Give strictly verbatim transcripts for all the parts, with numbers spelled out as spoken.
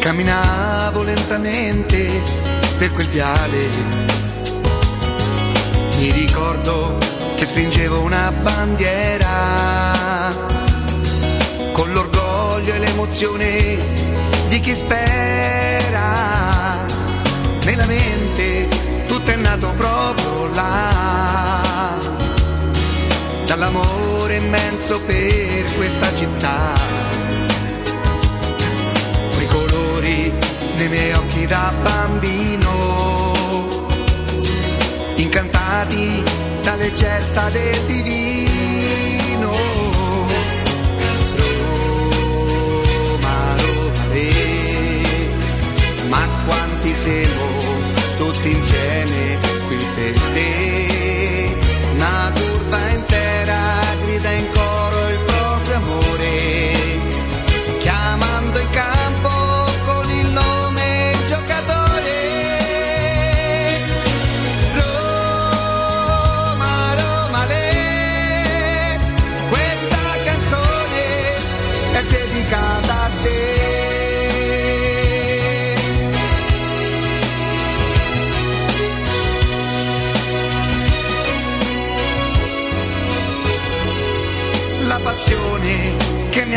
Camminavo lentamente per quel viale, mi ricordo che stringevo una bandiera, con l'orgoglio e l'emozione di chi spera, nella mente tutto è nato proprio là, dall'amore immenso per questa città. Nei miei occhi da bambino, incantati dalle gesta del divino. Roma, Roma, re, ma quanti siamo tutti insieme qui per te. Una curva intera grida in coro il proprio amore, chiamando in campo che mi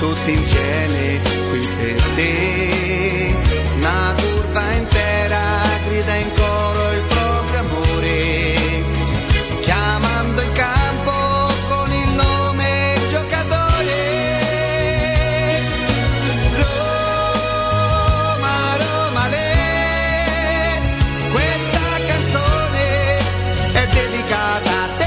tutti insieme qui per te, una curva intera grida in coro il proprio amore, chiamando in campo con il nome giocatore. Roma, Roma, re, questa canzone è dedicata a te.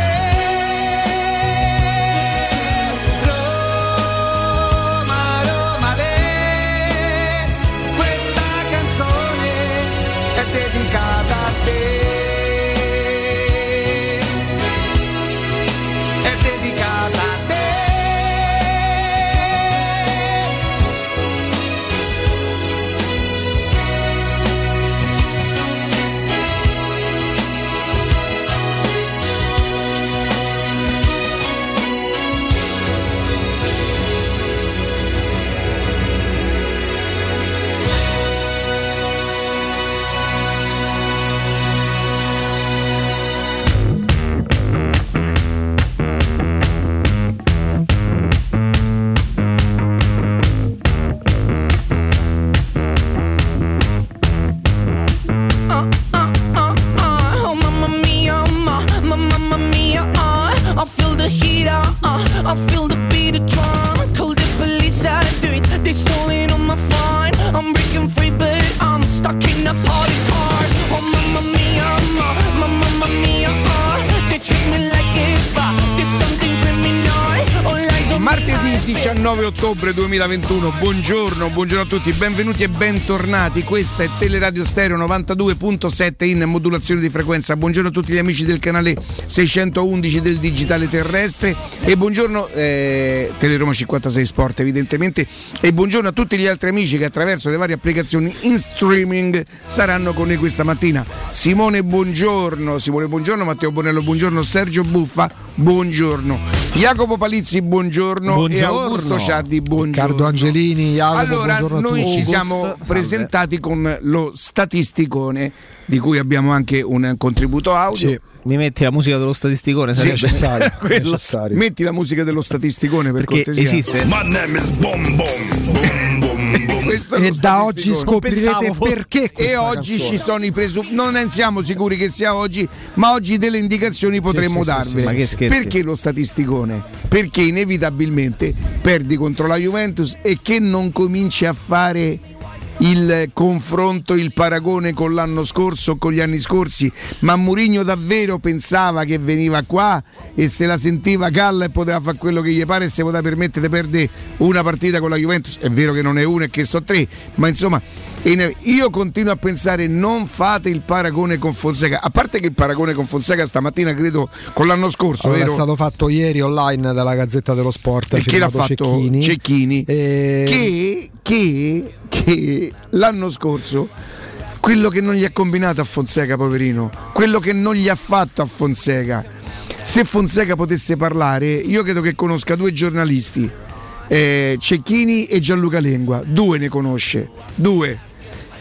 diciannove ottobre duemilaventuno, buongiorno, buongiorno a tutti, benvenuti e bentornati, questa è Teleradio Stereo novantadue virgola sette in modulazione di frequenza, buongiorno a tutti gli amici del canale seicentoundici del digitale terrestre e buongiorno eh, Teleroma cinquantasei Sport evidentemente, e buongiorno a tutti gli altri amici che attraverso le varie applicazioni in streaming saranno con noi questa mattina. Simone buongiorno, Simone buongiorno, Matteo Bonello buongiorno, Sergio Buffa buongiorno, Jacopo Palizzi buongiorno, buongiorno. E Augusto Ciardi buongiorno, Riccardo Angelini, Jacopo, allora noi ci Augusto. siamo presentati Salve. con lo statisticone di cui abbiamo anche un contributo audio. Sì. Mi metti la musica dello statisticone, sarebbe sì, necessario, necessario. Metti la musica dello statisticone per perché cortesia. Esiste. My name is Bom Bom Bom Bom Bom. E da oggi scoprirete perché. E oggi canzone. Ci sono i presunti, non ne siamo sicuri che sia oggi, ma oggi delle indicazioni potremmo sì, sì, darvi. Sì, sì, ma che scherzi. Perché lo statisticone? Perché inevitabilmente perdi contro la Juventus e che non cominci a fare il confronto, il paragone con l'anno scorso o con gli anni scorsi, ma Mourinho davvero pensava che veniva qua e se la sentiva calla e poteva fare quello che gli pare e se poteva permettere di perdere una partita con la Juventus? È vero che non è una e che so tre, ma insomma io continuo a pensare, non fate il paragone con Fonseca, a parte che il paragone con Fonseca stamattina credo con l'anno scorso, allora, vero? È stato fatto ieri online dalla Gazzetta dello Sport e che l'ha fatto Cecchini, Cecchini e... che, che, che l'anno scorso quello che non gli ha combinato a Fonseca, poverino, quello che non gli ha fatto a Fonseca, se Fonseca potesse parlare io credo che conosca due giornalisti, eh, Cecchini e Gianluca Lengua, due ne conosce, due.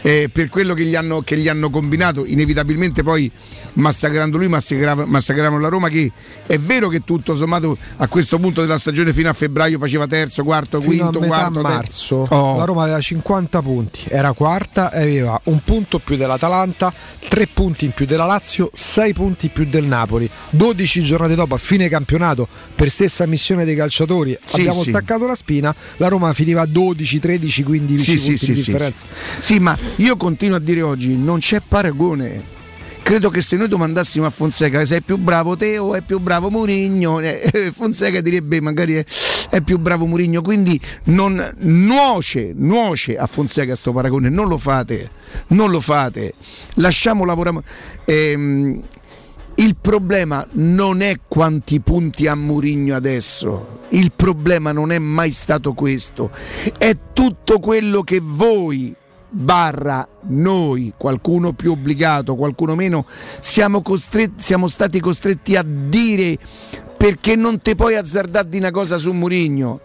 Eh, per quello che gli, hanno, che gli hanno combinato, inevitabilmente poi massacrando lui massacra, massacravano la Roma, che è vero che tutto sommato a questo punto della stagione fino a febbraio faceva terzo, quarto, fino quinto, a metà quarto, marzo terzo. Oh. La Roma aveva cinquanta punti, era quarta e aveva un punto più dell'Atalanta, tre punti in più della Lazio, sei punti più del Napoli. dodici giornate dopo, a fine campionato, per stessa missione dei calciatori, sì, abbiamo sì. staccato la spina, la Roma finiva dodici, tredici, quindici sì, punti sì, di sì, differenza. Sì, sì, ma io continuo a dire oggi non c'è paragone. Credo che se noi domandassimo a Fonseca se è più bravo te o è più bravo Mourinho, eh, Fonseca direbbe magari è, è più bravo Mourinho, quindi non nuoce, nuoce a Fonseca sto paragone, non lo fate, non lo fate, lasciamo lavorare. Ehm, il problema non è quanti punti ha Mourinho adesso, il problema non è mai stato questo, è tutto quello che voi barra noi, qualcuno più obbligato, qualcuno meno, siamo costretti, siamo stati costretti a dire, perché non te puoi azzardare di una cosa su Mourinho,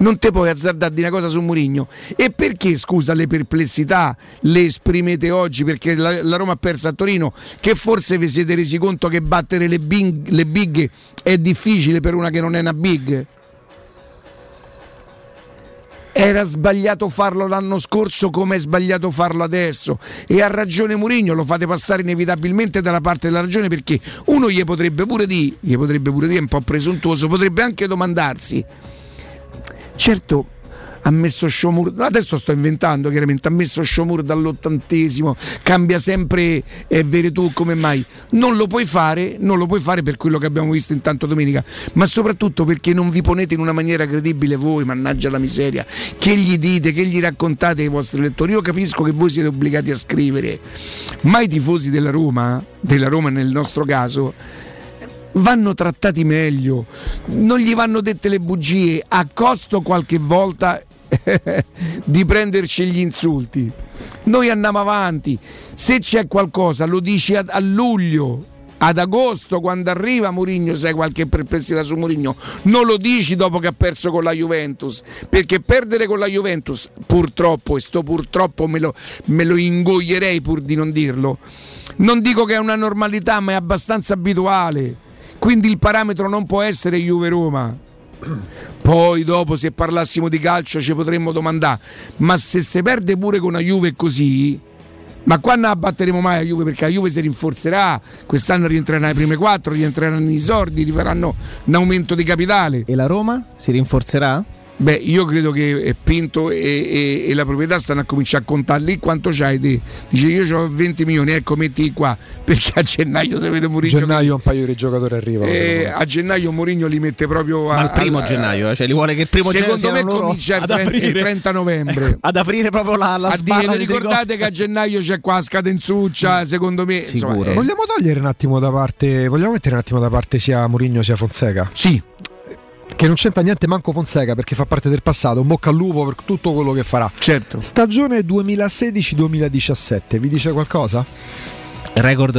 non te puoi azzardare di una cosa su Mourinho. E perché, scusa, le perplessità le esprimete oggi perché la, la Roma ha perso a Torino, che forse vi siete resi conto che battere le, bing, le big è difficile per una che non è una big? Era sbagliato farlo l'anno scorso come è sbagliato farlo adesso, e ha ragione Mourinho, lo fate passare inevitabilmente dalla parte della ragione, perché uno gli potrebbe pure dire, gli potrebbe pure dire, è un po' presuntuoso, potrebbe anche domandarsi, certo ha messo Sciomur, adesso sto inventando chiaramente, ha messo Sciomur dall'ottantesimo, cambia sempre eh, Veretù, come mai? Non lo puoi fare, non lo puoi fare per quello che abbiamo visto intanto domenica, ma soprattutto perché non vi ponete in una maniera credibile voi, mannaggia la miseria, che gli dite, che gli raccontate ai vostri lettori. Io capisco che voi siete obbligati a scrivere, ma i tifosi della Roma, della Roma nel nostro caso, vanno trattati meglio, non gli vanno dette le bugie a costo qualche volta di prenderci gli insulti. Noi andiamo avanti, se c'è qualcosa lo dici a, a luglio, ad agosto quando arriva Mourinho, se hai qualche perplessità su Mourinho non lo dici dopo che ha perso con la Juventus, perché perdere con la Juventus, purtroppo, e sto purtroppo me lo, me lo ingoierei pur di non dirlo, non dico che è una normalità ma è abbastanza abituale, quindi il parametro non può essere Juve-Roma. Poi dopo, se parlassimo di calcio ci potremmo domandare, ma se si perde pure con la Juve così, ma qua non abbatteremo mai la Juve, perché la Juve si rinforzerà, quest'anno rientrerà nei prime quattro, rientreranno nei sordi, rifaranno un aumento di capitale. E la Roma si rinforzerà? Beh, io credo che Pinto e, e, e la proprietà stanno a cominciare a contare lì quanto c'hai te. Dice io ho venti milioni, ecco metti qua, perché a gennaio se vede Mourinho, gennaio un paio di giocatori arriva, eh, a gennaio Mourinho li mette proprio al primo a, gennaio, cioè li vuole che il primo gennaio, secondo me comincia il trenta novembre, ecco, ad aprire proprio la, la spalla. Ricordate che a gennaio c'è qua scadenzuccia, secondo me sicuro. Insomma, eh. Vogliamo togliere un attimo da parte, vogliamo mettere un attimo da parte sia Mourinho sia Fonseca? Sì, che non c'entra niente manco Fonseca, perché fa parte del passato, un bocca al lupo per tutto quello che farà. Certo. Stagione duemilasedici duemiladiciassette, vi dice qualcosa? Record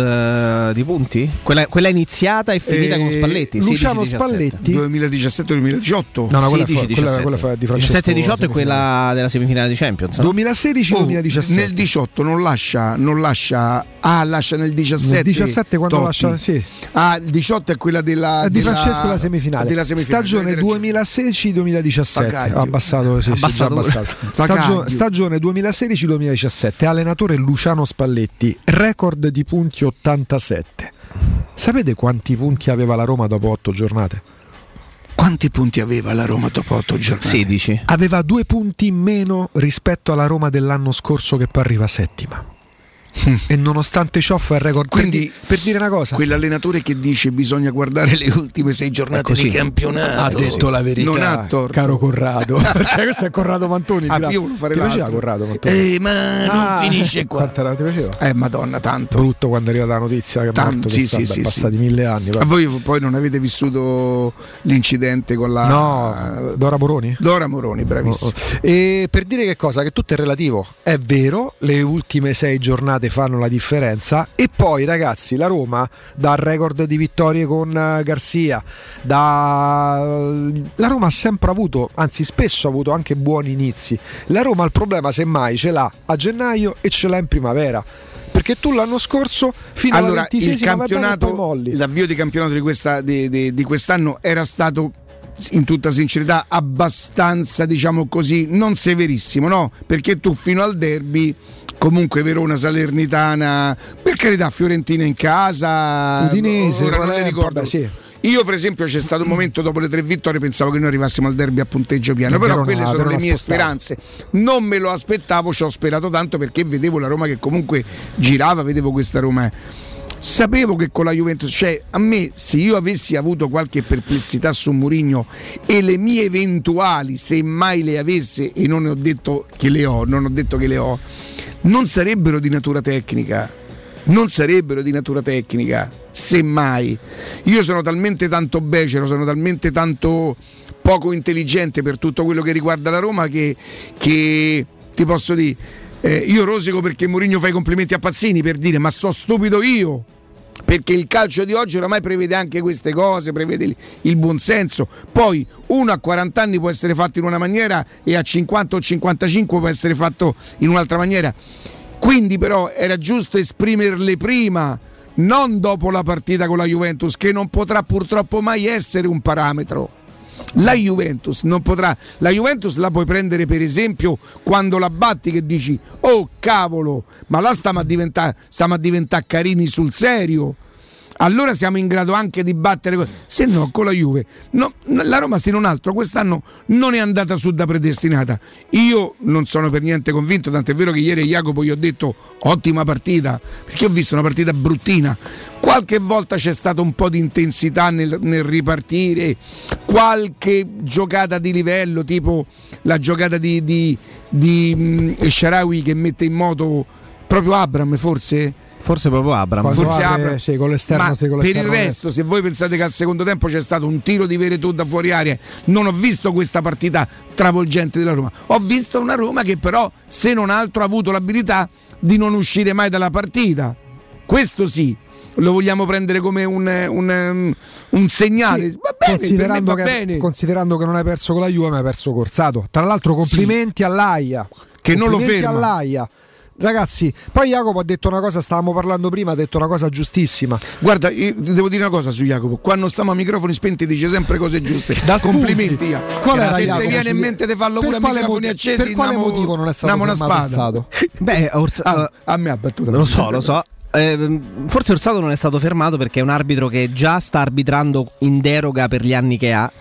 uh, di punti? Quella, quella iniziata e finita eh, con Spalletti. Luciano sedici diciassette. Spalletti duemiladiciassette duemiladiciotto. No, no, quella, sedici, fa, quella, quella fa di Francesco. diciassette diciotto è quella della semifinale di Champions. No? duemilasedici duemiladiciassette. Oh, nel diciotto non lascia, non lascia. Ah, lascia nel diciassette. Nel diciassette quando Totti. Lascia, sì. Ah, il diciotto è quella della di della, Francesco la semifinale. Della semifinale. Stagione duemilasedici duemiladiciassette. Abbassato, sì, abbassato. Sì, abbassato. Stagione, stagione duemilasedici duemiladiciassette. Allenatore Luciano Spalletti. Record di punti ottantasette. Sapete quanti punti aveva la Roma dopo otto giornate? Quanti punti aveva la Roma dopo otto giornate? sedici. Aveva due punti in meno rispetto alla Roma dell'anno scorso, che poi arriva settima. E nonostante ciò fa il record. Quindi, per, per dire una cosa, quell'allenatore che dice bisogna guardare le ultime sei giornate di campionato ha detto la verità, non ha torto, caro Corrado. Perché questo è Corrado Mantoni. Ah, io lo farei. Ti piaceva Corrado Mantoni? Eh, ma non ah, finisce qua. Quanta, ti piaceva? Eh, madonna, tanto. Brutto quando arriva la notizia che è morto, sì, che sì, sta, sì, beh, sì, passati sì. mille anni. Però. A voi poi non avete vissuto l'incidente con la no, Dora Moroni? Dora Moroni, bravissimo. Oh, oh. E per dire che cosa? Che tutto è relativo. È vero, le ultime sei giornate fanno la differenza, e poi ragazzi la Roma dal record di vittorie con Garcia, da... la Roma ha sempre avuto, anzi spesso ha avuto anche buoni inizi. La Roma il problema semmai ce l'ha a gennaio e ce l'ha in primavera, perché tu l'anno scorso fino allora, alla ventisesima campionato, molli. L'avvio di campionato di, questa, di, di, di quest'anno era stato, in tutta sincerità, abbastanza, diciamo così, non severissimo, no? Perché tu fino al derby comunque Verona, Salernitana, per carità, Fiorentina in casa, Udinese, ora non le ricordo. Beh, sì. Io per esempio c'è stato un momento dopo le tre vittorie pensavo che noi arrivassimo al derby a punteggio piano, però Verona, quelle sono Verona le mie spostare. speranze, non me lo aspettavo, ci ho sperato tanto perché vedevo la Roma che comunque girava, vedevo questa Roma, sapevo che con la Juventus, cioè a me, se io avessi avuto qualche perplessità su Mourinho e le mie eventuali, se mai le avesse, e non ho detto che le ho, non ho detto che le ho, non sarebbero di natura tecnica, non sarebbero di natura tecnica, semmai. Io sono talmente tanto becero, sono talmente tanto poco intelligente per tutto quello che riguarda la Roma che, che ti posso dire, eh, io rosico perché Mourinho fa i complimenti a Pazzini, per dire, ma so stupido io, perché il calcio di oggi oramai prevede anche queste cose, prevede il buonsenso. Poi uno a quaranta anni può essere fatto in una maniera e a cinquanta o cinquantacinque può essere fatto in un'altra maniera, quindi però era giusto esprimerle prima, non dopo la partita con la Juventus, che non potrà purtroppo mai essere un parametro. La Juventus non potrà, la Juventus la puoi prendere per esempio quando la batti, che dici oh cavolo, ma là stiamo a diventare stiamo a diventare carini sul serio, allora siamo in grado anche di battere, se no con la Juve no, la Roma se non altro quest'anno non è andata su da predestinata. Io non sono per niente convinto, tant'è vero che ieri a Jacopo gli ho detto ottima partita, perché ho visto una partita bruttina, qualche volta c'è stato un po' di intensità nel, nel ripartire, qualche giocata di livello tipo la giocata di, di, di Sharawi che mette in moto proprio Abraham, forse Forse proprio Abraham, forse Abraham. Sì, con l'esterno, ma sì, con l'esterno per il resto è. Se voi pensate che al secondo tempo c'è stato un tiro di Veretù da fuori area, non ho visto questa partita travolgente della Roma, ho visto una Roma che però se non altro ha avuto l'abilità di non uscire mai dalla partita. Questo sì, lo vogliamo prendere come un, un, un segnale, sì, va bene, considerando, per me va che, bene. Considerando che non hai perso con la Juve ma hai perso Corsato, tra l'altro complimenti sì. all'Aia che complimenti non lo ferma all'Aia. Ragazzi, poi Jacopo ha detto una cosa, stavamo parlando prima, ha detto una cosa giustissima. Guarda, io devo dire una cosa su Jacopo, quando stiamo a microfoni spenti dice sempre cose giuste. Da complimenti. Qual era, se Jacopo, ti viene in mente te fallo pure a microfoni moti- accesi. Per quale namo, motivo non è stato una spada? Beh, orsa- ah, a me ha battuto. Lo so, lo so. Eh, forse Orsato non è stato fermato perché è un arbitro che già sta arbitrando in deroga per gli anni che ha.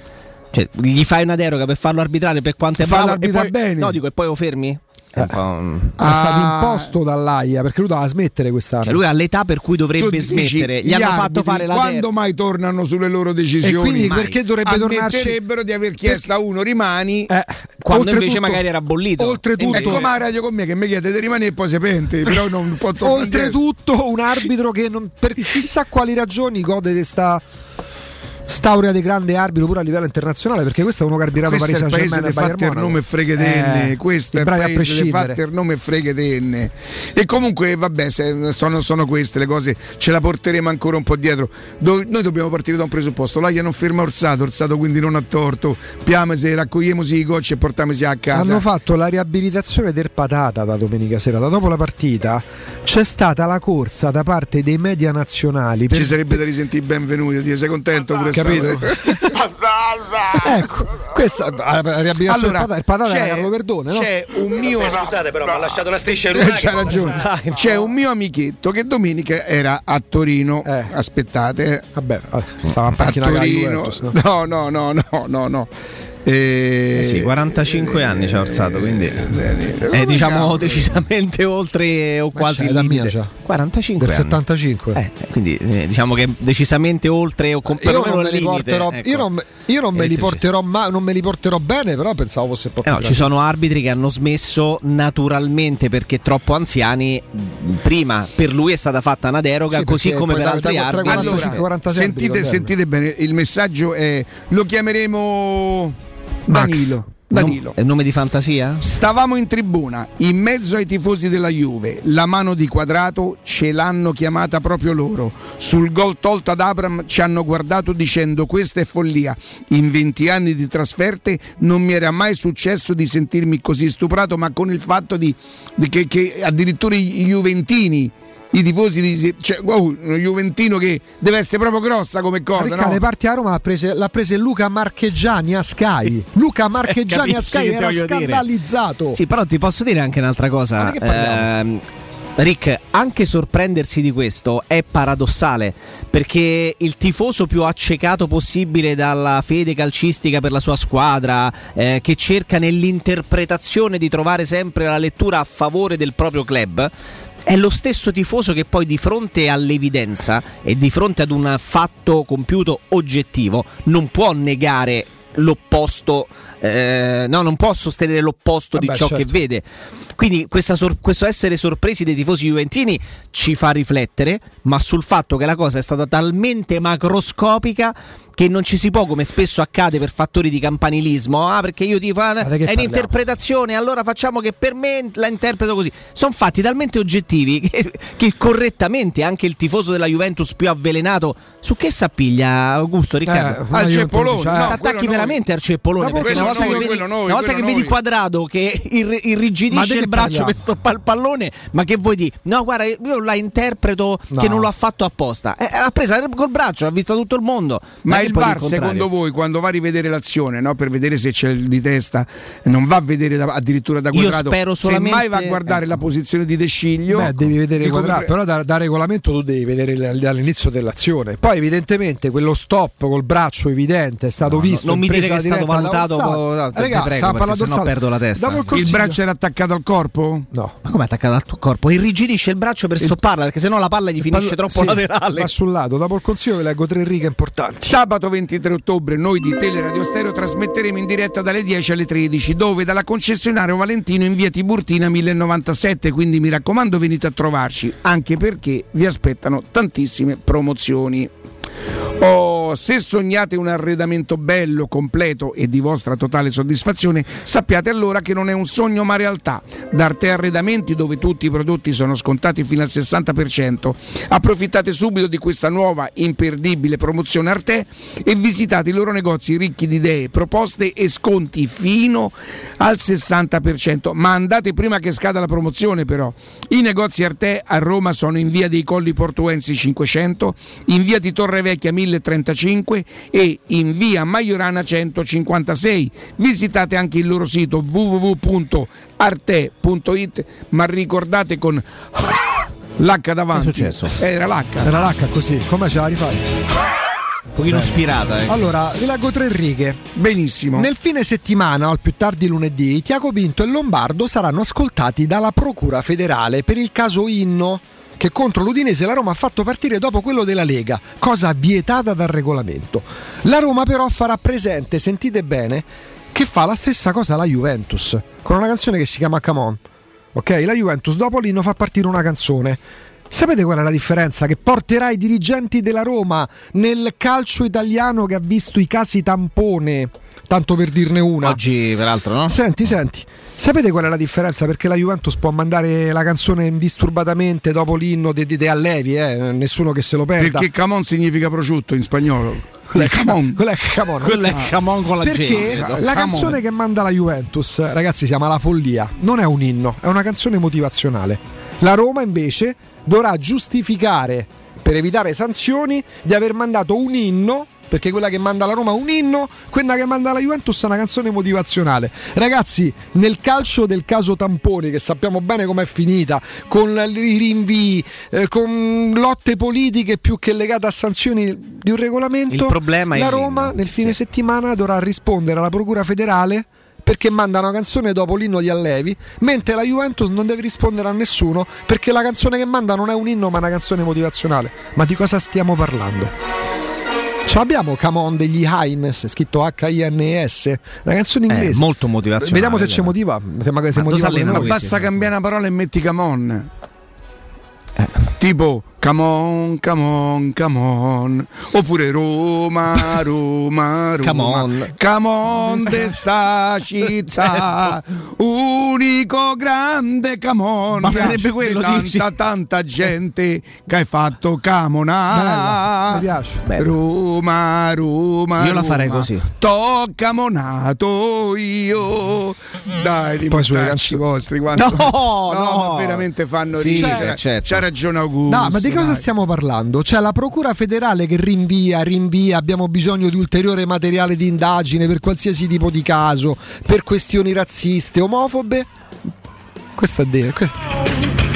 Cioè, gli fai una deroga per farlo arbitrare per quanto è bravo. Fallo arbitrare bene. No, dico, e poi lo fermi? Eh, ah, è stato imposto dall'Aia perché lui doveva smettere quest'anno, cioè lui ha l'età per cui dovrebbe dici, smettere, gli, gli hanno arbitri, fatto fare la quando terra. Mai tornano sulle loro decisioni, e quindi mai. Perché dovrebbe tornarci? Ammetterebbero di aver chiesto a uno rimani eh, quando invece magari era bollito, oltretutto è come la radio con me che mi chiede di rimanere e poi si pente, però non può tornare. Oltretutto un arbitro che non, per chissà quali ragioni gode di sta staurea di grande arbitro pure a livello internazionale, perché questo è uno carbirato Paris Saint-Germain e Bayern Monaco, nome freghetenne, eh, questo è il paese dei fatti il nome freghetenne, e comunque vabbè, se sono, sono queste le cose, ce la porteremo ancora un po' dietro. Do- noi dobbiamo partire da un presupposto: l'Aia non ferma Orsato, Orsato quindi non ha torto, piamese, raccogliemosi i gocci e portamesi a casa. Hanno fatto la riabilitazione del patata da domenica sera, da dopo la partita c'è stata la corsa da parte dei media nazionali per... ci sarebbe da risentire Benvenuti, ti sei contento pure? Capito? Ecco, questa riabbiamo allora, il patata da Carlo Verdone, no? C'è un mio eh, scusate però, ma ha lasciato la striscia lunga. C'ha ragione. Dai, c'è un mio amichetto che domenica era a Torino. Eh. Aspettate, vabbè, stava a Torino. No, no, no, no, no, no. Eh, sì, quarantacinque eh, anni ci ha alzato, quindi eh, eh, diciamo eh, decisamente oltre o quasi la mia già. quarantacinque del settantacinque anni. Eh, quindi eh, diciamo che decisamente oltre o con, io, non limite, porterò, ecco. io non, io non me li porterò ma, non me li porterò bene, però pensavo fosse eh no, ci sono arbitri che hanno smesso naturalmente perché troppo anziani. Prima per lui è stata fatta una deroga, sì, così come per da, altri da, arbitri. quarantacinque, allora, quarantacinque, sentite, sentite bene, il messaggio è: lo chiameremo Danilo, Danilo. È nome di fantasia? Stavamo in tribuna, in mezzo ai tifosi della Juve. La mano di Quadrato ce l'hanno chiamata proprio loro. Sul gol tolto ad Abraham ci hanno guardato dicendo: questa è follia. In venti anni di trasferte non mi era mai successo di sentirmi così stuprato, ma con il fatto di, di che, che addirittura i Juventini, i tifosi di, cioè, wow, uno juventino che deve essere proprio grossa come cosa, no? Le parti a Roma l'ha prese, l'ha prese Luca Marcheggiani a Sky. Luca Marcheggiani a Sky era scandalizzato. Dire. Sì, però ti posso dire anche un'altra cosa, eh, Rick, anche sorprendersi di questo è paradossale, perché il tifoso più accecato possibile dalla fede calcistica per la sua squadra, eh, che cerca nell'interpretazione di trovare sempre la lettura a favore del proprio club, è lo stesso tifoso che poi di fronte all'evidenza e di fronte ad un fatto compiuto oggettivo non può negare l'opposto, eh, no, non può sostenere l'opposto. Vabbè, di ciò certo. che vede. Quindi questa sor- questo essere sorpresi dei tifosi juventini ci fa riflettere, ma sul fatto che la cosa è stata talmente macroscopica che non ci si può, come spesso accade per fattori di campanilismo, ah perché io ti fa è parliamo? Un'interpretazione, allora facciamo che per me la interpreto così. Sono fatti talmente oggettivi che, che correttamente anche il tifoso della Juventus più avvelenato su che s'appiglia, Augusto, Riccardo? Eh, al Ceppolone, no, attacchi noi. Veramente al Ceppolone, perché una volta, noi, che, vedi, noi, una volta che vedi Quadrato che ir- irrigidisce il braccio per stoppare il pallone, ma che vuoi dire? No, guarda, io la interpreto no. che non l'ha fatto apposta, eh, l'ha presa col braccio, l'ha vista tutto il mondo. Ma il V A R, secondo voi, quando va a rivedere l'azione, no? Per vedere se c'è il di testa, non va a vedere da, addirittura da Quadrato? Io spero solamente... semmai va a guardare eh. la posizione di De Sciglio. Beh, devi vedere Quadrato, però da, da regolamento tu devi vedere dall'inizio dell'azione. Poi evidentemente quello stop col braccio evidente è stato no, visto. No, non mi dire che è stato valutato, no, prego, se no perdo la testa. Il braccio era attaccato al corpo? No. Ma come è attaccato al corpo? Irrigidisce il braccio per il... stopparla, perché sennò la palla gli finisce pallo... troppo sì, laterale. Ma sul lato, dopo il consiglio vi leggo tre righe importanti. Sabato ventitré ottobre noi di Teleradio Stereo trasmetteremo in diretta dalle dieci alle tredici, dove dalla concessionario Valentino in via Tiburtina mille novantasette, quindi mi raccomando venite a trovarci, anche perché vi aspettano tantissime promozioni. Oh, se sognate un arredamento bello, completo e di vostra totale soddisfazione, sappiate allora che non è un sogno ma realtà. Da Arte Arredamenti, dove tutti i prodotti sono scontati fino al sessanta per cento, approfittate subito di questa nuova imperdibile promozione Arte e visitate i loro negozi ricchi di idee, proposte e sconti fino al sessanta per cento. Ma andate prima che scada la promozione, però. I negozi Arte a Roma sono in via dei Colli Portuensi cinquecento, in via di Torre Vecchia mille trentacinque e in via Maiorana centocinquantasei. Visitate anche il loro sito w w w punto arte punto it, ma ricordate con l'H davanti. Che è successo? Era l'H. Era l'H così, come ce la rifai? Un pochino ispirata, eh. Allora, vi leggo tre righe. Benissimo. Nel fine settimana, al più tardi lunedì, Tiago Pinto e Lombardo saranno ascoltati dalla Procura federale per il caso Inno, che contro l'Udinese la Roma ha fatto partire dopo quello della Lega, cosa vietata dal regolamento. La Roma però farà presente, sentite bene, che fa la stessa cosa la Juventus, con una canzone che si chiama Come On. Ok? La Juventus dopo l'Inno fa partire una canzone. Sapete qual è la differenza che porterà i dirigenti della Roma nel calcio italiano, che ha visto i casi tampone, tanto per dirne una oggi peraltro, no? Senti, senti, sapete qual è la differenza? Perché la Juventus può mandare la canzone indisturbatamente dopo l'Inno de, de, de Allevi, eh? Nessuno che se lo perda, perché Camon significa prosciutto in spagnolo. Quella è Camon, quella è Camon, quella è Camon con la G. Perché la canzone che manda la Juventus, ragazzi, si chiama La Follia, non è un inno, è una canzone motivazionale. La Roma invece dovrà giustificare, per evitare sanzioni, di aver mandato un inno perché quella che manda la Roma è un inno, quella che manda la Juventus è una canzone motivazionale. Ragazzi, nel calcio del caso Tamponi, che sappiamo bene com'è finita, con i rinvii, eh, con lotte politiche più che legate a sanzioni di un regolamento, il problema è la Roma l'inno. Nel fine sì. settimana dovrà rispondere alla Procura Federale perché manda una canzone dopo l'inno di Allevi, mentre la Juventus non deve rispondere a nessuno perché la canzone che manda non è un inno ma è una canzone motivazionale. Ma di cosa stiamo parlando? Ce l'abbiamo Come On degli Hines, scritto H I N E S, una canzone inglese, eh, molto motivazionale. Vediamo se ci motiva, se magari si motiva noi. Ma basta cambiare una parola e metti Come On, eh. tipo Come On, Come On, Come On, oppure Roma, Roma, Roma, Come On, Come On de sta città, unico grande Come On. Basterebbe quello, tanta, dici. Tanta gente che hai fatto camonà. Mi piace. Roma, Roma, io la farei così. T'ho camonato io. Dai, poi sui ragazzi vostri quanto... no, no, no, ma veramente fanno sì, ridere. Certo. C'ha ragione Augusto. No, ma di cosa stiamo parlando? C'è la Procura Federale che rinvia, rinvia, abbiamo bisogno di ulteriore materiale di indagine per qualsiasi tipo di caso, per questioni razziste, omofobe. Questo è vero. Questo...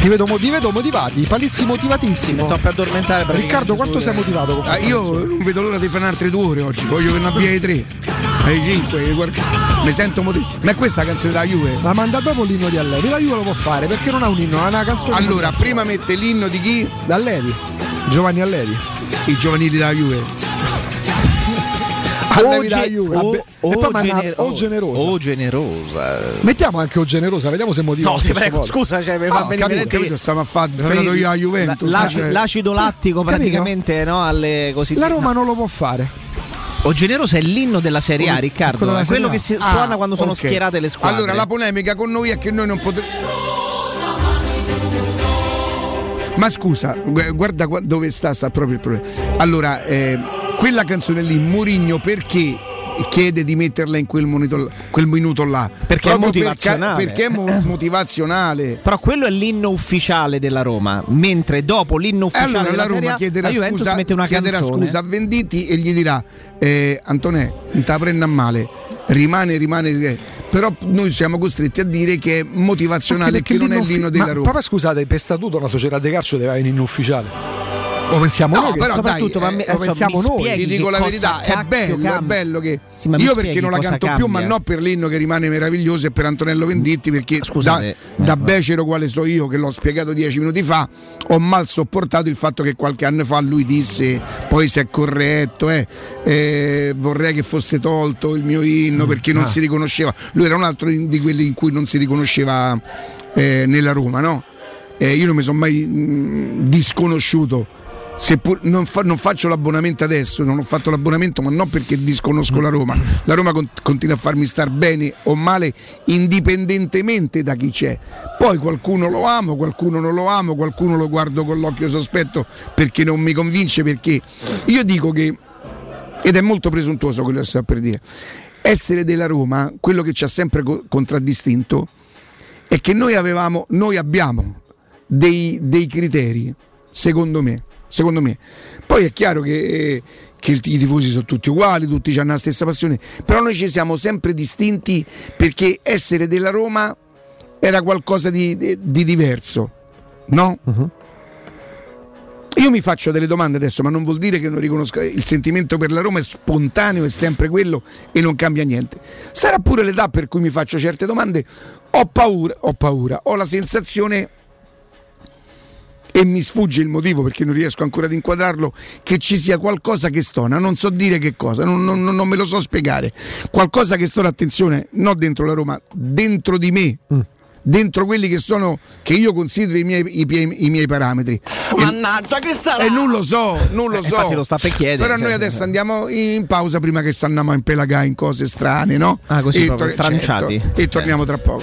Ti vedo, ti vedo motivati, Palizzi motivatissimo. Mi sto per addormentare. Riccardo, quanto sei motivato con questo? Ah, io non vedo l'ora di fare altre due ore oggi, voglio che ne abbia i tre, ai cinque, guarda... mi sento motivato. Ma è questa canzone della Juve? Ma manda dopo l'inno di Allevi, la Juve lo può fare perché non ha un inno, ha una canzone. Allora, prima mette l'inno di chi? D'Allevi, Giovanni Allevi. I giovanili della Juve. O, ge- o, o, gener- o generosa o generosa mettiamo anche o generosa, vediamo se motiva. No, se prego, scusa, cioè, mi fa no, capito, capito, stiamo a fare la Juventus, la, cioè. L'acido lattico praticamente, no, alle così la Roma no. non lo può fare. O generoso è l'inno della Serie A, Riccardo, quello, serie quello che si ah, suona quando sono okay. schierate le squadre. Allora la polemica con noi è che noi non potremmo. Ma scusa, guarda dove sta sta proprio il problema. Allora eh, quella canzone lì Mourinho perché chiede di metterla in quel, monito, quel minuto là? Perché proprio è motivazionale, perché, perché è motivazionale. Però quello è l'inno ufficiale della Roma, mentre dopo l'inno ufficiale allora, della la Roma Serie A, chiederà, la Juventus scusa, mette una chiederà scusa a Venditti e gli dirà eh, Antonè, non te la prenda male, rimane, rimane. Però noi siamo costretti a dire che è motivazionale, che non è l'inno della Roma. Però scusate, per statuto la società di calcio deve avere l'inno ufficiale. Lo pensiamo no, noi, però soprattutto dai, ma me, lo pensiamo noi. Ti dico la verità, è bello, cambia. È bello che sì, io perché non la canto cambia. più, ma non per l'inno che rimane meraviglioso e per Antonello Venditti, perché scusate, da, da becero quale so io, che l'ho spiegato dieci minuti fa, ho mal sopportato il fatto che qualche anno fa lui disse, poi se è corretto, eh, eh, vorrei che fosse tolto il mio inno mm, perché non ah. si riconosceva. Lui era un altro di quelli in cui non si riconosceva eh, nella Roma, no? Eh, io non mi sono mai mh, disconosciuto. Seppur, non, fa, non faccio l'abbonamento adesso, non ho fatto l'abbonamento, ma non perché disconosco la Roma. La Roma con, continua a farmi star bene o male indipendentemente da chi c'è. Poi qualcuno lo amo, qualcuno non lo amo, qualcuno lo guardo con l'occhio sospetto perché non mi convince, perché io dico che, ed è molto presuntuoso quello che sto per dire, essere della Roma, quello che ci ha sempre co- contraddistinto è che noi avevamo, noi abbiamo dei, dei criteri, secondo me. Secondo me, poi è chiaro che, che i tifosi sono tutti uguali, tutti hanno la stessa passione, però noi ci siamo sempre distinti perché essere della Roma era qualcosa di, di, di diverso, no? Uh-huh. Io mi faccio delle domande adesso, ma non vuol dire che non riconosca, il sentimento per la Roma è spontaneo, è sempre quello e non cambia niente. Sarà pure l'età per cui mi faccio certe domande, ho paura, ho paura, ho la sensazione, e mi sfugge il motivo perché non riesco ancora ad inquadrarlo, che ci sia qualcosa che stona, non so dire che cosa, non, non, non me lo so spiegare, qualcosa che stona, attenzione, non dentro la Roma, dentro di me, mm. dentro quelli che sono, che io considero i miei, i, i miei parametri. Mannaggia, e, che starà? E non lo so, non lo eh, so. Infatti lo sta per chiedere. Però noi adesso andiamo in pausa prima che andiamo a impelagare in cose strane, no? Ah, così e proprio, tor- tranciati. Certo, e torniamo tra poco.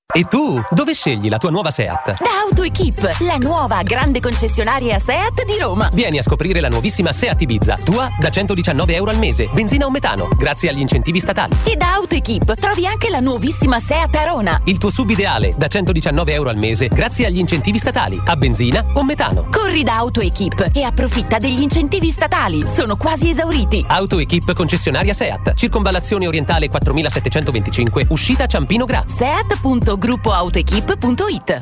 E tu, dove scegli la tua nuova SEAT? Da AutoEquip, la nuova grande concessionaria SEAT di Roma. Vieni a scoprire la nuovissima SEAT Ibiza, tua da centodiciannove euro al mese, benzina o metano, grazie agli incentivi statali. E da AutoEquip trovi anche la nuovissima SEAT Arona, il tuo S U V ideale, da centodiciannove euro al mese, grazie agli incentivi statali, a benzina o metano. Corri da AutoEquip e approfitta degli incentivi statali, sono quasi esauriti. AutoEquip concessionaria SEAT, circonvallazione orientale quattromilasettecentoventicinque, uscita Ciampino Gra. SEAT.com gruppo autoequip punto it.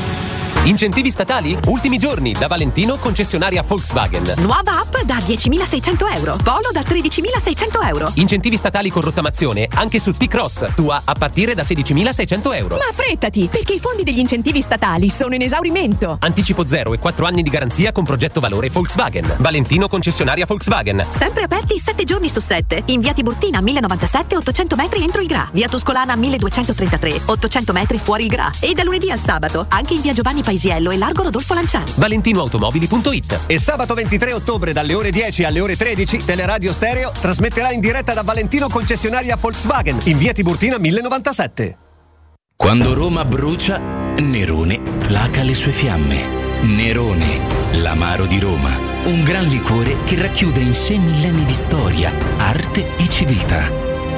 Incentivi statali? Ultimi giorni da Valentino, concessionaria Volkswagen. Nuova app da diecimilaseicento euro, Polo da tredicimilaseicento euro. Incentivi statali con rottamazione anche su T-Cross, tua a partire da sedicimilaseicento euro. Ma affrettati, perché i fondi degli incentivi statali sono in esaurimento. Anticipo zero e quattro anni di garanzia con progetto valore Volkswagen. Valentino, concessionaria Volkswagen. Sempre aperti sette giorni su sette. In via Tiburtina mille e novantasette, ottocento metri entro il Gra. Via Tuscolana milleduecentotrentatré, ottocento metri fuori il Gra. E da lunedì al sabato anche in via Giovanni Paisiello e largo Rodolfo Lanciani. valentinoautomobili punto it. E sabato ventitré ottobre dalle ore dieci alle ore tredici Teleradio Stereo trasmetterà in diretta da Valentino, concessionaria Volkswagen, in via Tiburtina mille e novantasette. Quando Roma brucia, Nerone placa le sue fiamme. Nerone, l'amaro di Roma, un gran liquore che racchiude in sé millenni di storia, arte e civiltà.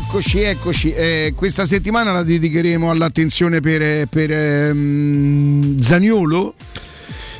Eccoci, eccoci. Eh, questa settimana la dedicheremo all'attenzione per, per ehm, Zaniolo.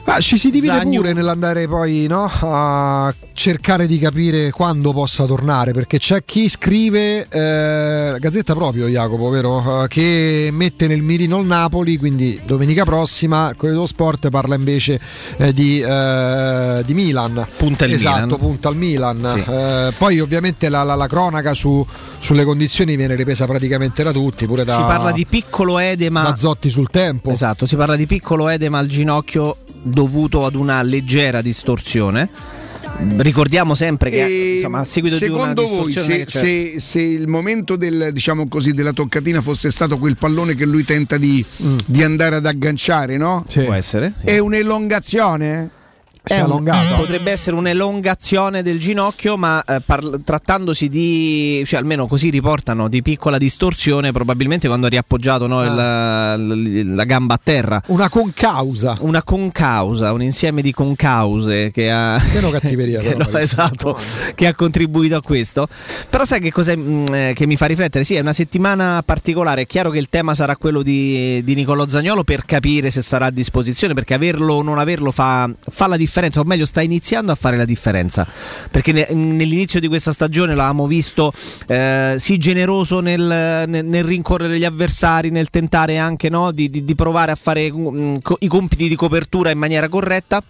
Ah, ci si divide Zagno. Pure nell'andare poi, no, a cercare di capire quando possa tornare, perché c'è chi scrive, eh, Gazzetta proprio, Jacopo, vero? Che mette nel mirino il Napoli, quindi domenica prossima. Quello dello Sport parla invece eh, di, eh, di Milan. Punta al esatto, Milan. Punta al Milan. Sì. Eh, poi ovviamente la, la, la cronaca su, sulle condizioni viene ripresa praticamente da tutti, pure da, si parla di piccolo edema, da Zotti sul tempo. Esatto, si parla di piccolo edema al ginocchio dovuto ad una leggera distorsione. Ricordiamo sempre che e, insomma, a seguito secondo di una voi se, se, se il momento del, diciamo così, della toccatina fosse stato quel pallone che lui tenta di, mm. di andare ad agganciare, no? Sì. Può essere, sì. È un'elongazione? È un, potrebbe essere un'elongazione del ginocchio, ma eh, par- trattandosi di, cioè almeno così riportano, di piccola distorsione, probabilmente quando ha riappoggiato, no, ah. il, la, la gamba a terra. Una concausa. Una concausa, un insieme di concause che ha. Che no cattiveria. Che, no, esatto, no. Che ha contribuito a questo. Però sai che cos'è mh, che mi fa riflettere? Sì, è una settimana particolare. È chiaro che il tema sarà quello di, di Nicolò Zaniolo, per capire se sarà a disposizione, perché averlo o non averlo fa, fa la differenza. O meglio, sta iniziando a fare la differenza, perché ne, nell'inizio di questa stagione l'avevamo visto eh, sì generoso nel, nel, nel rincorrere gli avversari, nel tentare anche, no, di, di, di provare a fare mh, co- i compiti di copertura in maniera corretta.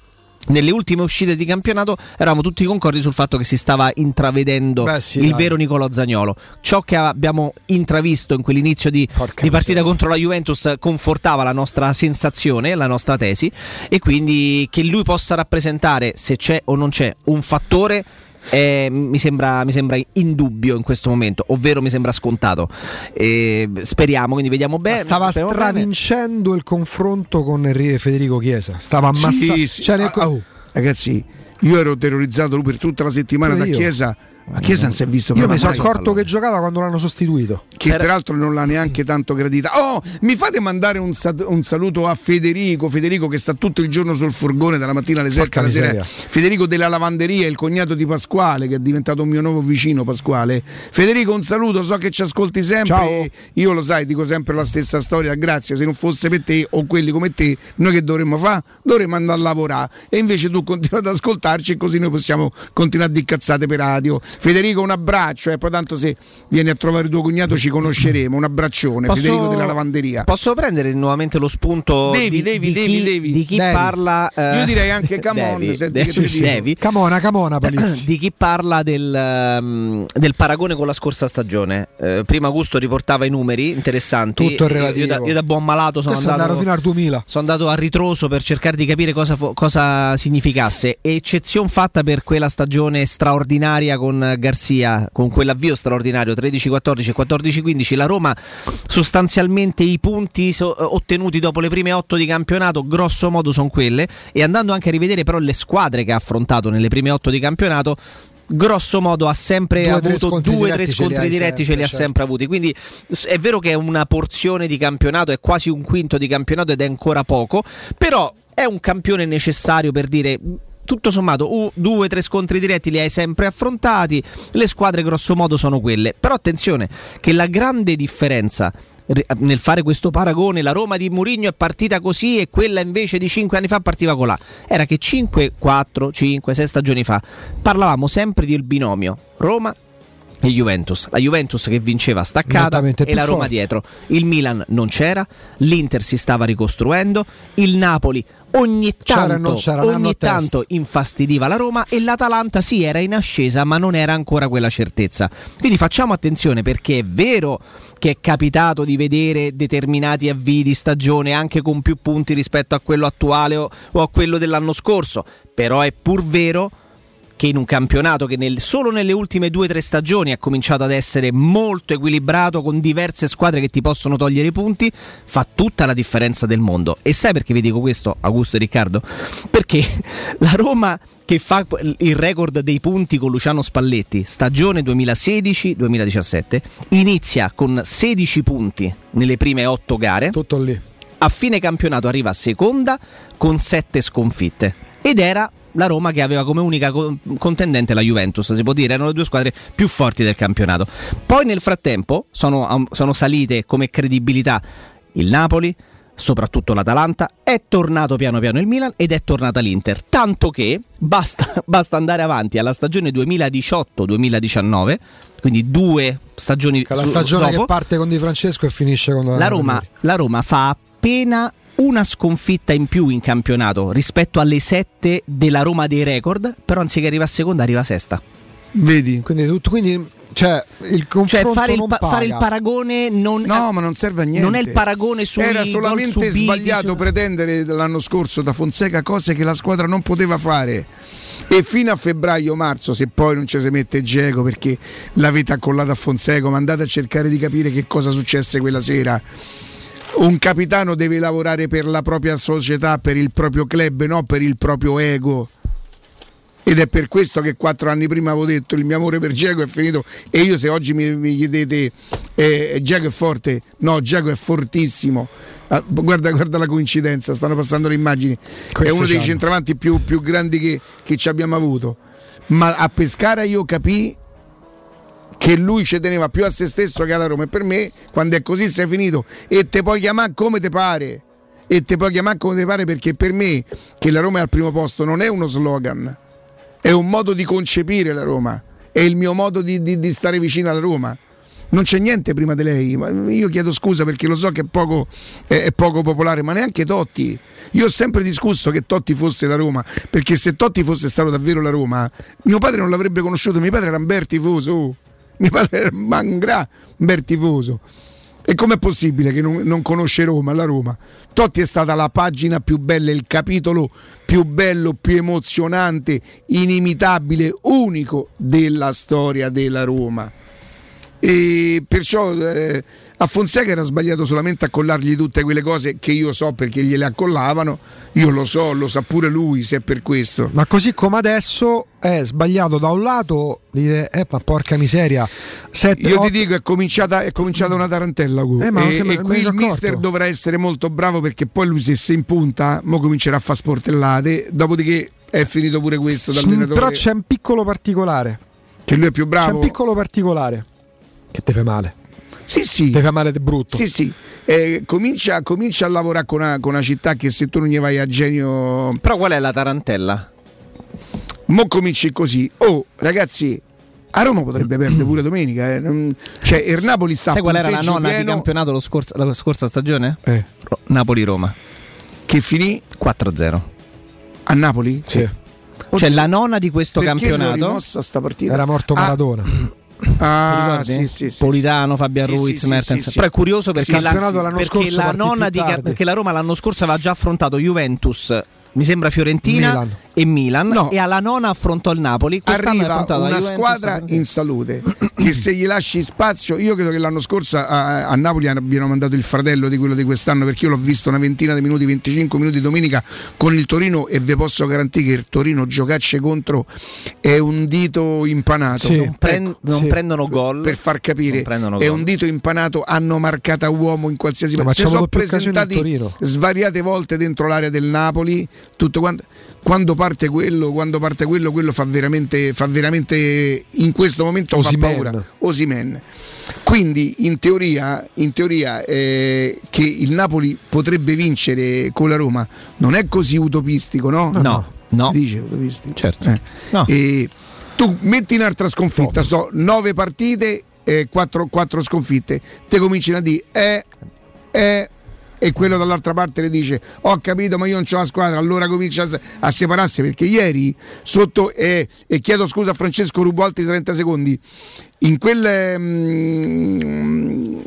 Nelle ultime uscite di campionato eravamo tutti concordi sul fatto che si stava intravedendo, beh, sì, il dai. vero Nicolò Zaniolo. Ciò che abbiamo intravisto in quell'inizio di, di partita contro la Juventus confortava la nostra sensazione, la nostra tesi, e quindi che lui possa rappresentare, se c'è o non c'è, un fattore Eh, mi sembra, mi sembra indubbio in questo momento, ovvero mi sembra scontato. Eh, speriamo, quindi vediamo bene. Stava stravincendo il confronto con Federico Chiesa. Stava ammassando. Sì, sì. Cioè, ah, co- oh. Ragazzi, io ero terrorizzato lui per tutta la settimana da Chiesa. A Chiesa non si è visto più. Io mi sono accorto che giocava quando l'hanno sostituito, che peraltro non l'ha neanche tanto gradita. Oh, mi fate mandare un, sat- un saluto a Federico Federico che sta tutto il giorno sul furgone, dalla mattina alle sette alla sera. Federico della lavanderia, il cognato di Pasquale, che è diventato un mio nuovo vicino. Pasquale, Federico, un saluto, so che ci ascolti sempre. Ciao. Io, lo sai, dico sempre la stessa storia, grazie. Se non fosse per te o quelli come te, noi che dovremmo fare? Dovremmo andare a lavorare, e invece tu continui ad ascoltarci, e così noi possiamo continuare a di cazzate per radio. Federico, un abbraccio, e eh, poi tanto se vieni a trovare tuo cognato ci conosceremo. Un abbraccione. Posso, Federico della lavanderia. Posso prendere nuovamente lo spunto devi, di, devi, di devi, chi, devi. Di chi devi. parla eh, Io direi anche Camon, devi, senti devi, che devi. Camona, Camona Palizzi. Di chi parla del, um, del paragone con la scorsa stagione. eh, Prima Augusto riportava i numeri interessanti. Tutto è relativo. Io, io, da, io da buon malato sono andato, andato fino al duemila. Sono andato a ritroso per cercare di capire cosa, cosa significasse. Eccezione fatta per quella stagione straordinaria con Garcia, con quell'avvio straordinario tredici quattordici e quattordici quindici, la Roma sostanzialmente i punti so- ottenuti dopo le prime otto di campionato grosso modo sono quelle, e andando anche a rivedere però le squadre che ha affrontato nelle prime otto di campionato, grosso modo ha sempre due, avuto due o tre scontri diretti, ce li ha sempre avuti. Quindi è vero che è una porzione di campionato, è quasi un quinto di campionato ed è ancora poco, però è un campione necessario per dire tutto sommato due o tre scontri diretti li hai sempre affrontati, le squadre grosso modo sono quelle. Però attenzione, che la grande differenza nel fare questo paragone, la Roma di Mourinho è partita così e quella invece di cinque anni fa partiva con là, era che cinque, quattro, cinque, sei stagioni fa parlavamo sempre del binomio Roma e Juventus, la Juventus che vinceva staccata e la Roma forte dietro, il Milan non c'era, l'Inter si stava ricostruendo, il Napoli ogni tanto, c'era, c'era ogni tanto infastidiva la Roma, e l'Atalanta sì era in ascesa ma non era ancora quella certezza. Quindi facciamo attenzione, perché è vero che è capitato di vedere determinati avvii di stagione anche con più punti rispetto a quello attuale o, o a quello dell'anno scorso, però è pur vero che in un campionato che nel, solo nelle ultime due o tre stagioni ha cominciato ad essere molto equilibrato, con diverse squadre che ti possono togliere i punti, fa tutta la differenza del mondo. E sai perché vi dico questo, Augusto e Riccardo? Perché la Roma che fa il record dei punti con Luciano Spalletti, stagione duemilasedici duemiladiciassette, inizia con sedici punti nelle prime otto gare. Tutto lì. A fine campionato arriva seconda con sette sconfitte. Ed era la Roma, che aveva come unica contendente la Juventus, si può dire, erano le due squadre più forti del campionato. Poi nel frattempo sono, sono salite come credibilità il Napoli, soprattutto l'Atalanta, è tornato piano piano il Milan ed è tornata l'Inter, tanto che basta, basta andare avanti alla stagione duemiladiciotto duemiladiciannove, quindi due stagioni la stagione dopo, che parte con Di Francesco e finisce con la Roma. La Roma fa appena una sconfitta in più in campionato rispetto alle sette della Roma dei record, però anziché arrivare a seconda arriva a sesta. Vedi, quindi tutto, quindi cioè, il cioè fare, il pa- fare il paragone non no, ma non serve a niente. Non è il paragone sui Era solamente gol subiti, sbagliato su... pretendere l'anno scorso da Fonseca cose che la squadra non poteva fare. E fino a febbraio-marzo, se poi non ci si mette Dzeko perché l'avete accollato a Fonseca, ma andate a cercare di capire che cosa successe quella sera. Un capitano deve lavorare per la propria società, per il proprio club, non per il proprio ego. Ed è per questo che quattro anni prima avevo detto il mio amore per Dzeko è finito. E io, se oggi mi, mi chiedete eh, Dzeko è forte? No, Dzeko è fortissimo. Ah, guarda, guarda la coincidenza, stanno passando le immagini. Questo è uno dei centravanti più, più grandi che, che ci abbiamo avuto. Ma a Pescara io capii che lui ci teneva più a se stesso che alla Roma, e per me quando è così sei finito e te puoi chiamare come te pare e te puoi chiamare come te pare perché per me che la Roma è al primo posto non è uno slogan, è un modo di concepire la Roma, è il mio modo di, di, di stare vicino alla Roma, non c'è niente prima di lei. Io chiedo scusa perché lo so che è poco, è, è poco popolare, ma neanche Totti. Io ho sempre discusso che Totti fosse la Roma, perché se Totti fosse stato davvero la Roma mio padre non l'avrebbe conosciuto, mio padre era un bel tifoso. Mio padre era un gran bel tifoso. E com'è possibile che non, non conosce Roma, la Roma? Totti è stata la pagina più bella, il capitolo più bello, più emozionante, inimitabile, unico della storia della Roma. E perciò eh, a Fonseca era sbagliato solamente accollargli tutte quelle cose che io so perché gliele accollavano, io lo so, lo sa pure lui se è per questo. Ma così come adesso è sbagliato da un lato dire eh ma porca miseria sette, io otto... ti dico è cominciata, è cominciata una tarantella eh, ma e, e qui il mister dovrà essere molto bravo perché poi lui se si impunta mo comincerà a fare sportellate, dopodiché è finito pure questo dall'allenatore. Però c'è un piccolo particolare che lui è più bravo, c'è un piccolo particolare che te fa male. Sì, sì. Te fa male di brutto. Sì, sì. Eh, comincia, comincia a lavorare con una, con una città che se tu non gli vai a genio. Però qual è la tarantella? Mo cominci così. Oh, ragazzi, a Roma potrebbe perdere pure domenica. Eh. Cioè, il Napoli sta. Sai qual era la nona pieno... di campionato lo scorso, la scorsa stagione? Eh. Napoli-Roma. Che finì quattro a zero. A Napoli? Sì. Oh, cioè, la nona di questo campionato. Sta partita? Era morto Maradona. Ah. Ah, sì, sì, sì, Politano, Fabian sì, Ruiz, sì, Mertens. Sì, sì. Però è curioso perché, sì, la, perché, la nonna di, perché la Roma l'anno scorso aveva già affrontato Juventus, mi sembra Fiorentina Milan. e Milan no. E alla nona affrontò il Napoli. Quest'anno arriva una Juventus, squadra in salute che se gli lasci spazio, io credo che l'anno scorso a, a Napoli abbiano mandato il fratello di quello di quest'anno, perché io l'ho visto una ventina di minuti, venticinque minuti domenica con il Torino e ve posso garantire che il Torino giocacce contro è un dito impanato. Sì, non, pre- ecco, non sì. prendono gol, per far capire è un dito impanato, hanno marcata uomo in qualsiasi no, si sono presentati svariate volte dentro l'area del Napoli, tutto quanto. Quando parte quello, quando parte quello, quello fa veramente, fa veramente in questo momento Osimhen. Fa paura. Osimhen. Quindi in teoria, in teoria eh, che il Napoli potrebbe vincere con la Roma non è così utopistico, no? No, no. no. Si dice utopistico. Certo. Eh. No. E tu metti un'altra sconfitta, so, nove partite, eh, quattro, quattro sconfitte, te cominci a dire eh, eh, e quello dall'altra parte le dice ho capito ma io non c'ho la squadra, allora comincia a, a separarsi, perché ieri sotto eh, e chiedo scusa a Francesco, rubo altri trenta secondi in quel mm,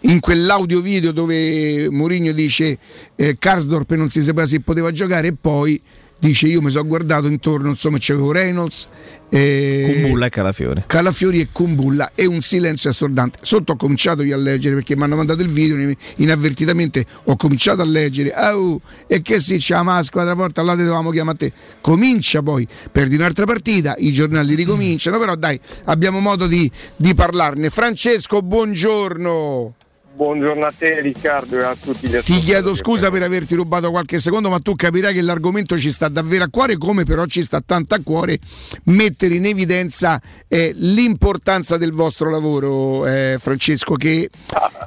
in quell'audio video dove Mourinho dice eh, Karsdorp non si sapeva se poteva giocare e poi dice io mi sono guardato intorno, insomma c'avevo Reynolds eh, Kumbulla e Calafiori Calafiori e Kumbulla e un silenzio assordante. Sotto ho cominciato io a leggere perché mi hanno mandato il video inavvertitamente, ho cominciato a leggere oh, e che si c'è la squadra forte, allora dovevamo chiamare te, comincia poi perdi un'altra partita, i giornali ricominciano, però dai abbiamo modo di, di parlarne. Francesco, buongiorno. Buongiorno a te Riccardo e a tutti gli ascoltatori. Ti chiedo scusa per averti rubato qualche secondo, ma tu capirai che l'argomento ci sta davvero a cuore, come però ci sta tanto a cuore mettere in evidenza eh, l'importanza del vostro lavoro, eh, Francesco, che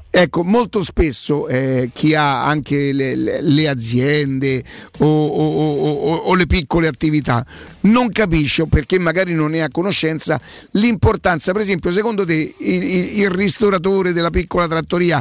ecco molto spesso eh, chi ha anche le, le, le aziende o, o, o, o le piccole attività non capisce, o perché magari non ne ha conoscenza, l'importanza. Per esempio, secondo te il, il, il ristoratore della piccola trattoria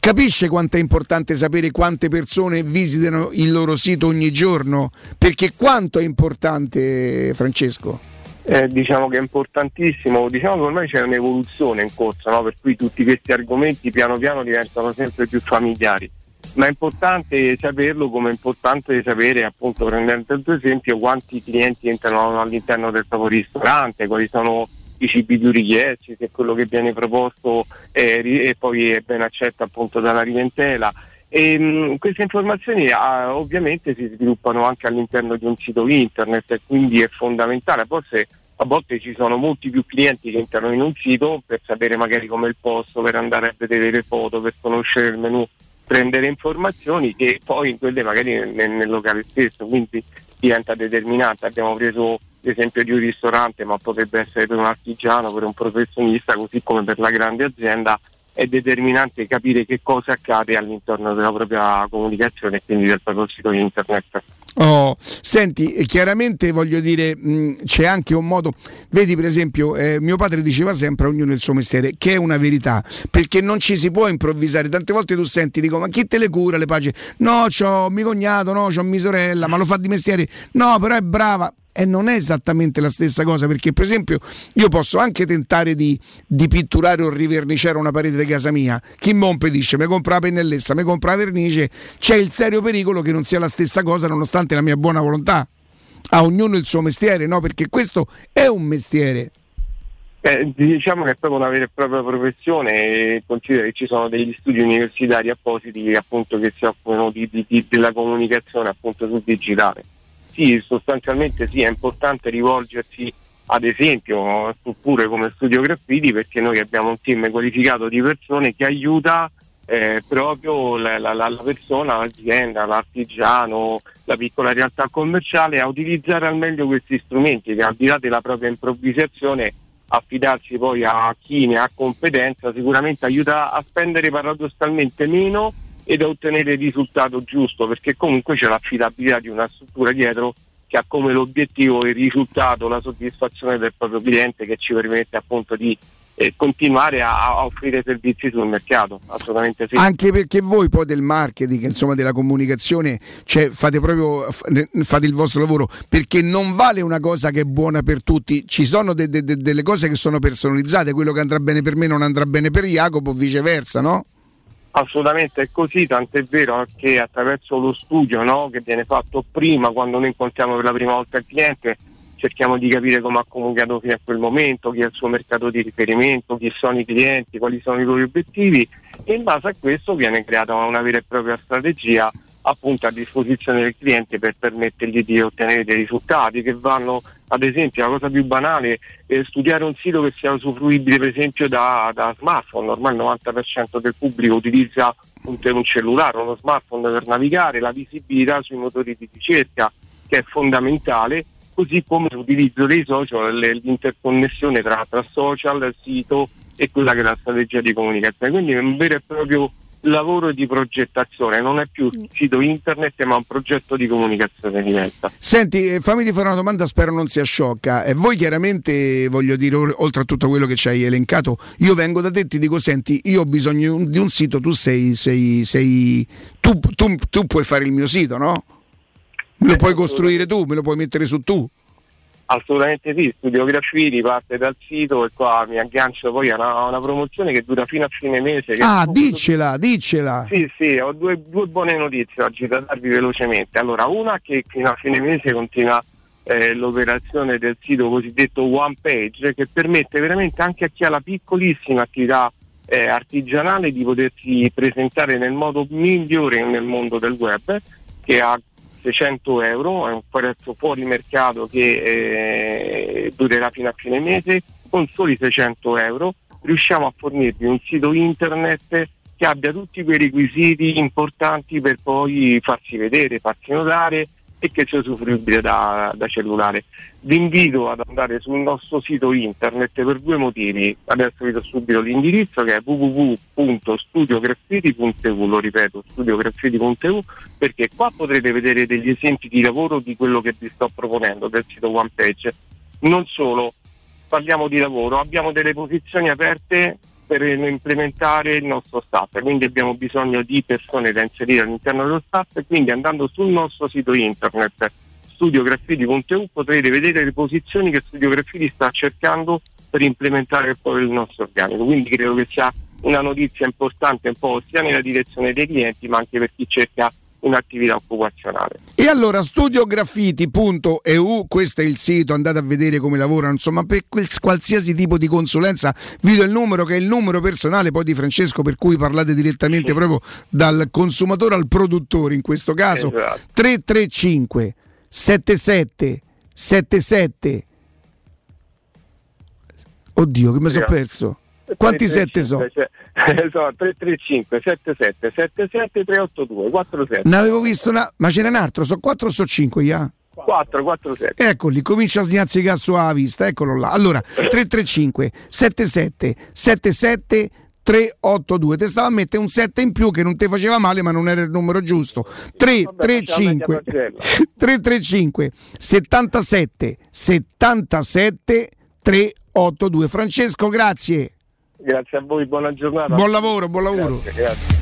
capisce quanto è importante sapere quante persone visitano il loro sito ogni giorno? Perché quanto è importante, Francesco? Eh, diciamo che è importantissimo, diciamo che ormai c'è un'evoluzione in corso, no? Per cui tutti questi argomenti piano piano diventano sempre più familiari, ma è importante saperlo, come è importante sapere, appunto prendendo il tuo esempio, quanti clienti entrano all'interno del proprio ristorante, quali sono i cibi più richiesti, se quello che viene proposto è, e poi è ben accetto appunto dalla clientela. E, mh, queste informazioni ah, ovviamente si sviluppano anche all'interno di un sito internet, e quindi è fondamentale. Forse a volte ci sono molti più clienti che entrano in un sito per sapere magari com'è il posto, per andare a vedere le foto, per conoscere il menù, prendere informazioni che poi in quelle magari nel, nel locale stesso, quindi diventa determinante. Abbiamo preso esempio di un ristorante, ma potrebbe essere per un artigiano, per un professionista, così come per la grande azienda. È determinante capire che cosa accade all'interno della propria comunicazione e quindi del proprio sito internet. Oh, senti, chiaramente voglio dire, mh, c'è anche un modo, vedi per esempio eh, mio padre diceva sempre ognuno il suo mestiere, che è una verità, perché non ci si può improvvisare. Tante volte tu senti, dico, ma chi te le cura le pagine? No, c'ho mio cognato, no, c'ho mia sorella, ma lo fa di mestiere, no, però è brava. E non è esattamente la stessa cosa, perché per esempio io posso anche tentare di, di pitturare o riverniciare una parete di casa mia, chi mi impedisce? Mi compra la pennellessa, mi compra la vernice. C'è il serio pericolo che non sia la stessa cosa nonostante la mia buona volontà. A ognuno il suo mestiere, no? Perché questo è un mestiere. Eh, diciamo che è proprio una vera e propria professione, e considera che ci sono degli studi universitari appositi che, appunto, che si occupano di, di, di, della comunicazione appunto sul digitale. Sì, sostanzialmente sì, è importante rivolgersi ad esempio oppure come Studio Graffiti, perché noi abbiamo un team qualificato di persone che aiuta eh, proprio la, la, la persona, l'azienda, l'artigiano, la piccola realtà commerciale a utilizzare al meglio questi strumenti, che al di là della propria improvvisazione, affidarsi poi a chi ne ha competenza sicuramente aiuta a spendere paradossalmente meno ed a ottenere il risultato giusto, perché comunque c'è l'affidabilità di una struttura dietro che ha come l'obiettivo il risultato, la soddisfazione del proprio cliente, che ci permette appunto di eh, continuare a, a offrire servizi sul mercato. Assolutamente sì. Anche perché voi poi del marketing, insomma della comunicazione, cioè fate proprio fate il vostro lavoro, perché non vale una cosa che è buona per tutti, ci sono de, de, de, delle cose che sono personalizzate, quello che andrà bene per me non andrà bene per Jacopo, viceversa, no? Assolutamente è così, tant'è vero che attraverso lo studio, no, che viene fatto prima, quando noi incontriamo per la prima volta il cliente, cerchiamo di capire come ha comunicato fino a quel momento, chi è il suo mercato di riferimento, chi sono i clienti, quali sono i loro obiettivi, e in base a questo viene creata una vera e propria strategia appunto a disposizione del cliente per permettergli di ottenere dei risultati che vanno, ad esempio, la cosa più banale, eh, studiare un sito che sia usufruibile per esempio da, da smartphone. Ormai il novanta per cento del pubblico utilizza un, un cellulare, uno smartphone per navigare, la visibilità sui motori di ricerca che è fondamentale, così come l'utilizzo dei social, l'interconnessione tra, tra social, il sito e quella che è la strategia di comunicazione. Quindi è un vero e proprio lavoro di progettazione, non è più un sito internet ma un progetto di comunicazione diversa. Senti, fammi di fare una domanda, spero non sia sciocca. E voi chiaramente, voglio dire, oltre a tutto quello che ci hai elencato, io vengo da te e ti dico, senti, io ho bisogno di un sito, tu sei, sei, sei tu, tu, tu puoi fare il mio sito, no? Me lo puoi costruire tu, me lo puoi mettere su tu. Assolutamente sì, Studio Graffiti parte dal sito e qua mi aggancio poi a una, una promozione che dura fino a fine mese. Che ah, diccela, diccela! Sì, sì, ho due, due buone notizie oggi da darvi velocemente. Allora, una che fino a fine mese continua eh, l'operazione del sito cosiddetto One Page, che permette veramente anche a chi ha la piccolissima attività eh, artigianale di potersi presentare nel modo migliore nel mondo del web, che ha seicento euro, è un prezzo fuori mercato che eh, durerà fino a fine mese. Con soli seicento euro riusciamo a fornirvi un sito internet che abbia tutti quei requisiti importanti per poi farsi vedere, farsi notare e che sia usufruibile da, da cellulare. Vi invito ad andare sul nostro sito internet per due motivi. Adesso vi do subito l'indirizzo, che è w w w punto studio graffiti punto e u, lo ripeto, studio graffiti punto e u, perché qua potrete vedere degli esempi di lavoro di quello che vi sto proponendo del sito One Page. Non solo, parliamo di lavoro, abbiamo delle posizioni aperte per implementare il nostro staff, quindi abbiamo bisogno di persone da inserire all'interno dello staff, e quindi andando sul nostro sito internet studio graffiti punto e u potrete vedere le posizioni che Studio Graffiti sta cercando per implementare poi il nostro organico. Quindi credo che sia una notizia importante, un po' sia nella direzione dei clienti ma anche per chi cerca un'attività occupazionale. E allora studio graffiti punto e u, questo è il sito, andate a vedere come lavorano, insomma, per qualsiasi tipo di consulenza. Vi do il numero, che è il numero personale poi di Francesco, per cui parlate direttamente, sì, proprio dal consumatore al produttore in questo caso. Esatto. tre tre cinque sette sette sette sette, oddio che mi sono perso, quanti sette sono? So, tre tre cinque sette sette sette sette tre otto due quattro sette. Ne avevo visto una, ma c'era un altro, sono quattro o sono cinque? Yeah. quattro quattro sette. Eccoli, comincia a sgnazzicar sulla vista, eccolo là. Allora, tre tre cinque sette sette sette sette tre otto due. Te stava a mettere un sette in più che non ti faceva male, ma non era il numero giusto. tre tre cinque tre tre cinque settantasette settantasette tre otto due. Francesco, grazie. Grazie a voi, buona giornata. Buon lavoro, buon lavoro. Grazie, grazie.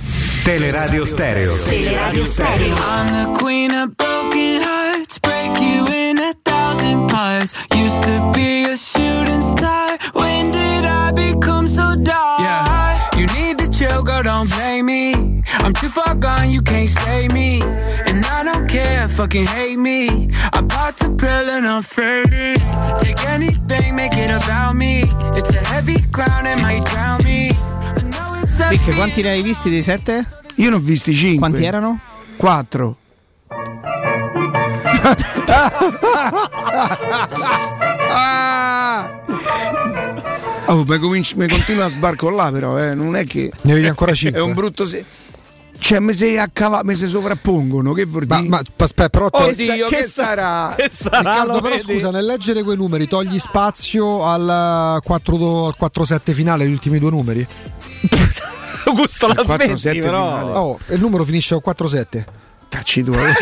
Teleradio Stereo. Teleradio Stereo. I'm the queen of broken hearts, break you in a thousand parts. Used to be a shooting star. When did I become so dark? Yeah. You need to chill, girl, don't blame me. I'm too far gone, you can't save me. And I don't care, fucking hate me. I bought a pill and I'm faded. Take anything, make it about me. It's a heavy crown and might drown me. I know it's a Perché quanti ne hai visti dei sette? Io ne ho visti cinque. Quanti erano? Quattro. Oh, ma cominci, mi continua a sbarcollare però, eh. Non è che ne vedi ancora cinque. È un brutto se... Cioè, mi si accava- sovrappongono, che vuol dire? Ma, ma aspetta, però te... Oddio, che, che sarà? Che sarà? Riccardo, però scusa, nel leggere quei numeri togli spazio al quattro sette finale, gli ultimi due numeri. Augusto, la smetti, però. Oh, il numero finisce con quattro sette. Tacci due.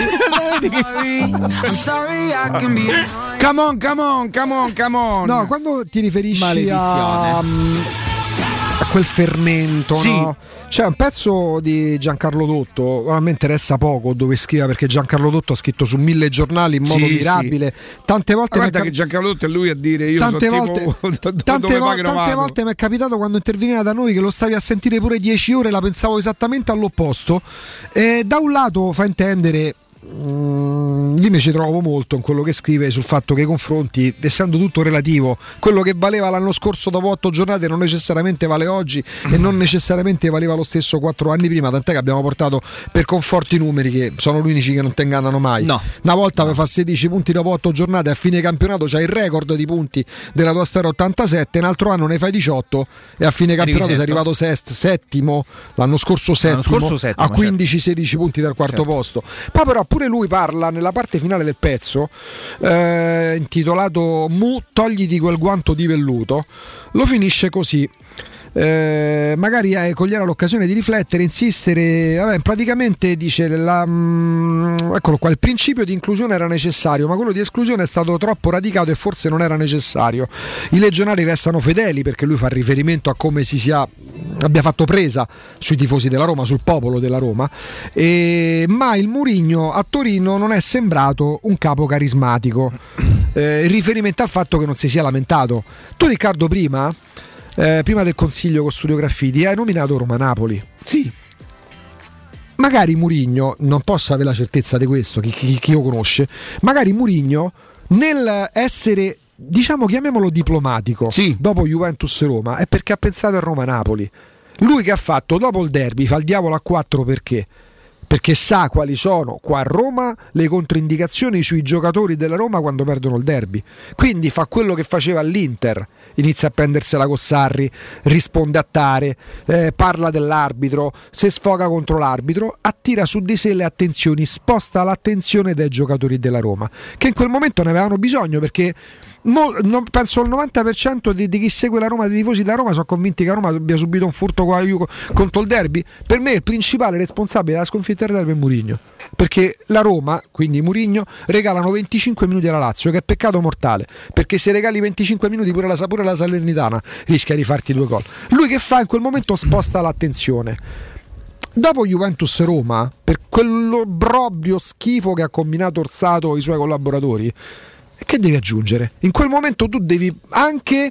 Come on, come on, come on, come on. No, quando ti riferisci a... Um, a quel fermento, sì, no? C'è un pezzo di Giancarlo Dotto, a me interessa poco dove scriva, perché Giancarlo Dotto ha scritto su mille giornali in modo sì, mirabile, sì. Tante volte, guarda che Giancarlo Dotto è lui a dire io tante sono volte, tipo, tante, tante, vo- tante volte mi è capitato quando interveniva da noi che lo stavi a sentire pure dieci ore, la pensavo esattamente all'opposto, e da un lato fa intendere, Mm, lì mi ci trovo molto in quello che scrive sul fatto che i confronti, essendo tutto relativo, quello che valeva l'anno scorso dopo otto giornate non necessariamente vale oggi, mm. e non necessariamente valeva lo stesso quattro anni prima, tant'è che abbiamo portato per conforti numeri che sono gli unici che non ti ingannano mai, no. Una volta che fa sedici punti dopo otto giornate, a fine campionato c'hai il record di punti della tua storia ottantasette, un altro anno ne fai diciotto e a fine campionato sei arrivato sesto, settimo l'anno scorso, settimo, l'anno scorso settimo, a quindici sedici certo. punti dal quarto certo. posto. Poi però pure lui parla nella parte finale del pezzo, eh, intitolato Mu, togliti quel guanto di velluto, lo finisce così, eh, magari eh, coglierà l'occasione di riflettere, insistere, vabbè, praticamente dice la, mh, eccolo qua, il principio di inclusione era necessario ma quello di esclusione è stato troppo radicato e forse non era necessario. I legionari restano fedeli, perché lui fa riferimento a come si sia abbia fatto presa sui tifosi della Roma, sul popolo della Roma, e, ma il Mourinho a Torino non è sembrato un capo carismatico, eh, riferimento al fatto che non si sia lamentato. Tu Riccardo prima eh, prima del consiglio con Studio Graffiti hai nominato Roma-Napoli, sì, magari Mourinho, non posso avere la certezza di questo, chi, chi, chi lo conosce, magari Mourinho nel essere, diciamo, chiamiamolo diplomatico, sì, dopo Juventus Roma è perché ha pensato a Roma Napoli. Lui che ha fatto dopo il derby fa il diavolo a quattro perché? perché sa quali sono qua a Roma le controindicazioni sui giocatori della Roma quando perdono il derby, quindi fa quello che faceva all'Inter, inizia a prendersela con Sarri, risponde a Tare, eh, parla dell'arbitro, se sfoga contro l'arbitro, attira su di sé le attenzioni, sposta l'attenzione dai giocatori della Roma che in quel momento ne avevano bisogno, perché no, no, penso il novanta per cento di, di chi segue la Roma, dei tifosi della Roma, sono convinti che la Roma abbia subito un furto contro il derby. Per me il principale responsabile della sconfitta del derby è Mourinho, perché la Roma, quindi Mourinho, regalano venticinque minuti alla Lazio, che è peccato mortale, perché se regali venticinque minuti pure la Sapore e la Salernitana rischia di farti due gol. Lui che fa in quel momento? Sposta l'attenzione. Dopo Juventus-Roma, per quell'obbrobrio schifo che ha combinato Orsato e i suoi collaboratori, che devi aggiungere? In quel momento tu devi anche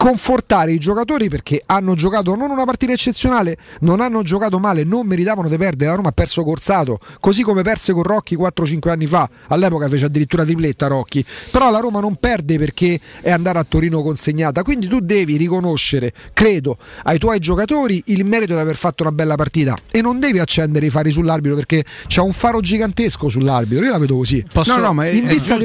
confortare i giocatori, perché hanno giocato non una partita eccezionale, non hanno giocato male, non meritavano di perdere. La Roma ha perso Corsato, così come perse con Rocchi quattro cinque anni fa, all'epoca fece addirittura tripletta Rocchi, però la Roma non perde perché è andata a Torino consegnata. Quindi tu devi riconoscere, credo, ai tuoi giocatori il merito di aver fatto una bella partita e non devi accendere i fari sull'arbitro, perché c'è un faro gigantesco sull'arbitro, io la vedo così. Posso... no, no, ma è, in vista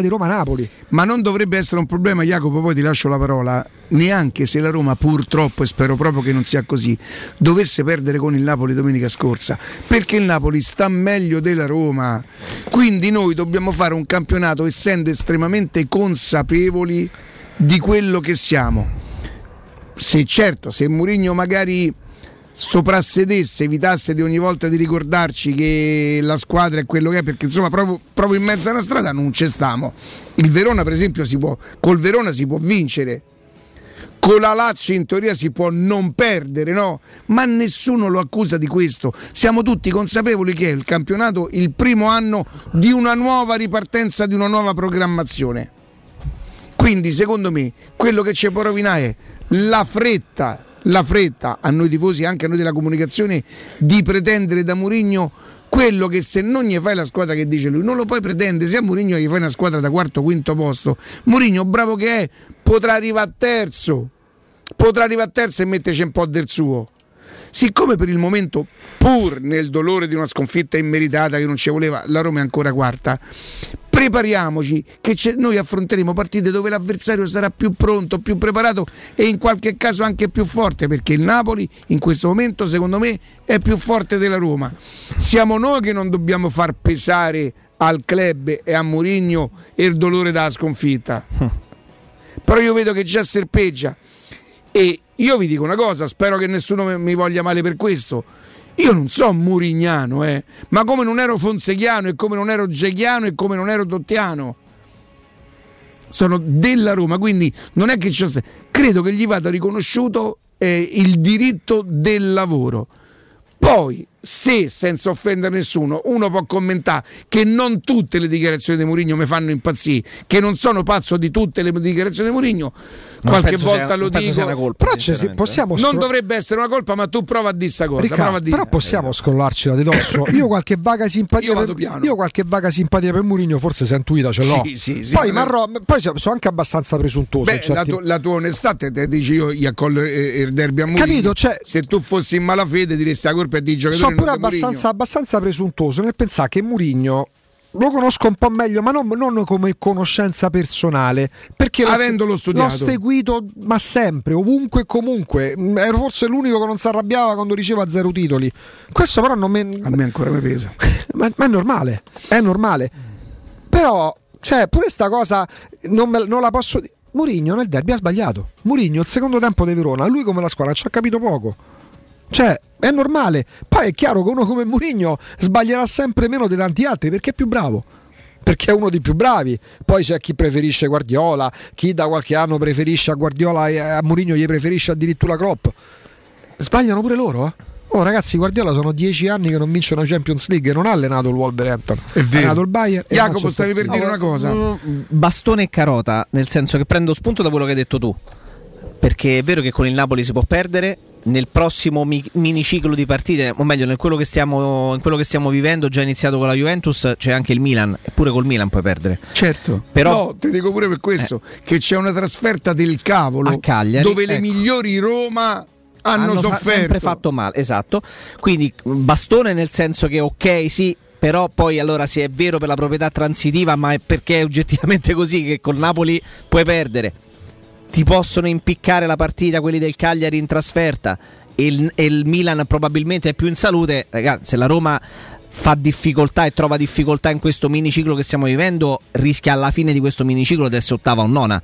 di Roma-Napoli, ma non dovrebbe essere un problema, Jacopo, poi ti lascio la parola, neanche se la Roma, purtroppo, e spero proprio che non sia così, dovesse perdere con il Napoli domenica scorsa, perché il Napoli sta meglio della Roma. Quindi noi dobbiamo fare un campionato essendo estremamente consapevoli di quello che siamo. Se certo, se Mourinho magari soprassedesse, evitasse di ogni volta di ricordarci che la squadra è quello che è, perché insomma proprio, proprio in mezzo alla strada non ci stiamo. Il Verona per esempio si può, col Verona si può vincere, con la Lazio in teoria si può non perdere, no? Ma nessuno lo accusa di questo, siamo tutti consapevoli che è il campionato, il primo anno di una nuova ripartenza, di una nuova programmazione. Quindi secondo me quello che ci può rovinare è la fretta la fretta a noi tifosi, anche a noi della comunicazione, di pretendere da Mourinho quello che se non gli fai la squadra che dice lui non lo puoi pretendere. Se a Mourinho gli fai una squadra da quarto quinto posto, Mourinho, bravo che è, potrà arrivare terzo potrà arrivare terzo e metterci un po' del suo. Siccome per il momento, pur nel dolore di una sconfitta immeritata che non ci voleva, la Roma è ancora quarta, prepariamoci che noi affronteremo partite dove l'avversario sarà più pronto, più preparato e in qualche caso anche più forte, perché il Napoli in questo momento secondo me è più forte della Roma. Siamo noi che non dobbiamo far pesare al club e a Mourinho il dolore della sconfitta, però io vedo che già serpeggia. E io vi dico una cosa, spero che nessuno mi voglia male per questo, io non so murignano, eh, ma come non ero fonsechiano e come non ero gechiano e come non ero dottiano, sono della Roma, quindi non è che c'ho... credo che gli vada riconosciuto eh, il diritto del lavoro. Poi, se, senza offendere nessuno, uno può commentare che non tutte le dichiarazioni di Mourinho mi fanno impazzire, che non sono pazzo di tutte le dichiarazioni di Mourinho, qualche volta sia, lo dico, colpa, però c'è, possiamo scroll... non dovrebbe essere una colpa, ma tu prova a dire sta cosa, Riccardo, a dire. Però possiamo scrollarcela di dosso. Io qualche vaga simpatia io, per... io qualche vaga simpatia per Mourinho forse sentuita ce l'ho, sì, sì, sì, poi, sì, Marro... ma... poi sono anche abbastanza presuntuoso. Beh, certi... la, tu, la tua onestà te, te dici io gli accollo eh, il derby a Mourinho, capito, cioè... se tu fossi in malafede diresti la colpa e di giocatore. Sono pure abbastanza, abbastanza presuntuoso nel pensare che Mourinho lo conosco un po' meglio, ma non, non come conoscenza personale, perché avendolo studiato l'ho seguito, ma sempre, ovunque e comunque. Ero forse l'unico che non si arrabbiava quando riceveva zero titoli. Questo però non me... a me ancora mi pesa. ma, ma è normale, è normale. Però, cioè, pure sta cosa non, me, non la posso dire. Mourinho nel derby ha sbagliato. Mourinho il secondo tempo di Verona, lui come la squadra ci ha capito poco. Cioè, è normale. Poi è chiaro che uno come Mourinho sbaglierà sempre meno di tanti altri, perché è più bravo, perché è uno dei più bravi. Poi c'è chi preferisce Guardiola, chi da qualche anno preferisce a Guardiola e a Mourinho gli preferisce addirittura Klopp. Sbagliano pure loro, eh? Oh ragazzi, Guardiola sono dieci anni che non vince una Champions League, non ha allenato il Wolverhampton, ha allenato il Bayern. Jacopo, stavi per dire una cosa. Bastone e carota, nel senso che prendo spunto da quello che hai detto tu, perché è vero che con il Napoli si può perdere nel prossimo mi- miniciclo di partite, o meglio nel quello che stiamo, in quello che stiamo vivendo, già iniziato con la Juventus, c'è anche il Milan, eppure col Milan puoi perdere. Certo, però no, ti dico pure per questo eh. che c'è una trasferta del cavolo a Cagliari, dove ecco. le migliori Roma hanno, hanno sofferto. Sempre fatto male, esatto. Quindi bastone nel senso che ok, sì, però poi allora se è vero per la proprietà transitiva, ma è perché è oggettivamente così che col Napoli puoi perdere. Ti possono impiccare la partita quelli del Cagliari in trasferta e il, e il Milan probabilmente è più in salute. Ragazzi, se la Roma fa difficoltà e trova difficoltà in questo miniciclo che stiamo vivendo, rischia alla fine di questo miniciclo di essere ottava o nona.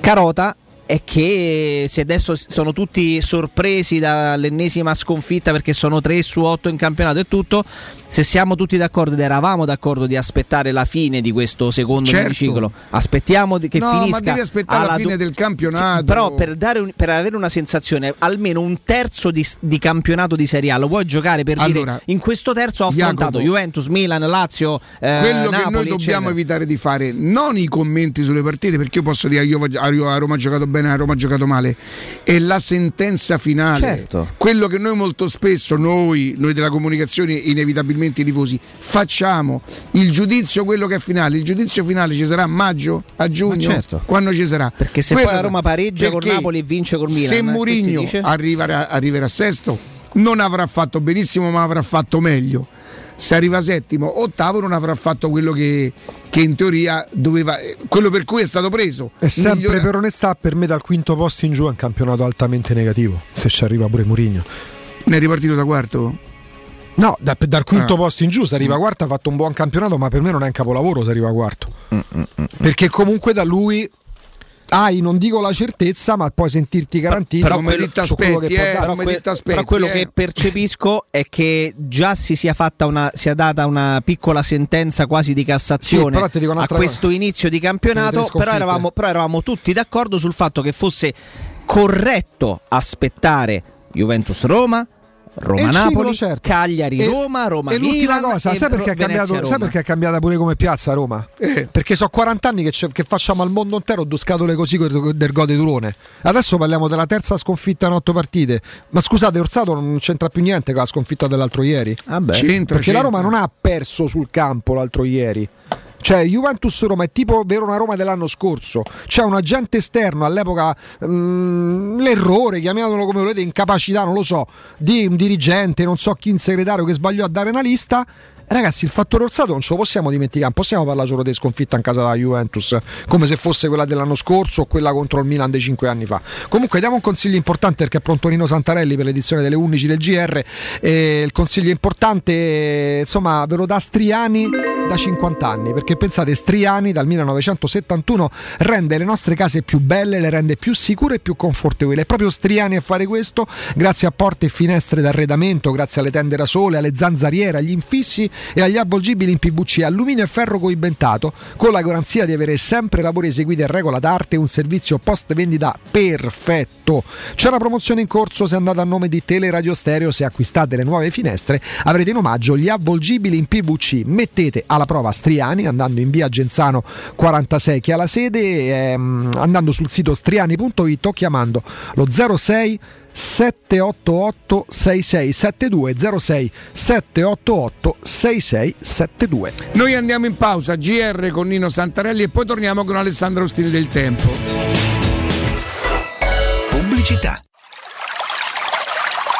Carota è che se adesso sono tutti sorpresi dall'ennesima sconfitta, perché sono tre su otto in campionato e tutto, se siamo tutti d'accordo ed eravamo d'accordo di aspettare la fine di questo secondo certo. miniciclo, aspettiamo che no, finisca, ma devi aspettare la fine do... del campionato, sì, però per, dare un, per avere una sensazione, almeno un terzo di, di campionato di Serie A lo vuoi giocare, per allora, dire in questo terzo ho affrontato Jacopo, Juventus, Milan, Lazio, eh, quello Napoli, che noi dobbiamo eccetera. evitare di fare, non i commenti sulle partite, perché io posso dire a Roma ha giocato bene, a Roma ha giocato male, è la sentenza finale, certo. quello che noi molto spesso, noi, noi della comunicazione, inevitabilmente i tifosi facciamo il giudizio, quello che è finale, il giudizio finale ci sarà a maggio, a giugno, certo. quando ci sarà, perché se quello poi la Roma pareggia con Napoli e vince con Milan, se Mourinho arriverà, arriverà sesto non avrà fatto benissimo, ma avrà fatto meglio. Se arriva settimo, ottavo, non avrà fatto quello che, che in teoria doveva, quello per cui è stato preso. È sempre migliore... per onestà, per me dal quinto posto in giù è un campionato altamente negativo, se ci arriva pure Mourinho. Ne è ripartito da quarto? No, da, dal quinto ah. posto in giù, se arriva quarto ha fatto un buon campionato, ma per me non è un capolavoro se arriva quarto. Mm-mm-mm. Perché comunque da lui hai, ah, non dico la certezza, ma puoi sentirti garantito. Però quello, quello, che, eh, però que- aspetti, però quello eh. che percepisco è che già si sia fatta una, sia data una piccola sentenza quasi di Cassazione, sì, però a questo cosa. inizio di campionato, però eravamo, però eravamo tutti d'accordo sul fatto che fosse corretto aspettare Juventus-Roma, Roma-Napoli, certo. Cagliari-Roma, Roma-Milan. E l'ultima cosa, e sai, perché cambiato, sai perché è cambiata pure come piazza Roma? Eh. Perché so quaranta anni che, che facciamo al mondo intero due scatole così del gode Turone. Adesso parliamo della terza sconfitta in otto partite. Ma scusate, Orsato non c'entra più niente con la sconfitta dell'altro ieri. Ah beh. C'entra, perché c'entra. La Roma non ha perso sul campo l'altro ieri. Cioè Juventus Roma è tipo Verona Roma dell'anno scorso, c'è un agente esterno all'epoca, mh, l'errore, chiamiamolo come volete, incapacità, non lo so, di un dirigente, non so chi, in segretario, che sbagliò a dare una lista. Ragazzi, il fattore Orsato non ce lo possiamo dimenticare, non possiamo parlare solo di sconfitta in casa della Juventus come se fosse quella dell'anno scorso o quella contro il Milan dei cinque anni fa. Comunque diamo un consiglio importante, perché è pronto Nino Santarelli per l'edizione delle undici del G R, e il consiglio importante, insomma, ve lo dà Striani da cinquanta anni, perché pensate, Striani dal millenovecentosettantuno rende le nostre case più belle, le rende più sicure e più confortevoli. È proprio Striani a fare questo, grazie a porte e finestre d'arredamento, grazie alle tende da sole, alle zanzariere, agli infissi e agli avvolgibili in P V C, alluminio e ferro coibentato, con la garanzia di avere sempre lavori eseguiti in regola d'arte e un servizio post vendita perfetto. C'è una promozione in corso, se andate a nome di Teleradio Stereo, se acquistate le nuove finestre avrete in omaggio gli avvolgibili in P V C. Mettete alla prova Striani andando in via Genzano quarantasei, che ha la sede, ehm, andando sul sito striani punto it o chiamando lo zero sei sette otto otto sei sei sette due zero sei sette otto otto sei sei sette due. Noi andiamo in pausa G R con Nino Santarelli e poi torniamo con Alessandro Ostini del Tempo. Pubblicità.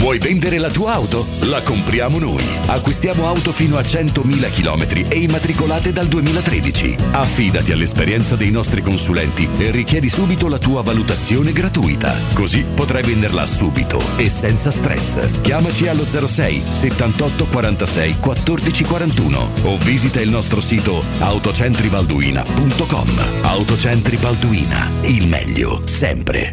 Vuoi vendere la tua auto? La compriamo noi. Acquistiamo auto fino a centomila chilometri e immatricolate dal duemilatredici. Affidati all'esperienza dei nostri consulenti e richiedi subito la tua valutazione gratuita. Così potrai venderla subito e senza stress. Chiamaci allo zero sei settantotto quarantasei quattordici quarantuno o visita il nostro sito autocentribalduina punto com. Autocentri Balduina, il meglio sempre.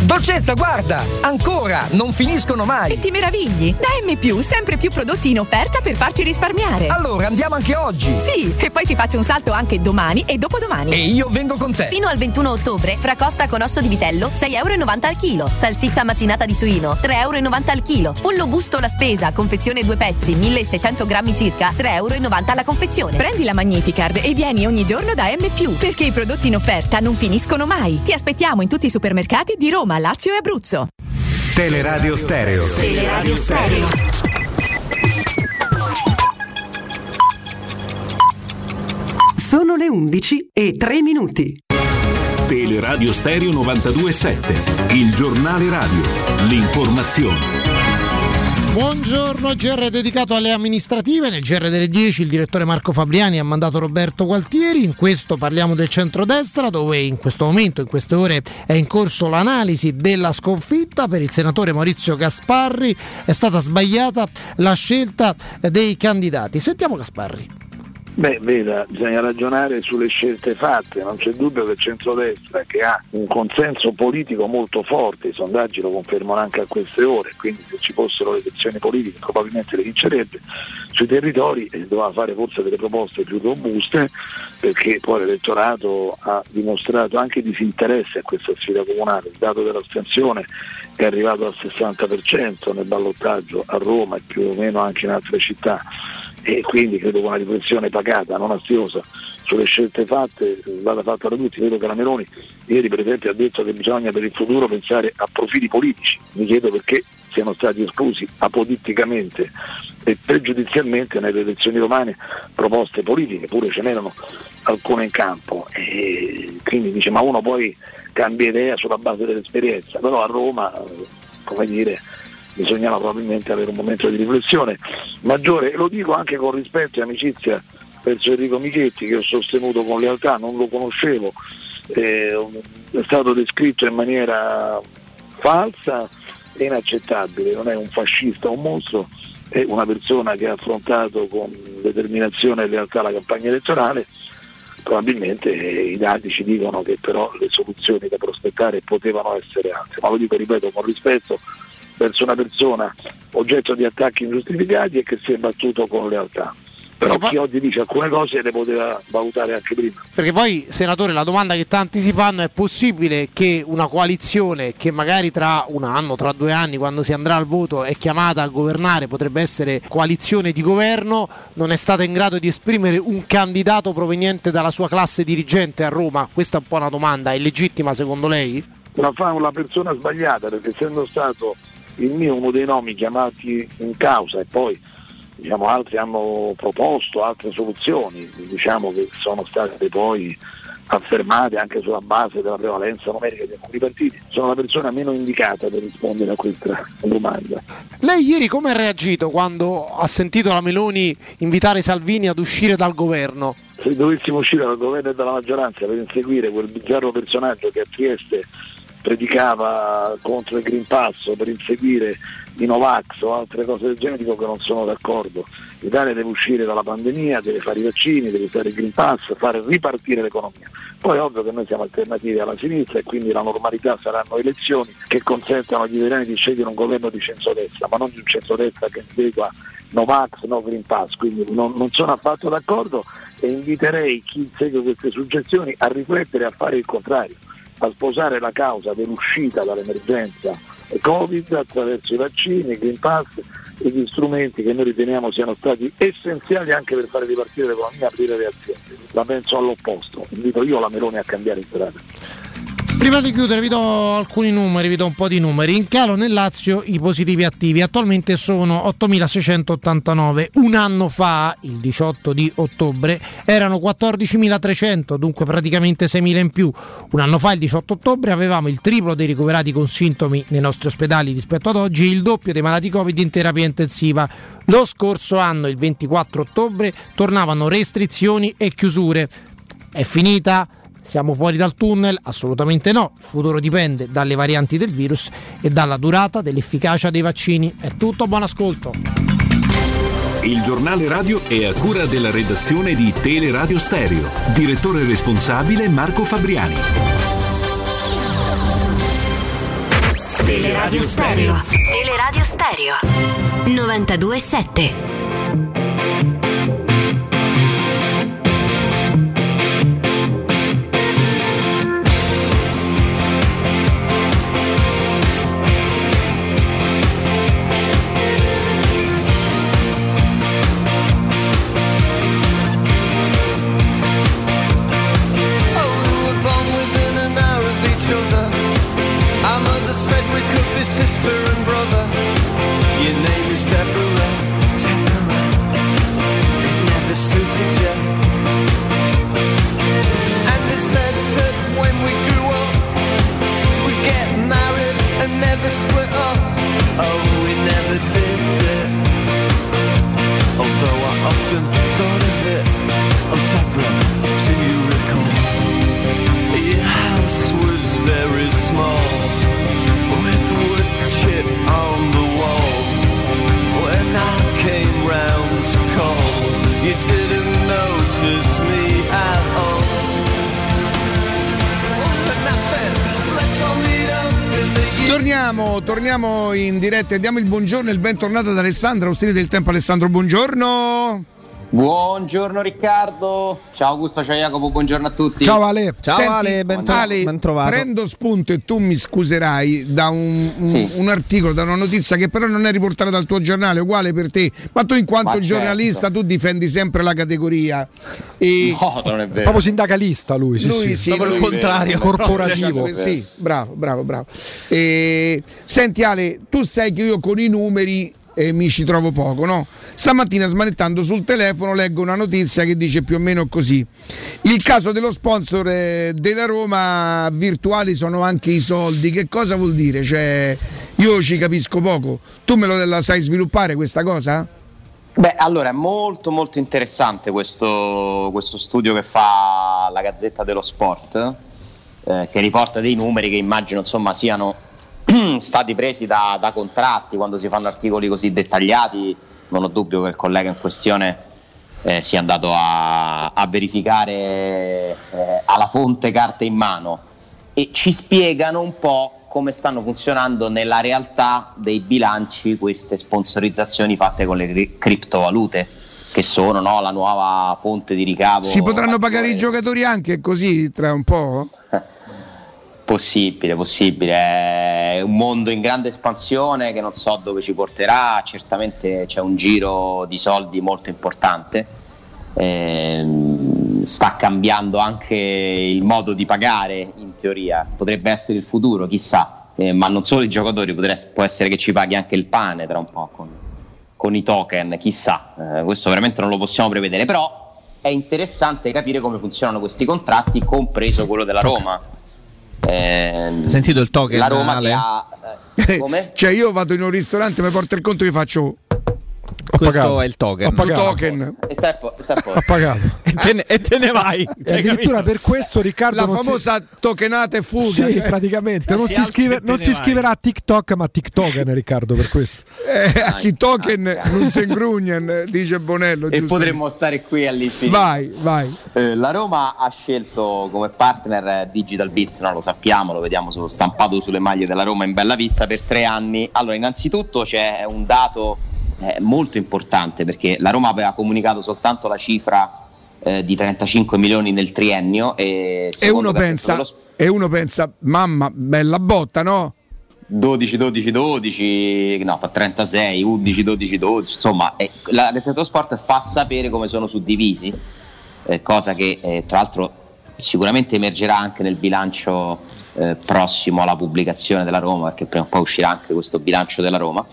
Dolcezza, guarda! Ancora! Non finiscono mai! E ti meravigli! Da M+, sempre più prodotti in offerta per farci risparmiare! Allora, andiamo anche oggi! Sì! E poi ci faccio un salto anche domani e dopodomani! E io vengo con te! Fino al ventuno ottobre, fracosta con osso di vitello, sei e novanta euro al chilo, salsiccia macinata di suino, tre e novanta euro al chilo, pollo busto la spesa, confezione due pezzi, milleseicento grammi circa, tre e novanta euro alla confezione. Prendi la Magnificard e vieni ogni giorno da M+, perché i prodotti in offerta non finiscono mai! Ti aspettiamo in tutti i supermercati di Roma, Lazio e Abruzzo. Teleradio Stereo. Teleradio Stereo. Sono le undici e tre minuti. Teleradio Stereo novantadue e sette. Il giornale radio. L'informazione. Buongiorno, G R dedicato alle amministrative. Nel G R delle dieci il direttore Marco Fabriani ha mandato Roberto Gualtieri. In questo parliamo del centrodestra, dove in questo momento, in queste ore, è in corso l'analisi della sconfitta. Per il senatore Maurizio Gasparri è stata sbagliata la scelta dei candidati. Sentiamo Gasparri. Beh, veda, bisogna ragionare sulle scelte fatte, non c'è dubbio che il centrodestra, che ha un consenso politico molto forte, i sondaggi lo confermano anche a queste ore, quindi se ci fossero le elezioni politiche probabilmente le vincerebbe, sui territori doveva fare forse delle proposte più robuste, perché poi l'elettorato ha dimostrato anche disinteresse a questa sfida comunale. Il dato dell'astensione è arrivato al sessanta per cento nel ballottaggio a Roma e più o meno anche in altre città, e quindi credo che una riflessione pagata, non astiosa, sulle scelte fatte vada fatta da tutti. Vedo che la Meloni ieri per esempio ha detto che bisogna per il futuro pensare a profili politici. Mi chiedo perché siano stati esclusi apoditticamente e pregiudizialmente nelle elezioni romane proposte politiche, pure ce n'erano alcune in campo, e quindi dice ma uno poi cambia idea sulla base dell'esperienza, però a Roma, come dire, bisognava probabilmente avere un momento di riflessione maggiore. Lo dico anche con rispetto e amicizia verso Enrico Michetti, che ho sostenuto con lealtà, non lo conoscevo, eh, è stato descritto in maniera falsa e inaccettabile. Non è un fascista, un mostro, è una persona che ha affrontato con determinazione e lealtà la campagna elettorale. Probabilmente eh, i dati ci dicono che però le soluzioni da prospettare potevano essere altre, ma lo dico, ripeto, con rispetto verso una persona oggetto di attacchi ingiustificati e che si è battuto con lealtà. Però poi, chi oggi dice alcune cose le poteva valutare anche prima. Perché poi, senatore, la domanda che tanti si fanno è: possibile che una coalizione che magari tra un anno, tra due anni, quando si andrà al voto, è chiamata a governare, potrebbe essere coalizione di governo, non è stata in grado di esprimere un candidato proveniente dalla sua classe dirigente a Roma? Questa è un po' una domanda, è legittima secondo lei? La fa una persona sbagliata, perché essendo stato il mio uno dei nomi chiamati in causa, e poi diciamo altri hanno proposto altre soluzioni, diciamo, che sono state poi affermate anche sulla base della prevalenza numerica di alcuni partiti, sono la persona meno indicata per rispondere a questa domanda. Lei ieri come ha reagito quando ha sentito la Meloni invitare Salvini ad uscire dal governo? Se dovessimo uscire dal governo e dalla maggioranza per inseguire quel bizzarro personaggio che a Trieste predicava contro il Green Pass, per inseguire i Novax o altre cose del genere, dico che non sono d'accordo. L'Italia deve uscire dalla pandemia, deve fare i vaccini, deve usare il Green Pass, fare ripartire l'economia. Poi è ovvio che noi siamo alternativi alla sinistra e quindi la normalità saranno elezioni che consentano agli italiani di scegliere un governo di centrodestra, ma non di un centrodestra che insegua no Vax, no Green Pass. Quindi non, non sono affatto d'accordo e inviterei chi segue queste suggestioni a riflettere e a fare il contrario, a sposare la causa dell'uscita dall'emergenza Covid attraverso i vaccini, il Green Pass e gli strumenti che noi riteniamo siano stati essenziali anche per fare ripartire l'economia e aprire le aziende. La penso all'opposto, invito io la Meloni a cambiare strada. Prima di chiudere vi do alcuni numeri, vi do un po' di numeri. In calo nel Lazio i positivi attivi, attualmente sono ottomilaseicentottantanove, un anno fa, il diciotto di ottobre, erano quattordicimilatrecento, dunque praticamente seimila in più. Un anno fa, il diciotto ottobre, avevamo il triplo dei ricoverati con sintomi nei nostri ospedali rispetto ad oggi, il doppio dei malati Covid in terapia intensiva. Lo scorso anno, il ventiquattro ottobre, tornavano restrizioni e chiusure. È finita? Siamo fuori dal tunnel? Assolutamente no, il futuro dipende dalle varianti del virus e dalla durata dell'efficacia dei vaccini. È tutto, buon ascolto. Il giornale radio è a cura della redazione di Teleradio Stereo, direttore responsabile Marco Fabriani. Teleradio Stereo, Teleradio Stereo novantadue virgola sette. Torniamo, torniamo in diretta e diamo il buongiorno e il bentornato ad Alessandro, Austini del Tempo. Alessandro, buongiorno. Buongiorno Riccardo. Ciao Augusto, ciao Jacopo, buongiorno a tutti. Ciao Ale. Ciao. Senti, Ale, ben trovato. Prendo spunto, e tu mi scuserai, da un, un, sì. un articolo, da una notizia che però non è riportata dal tuo giornale, uguale per te. Ma tu in quanto Ma giornalista certo. tu difendi sempre la categoria. E no, non è vero. Proprio sindacalista lui, sì, lui, sì, proprio il contrario, corporativo. Sì, sì, bravo, bravo, bravo. E, senti Ale, tu sai che io con i numeri eh, mi ci trovo poco, no? Stamattina smanettando sul telefono leggo una notizia che dice più o meno così: il caso dello sponsor eh, della Roma, virtuali sono anche i soldi. Che cosa vuol dire? Cioè, io ci capisco poco, tu me lo la sai sviluppare questa cosa? Beh, allora è molto molto interessante questo, questo studio che fa la Gazzetta dello Sport, eh, che riporta dei numeri che immagino insomma siano stati presi da, da contratti. Quando si fanno articoli così dettagliati non ho dubbio che il collega in questione eh, sia andato a, a verificare eh, alla fonte carte in mano, e ci spiegano un po' come stanno funzionando nella realtà dei bilanci queste sponsorizzazioni fatte con le cri- criptovalute, che sono, no, la nuova fonte di ricavo. Si potranno pagare i giocatori anche così tra un po'? Possibile, possibile. È un mondo in grande espansione che non so dove ci porterà, certamente c'è un giro di soldi molto importante, eh, sta cambiando anche il modo di pagare in teoria, potrebbe essere il futuro, chissà, eh, ma non solo i giocatori, potrebbe, può essere che ci paghi anche il pane tra un po' con, con i token, chissà, eh, questo veramente non lo possiamo prevedere, però è interessante capire come funzionano questi contratti, compreso quello della Roma. Eh, sentito il token? La Roma Ale? Che ha eh, come? Cioè io vado in un ristorante, mi porto il conto e faccio questo pagato. È il token, ho pagato. Token. E stai a po- stai a posto. Ho pagato. E, te ne, e te ne vai, cioè, addirittura capito? Per questo Riccardo, la famosa si... tokenata e fuga, sì, cioè, praticamente non si, scrive, non si iscriverà a TikTok ma TikToken Riccardo per questo, eh, a TikToken non si ingrugnan, dice Bonello, e potremmo stare qui all'infinito. Vai, vai. Eh, la Roma ha scelto come partner Digital Bits, no, lo sappiamo, lo vediamo su, stampato sulle maglie della Roma in bella vista per tre anni. Allora innanzitutto c'è un dato Eh, molto importante, perché la Roma aveva comunicato soltanto la cifra eh, di trentacinque milioni nel triennio e, e, uno pensa, dello... e uno pensa mamma bella botta, no? dodici dodici dodici no, fa trentasei, undici dodici dodici, insomma eh, la Gazzetta dello Sport fa sapere come sono suddivisi, eh, cosa che eh, tra l'altro sicuramente emergerà anche nel bilancio eh, prossimo alla pubblicazione della Roma, perché prima o poi uscirà anche questo bilancio della Roma.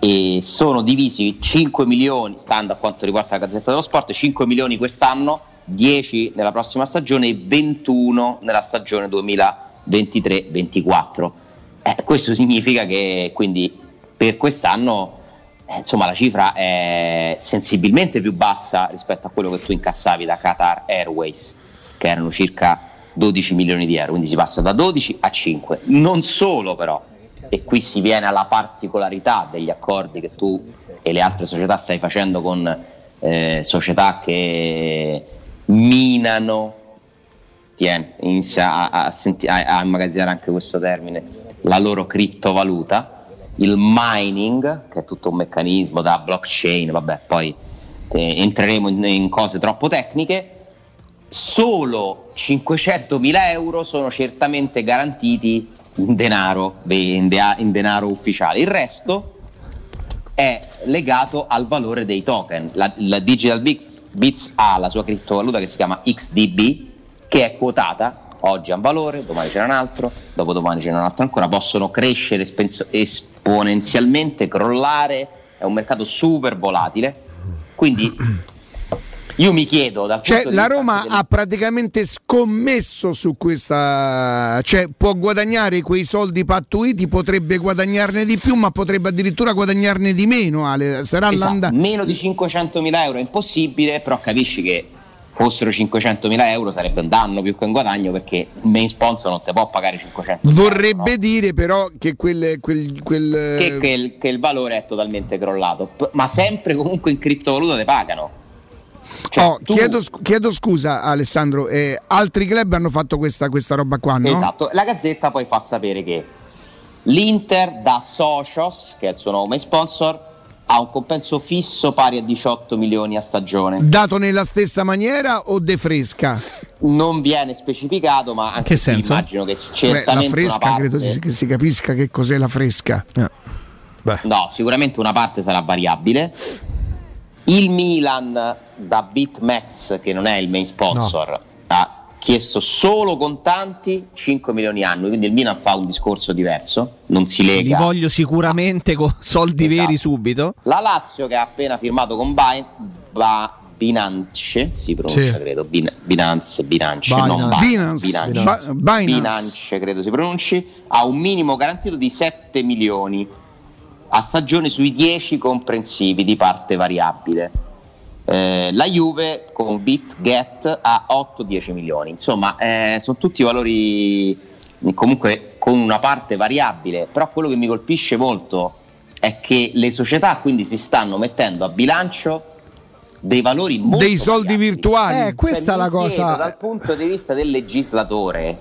E sono divisi cinque milioni, stando a quanto riguarda la Gazzetta dello Sport, cinque milioni quest'anno, dieci nella prossima stagione e ventuno nella stagione duemilaventitré ventiquattro. Eh, questo significa che quindi per quest'anno eh, insomma la cifra è sensibilmente più bassa rispetto a quello che tu incassavi da Qatar Airways, che erano circa dodici milioni di euro, quindi si passa da dodici a cinque. Non solo però, e qui si viene alla particolarità degli accordi che tu e le altre società stai facendo con eh, società che minano, tieni, inizia a, a, senti, a, a immagazzinare anche questo termine, la loro criptovaluta, il mining, che è tutto un meccanismo da blockchain, vabbè, poi eh, entreremo in, in cose troppo tecniche. Solo cinquecentomila euro sono certamente garantiti in denaro, in, de- in denaro ufficiale, il resto è legato al valore dei token. La, la Digital Bits, Bits ha la sua criptovaluta che si chiama X D B, che è quotata, oggi ha un valore, domani c'era un altro, dopodomani c'era un altro ancora, possono crescere espenso- esponenzialmente, crollare, è un mercato super volatile, quindi... Io mi chiedo, dal cioè, la Roma delle... ha praticamente scommesso su questa, cioè può guadagnare quei soldi pattuiti, potrebbe guadagnarne di più, ma potrebbe addirittura guadagnarne di meno. Ale, sarà esatto. l'anda... meno di cinquecentomila euro è impossibile, però capisci che fossero cinquecentomila euro sarebbe un danno più che un guadagno, perché il main sponsor non te può pagare cinquecento. Vorrebbe euro, dire no? Però che quel, quel, quel... Che, che, il, che il valore è totalmente crollato, ma sempre comunque in criptovaluta te pagano. Cioè, oh, tu... chiedo, chiedo scusa Alessandro, eh, altri club hanno fatto questa, questa roba qua, no? Esatto, la Gazzetta poi fa sapere che l'Inter da Socios, che è il suo nome sponsor, ha un compenso fisso pari a diciotto milioni a stagione. Dato nella stessa maniera o de fresca? Non viene specificato, ma anche che senso? Immagino che certamente beh, la fresca, parte... credo si, che si capisca che cos'è la fresca. Eh. Beh. No, sicuramente una parte sarà variabile. Il Milan da BitMEX, che non è il main sponsor, no, ha chiesto solo contanti cinque milioni annui, quindi il Milan fa un discorso diverso, non si lega, li voglio sicuramente ah. con soldi esatto. veri subito. La Lazio, che ha appena firmato con Bain, ba, Binance si pronuncia sì. credo Bin, Binance Binance Binance. Non ba, Binance. Binance. Binance. Binance Binance credo si pronunci, ha un minimo garantito di sette milioni a stagione sui dieci comprensivi di parte variabile. Eh, la Juve con BitGet ha otto dieci milioni, insomma eh, sono tutti valori comunque con una parte variabile, però quello che mi colpisce molto è che le società quindi si stanno mettendo a bilancio dei valori molto dei soldi variabili. virtuali. Eh, questa è la cosa. Dal punto di vista del legislatore,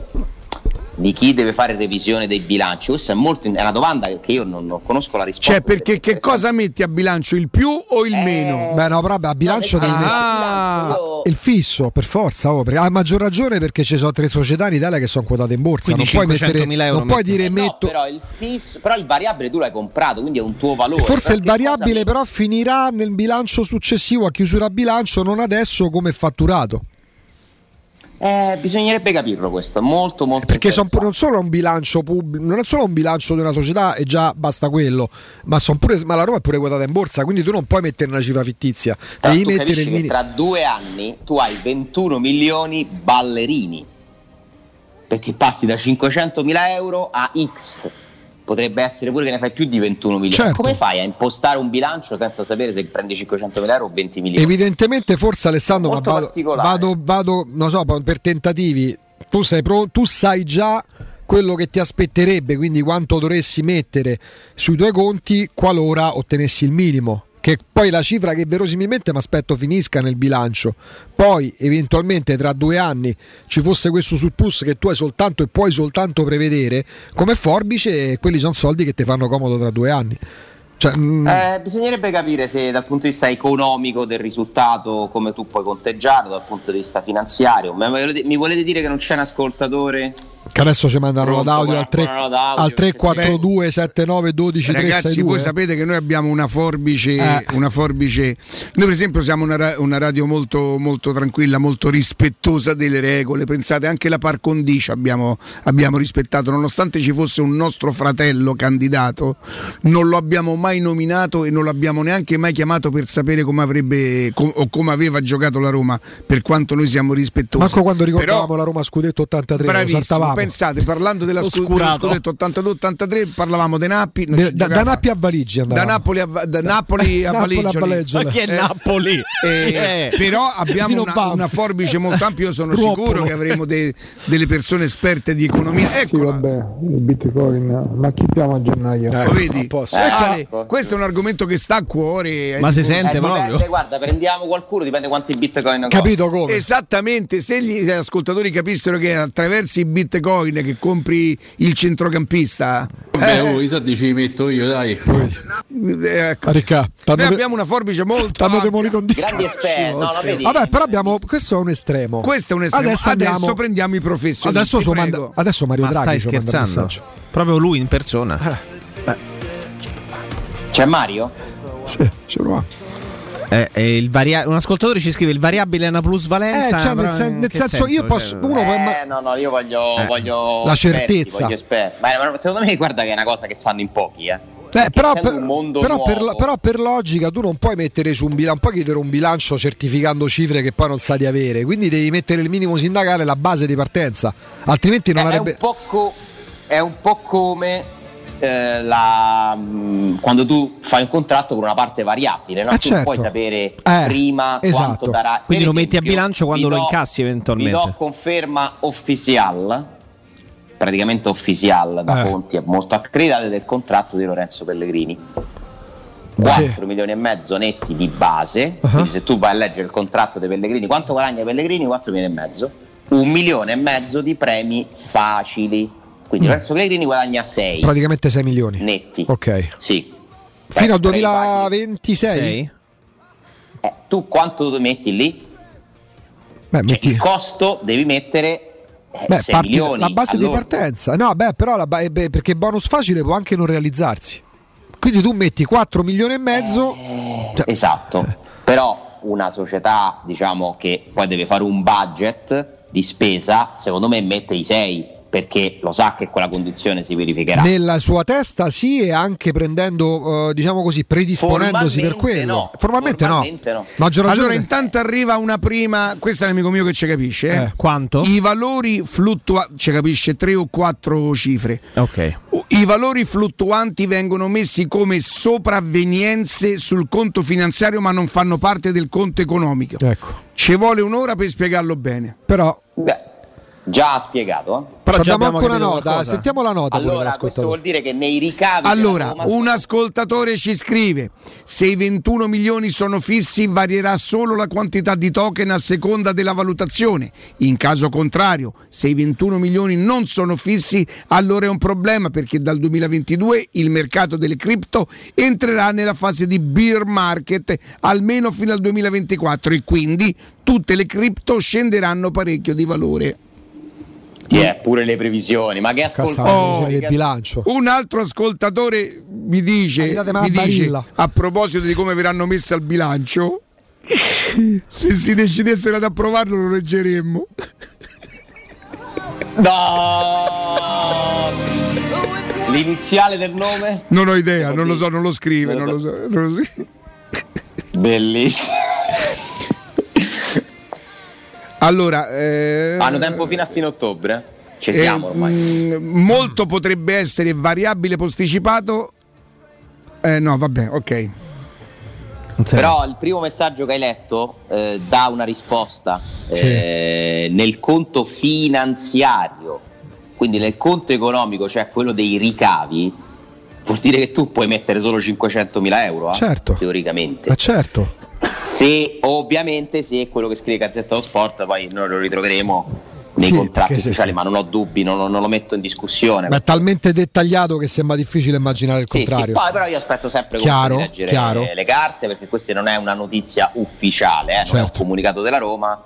di chi deve fare revisione dei bilanci? Questa è, molto, è una domanda che io non, non conosco la risposta. Cioè, perché che cosa metti a bilancio? Il più o il eh, meno? Beh, no, proprio a bilancio no, del ah, bilancio... il fisso, per forza. Oh, a maggior ragione perché ci sono tre società in Italia che sono quotate in borsa. Quindi non puoi mettere, non puoi dire eh no, metto. Però il fisso, però il variabile tu l'hai comprato, quindi è un tuo valore. Forse il variabile, però, finirà nel bilancio successivo a chiusura bilancio, non adesso come fatturato. Eh, bisognerebbe capirlo questo, molto molto perché son, non solo un bilancio pubblico, non è solo un bilancio di una società e già basta quello, ma, son pure, ma la Roma è pure quotata in borsa, quindi tu non puoi mettere una cifra fittizia. Però devi mettere il mini... tra due anni tu hai ventuno milioni ballerini, perché passi da cinquecentomila euro a X, potrebbe essere pure che ne fai più di ventuno milioni. Certo. Come fai a impostare un bilancio senza sapere se prendi cinquecentomila euro o venti milioni? Evidentemente, forse Alessandro, ma vado, vado, vado non so, per tentativi. Tu sei pronto, tu sai già quello che ti aspetterebbe, quindi quanto dovresti mettere sui tuoi conti qualora ottenessi il minimo, che poi la cifra che verosimilmente mi aspetto finisca nel bilancio. Poi eventualmente tra due anni ci fosse questo surplus che tu hai soltanto e puoi soltanto prevedere come forbice, e quelli sono soldi che ti fanno comodo tra due anni. Cioè, mm... eh, bisognerebbe capire se dal punto di vista economico del risultato come tu puoi conteggiarlo, dal punto di vista finanziario. Ma mi volete dire che non c'è un ascoltatore? Che adesso ci mandano l'audio al tre quattro due sette nove uno due Ragazzi, voi sapete che noi abbiamo una forbice, eh. una forbice. Noi, per esempio, siamo una, una radio molto, molto tranquilla, molto rispettosa delle regole. Pensate, anche la par condicio abbiamo, abbiamo rispettato, nonostante ci fosse un nostro fratello candidato, non lo abbiamo mai nominato e non l'abbiamo neanche mai chiamato per sapere come avrebbe com, o come aveva giocato la Roma. Per quanto noi siamo rispettosi, manco quando ricordavamo però, la Roma scudetto ottantatré, bravissimo, lo saltavamo. Pensate, parlando della scudetto ottantadue ottantatré parlavamo dei Nappi, da, da, da Nappi a Valigia, andavamo. da Napoli a, da Napoli a Valigia, ma chi è Napoli? Eh, eh, eh. Però abbiamo una, una forbice molto ampia. Io sono Ruopolo. sicuro che avremo de, delle persone esperte di economia. Ecco, sì, vabbè, il Bitcoin, ma chi chiama a gennaio? Eh, vedi? Eh, Ale, questo è un argomento che sta a cuore, ma si cuore. sente eh, proprio. Dipende, guarda, prendiamo qualcuno, dipende quanti Bitcoin. Capito come? Esattamente, se gli ascoltatori capissero che attraverso i Bitcoin che compri il centrocampista, vabbè, eh. oh, i soldi ci metto io, dai. Ecco. Carica, noi de... abbiamo una forbice molto demolito un disco. No, vabbè, però abbiamo questo è un estremo. Questo è un estremo. Adesso, adesso andiamo... prendiamo i professionisti. Adesso, manda... adesso Mario Ma Draghi stai scherzando. Proprio lui in persona. Eh. C'è Mario? Sì, ce l'ho. Ha. Eh, eh, il varia- un ascoltatore ci scrive il variabile è una plusvalenza, eh, cioè, nel, sen- nel senso, senso io posso uno eh, ma- no no io voglio, eh, voglio la certezza esperti, voglio esperti. Ma, ma secondo me guarda che è una cosa che sanno in pochi, eh. Eh, però, per, però, per la, però per logica tu non puoi mettere su un bilancio, puoi chiedere un bilancio certificando cifre che poi non sa di avere, quindi devi mettere il minimo sindacale, la base di partenza, altrimenti non eh, avrebbe è un po' co- è un po' come La, quando tu fai un contratto con una parte variabile, no? Ah, tu certo. puoi sapere eh, prima esatto. quanto darà. Quindi esempio, lo metti a bilancio quando do, lo incassi eventualmente. Vi do conferma official, praticamente official da eh. fonti molto accreditate, del contratto di Lorenzo Pellegrini. quattro sì. milioni e mezzo netti di base. Uh-huh. Quindi se tu vai a leggere il contratto dei Pellegrini, quanto guadagna Pellegrini? quattro milioni e mezzo Un milione e mezzo di premi facili. Quindi Lorenzo Pellegrini guadagna sei praticamente sei milioni netti. Ok. Sì. Fino al duemilaventisei Eh, tu quanto metti lì? Beh, cioè, metti... il costo devi mettere eh, beh, sei milioni la base allora. di partenza. No, beh, però la ba- beh, perché bonus facile può anche non realizzarsi. Quindi tu metti quattro milioni e mezzo Eh, cioè... Esatto. Eh. Però una società, diciamo, che poi deve fare un budget di spesa, secondo me mette i sei perché lo sa che quella condizione si verificherà. Nella sua testa sì, e anche prendendo, eh, diciamo così, predisponendosi per quello. No. Formalmente, Formalmente no. no. Allora intanto arriva una prima, questo è l'amico mio che ci capisce. Eh? Eh, quanto? I valori fluttuanti, ci capisce tre o quattro cifre. Ok. I valori fluttuanti vengono messi come sopravvenienze sul conto finanziario ma non fanno parte del conto economico. Ecco. Ci vuole un'ora per spiegarlo bene. Però... Beh. Già spiegato. Eh? Però abbiamo anche una nota, sentiamo la nota. Allora, questo vuol dire che nei ricavi. Allora, un ascoltatore ci scrive: se i ventuno milioni sono fissi, varierà solo la quantità di token a seconda della valutazione. In caso contrario, se i ventuno milioni non sono fissi, allora è un problema, perché dal duemilaventidue il mercato delle cripto entrerà nella fase di bear market almeno fino al duemilaventiquattro, e quindi tutte le cripto scenderanno parecchio di valore. Yeah, pure le previsioni, ma che ascoltatore oh, del bilancio. Un altro ascoltatore mi dice, mi dice a proposito di come verranno messe al bilancio, se si decidessero ad approvarlo lo leggeremmo. No. L'iniziale del nome? Non ho idea, non lo so, non lo scrive, non lo so. Non lo so. Bellissimo. Allora, eh, hanno tempo fino a fine ottobre. Ci eh, siamo ormai. Mh, molto potrebbe essere variabile posticipato. Eh, no, vabbè, ok. Sì. Però il primo messaggio che hai letto eh, dà una risposta eh, sì. nel conto finanziario, quindi nel conto economico, cioè quello dei ricavi. Vuol dire che tu puoi mettere solo cinquecentomila euro, eh? Certo. Teoricamente. Ma certo. Se ovviamente se quello che scrive Gazzetta dello Sport, poi noi lo ritroveremo nei sì, contratti ufficiali, sì. ma non ho dubbi, non, non lo metto in discussione. Ma è talmente dettagliato che sembra difficile immaginare il sì, contrario. Sì, poi però io aspetto sempre chiaro, di leggere chiaro. le carte, perché questa non è una notizia ufficiale, eh? non certo. è un comunicato della Roma,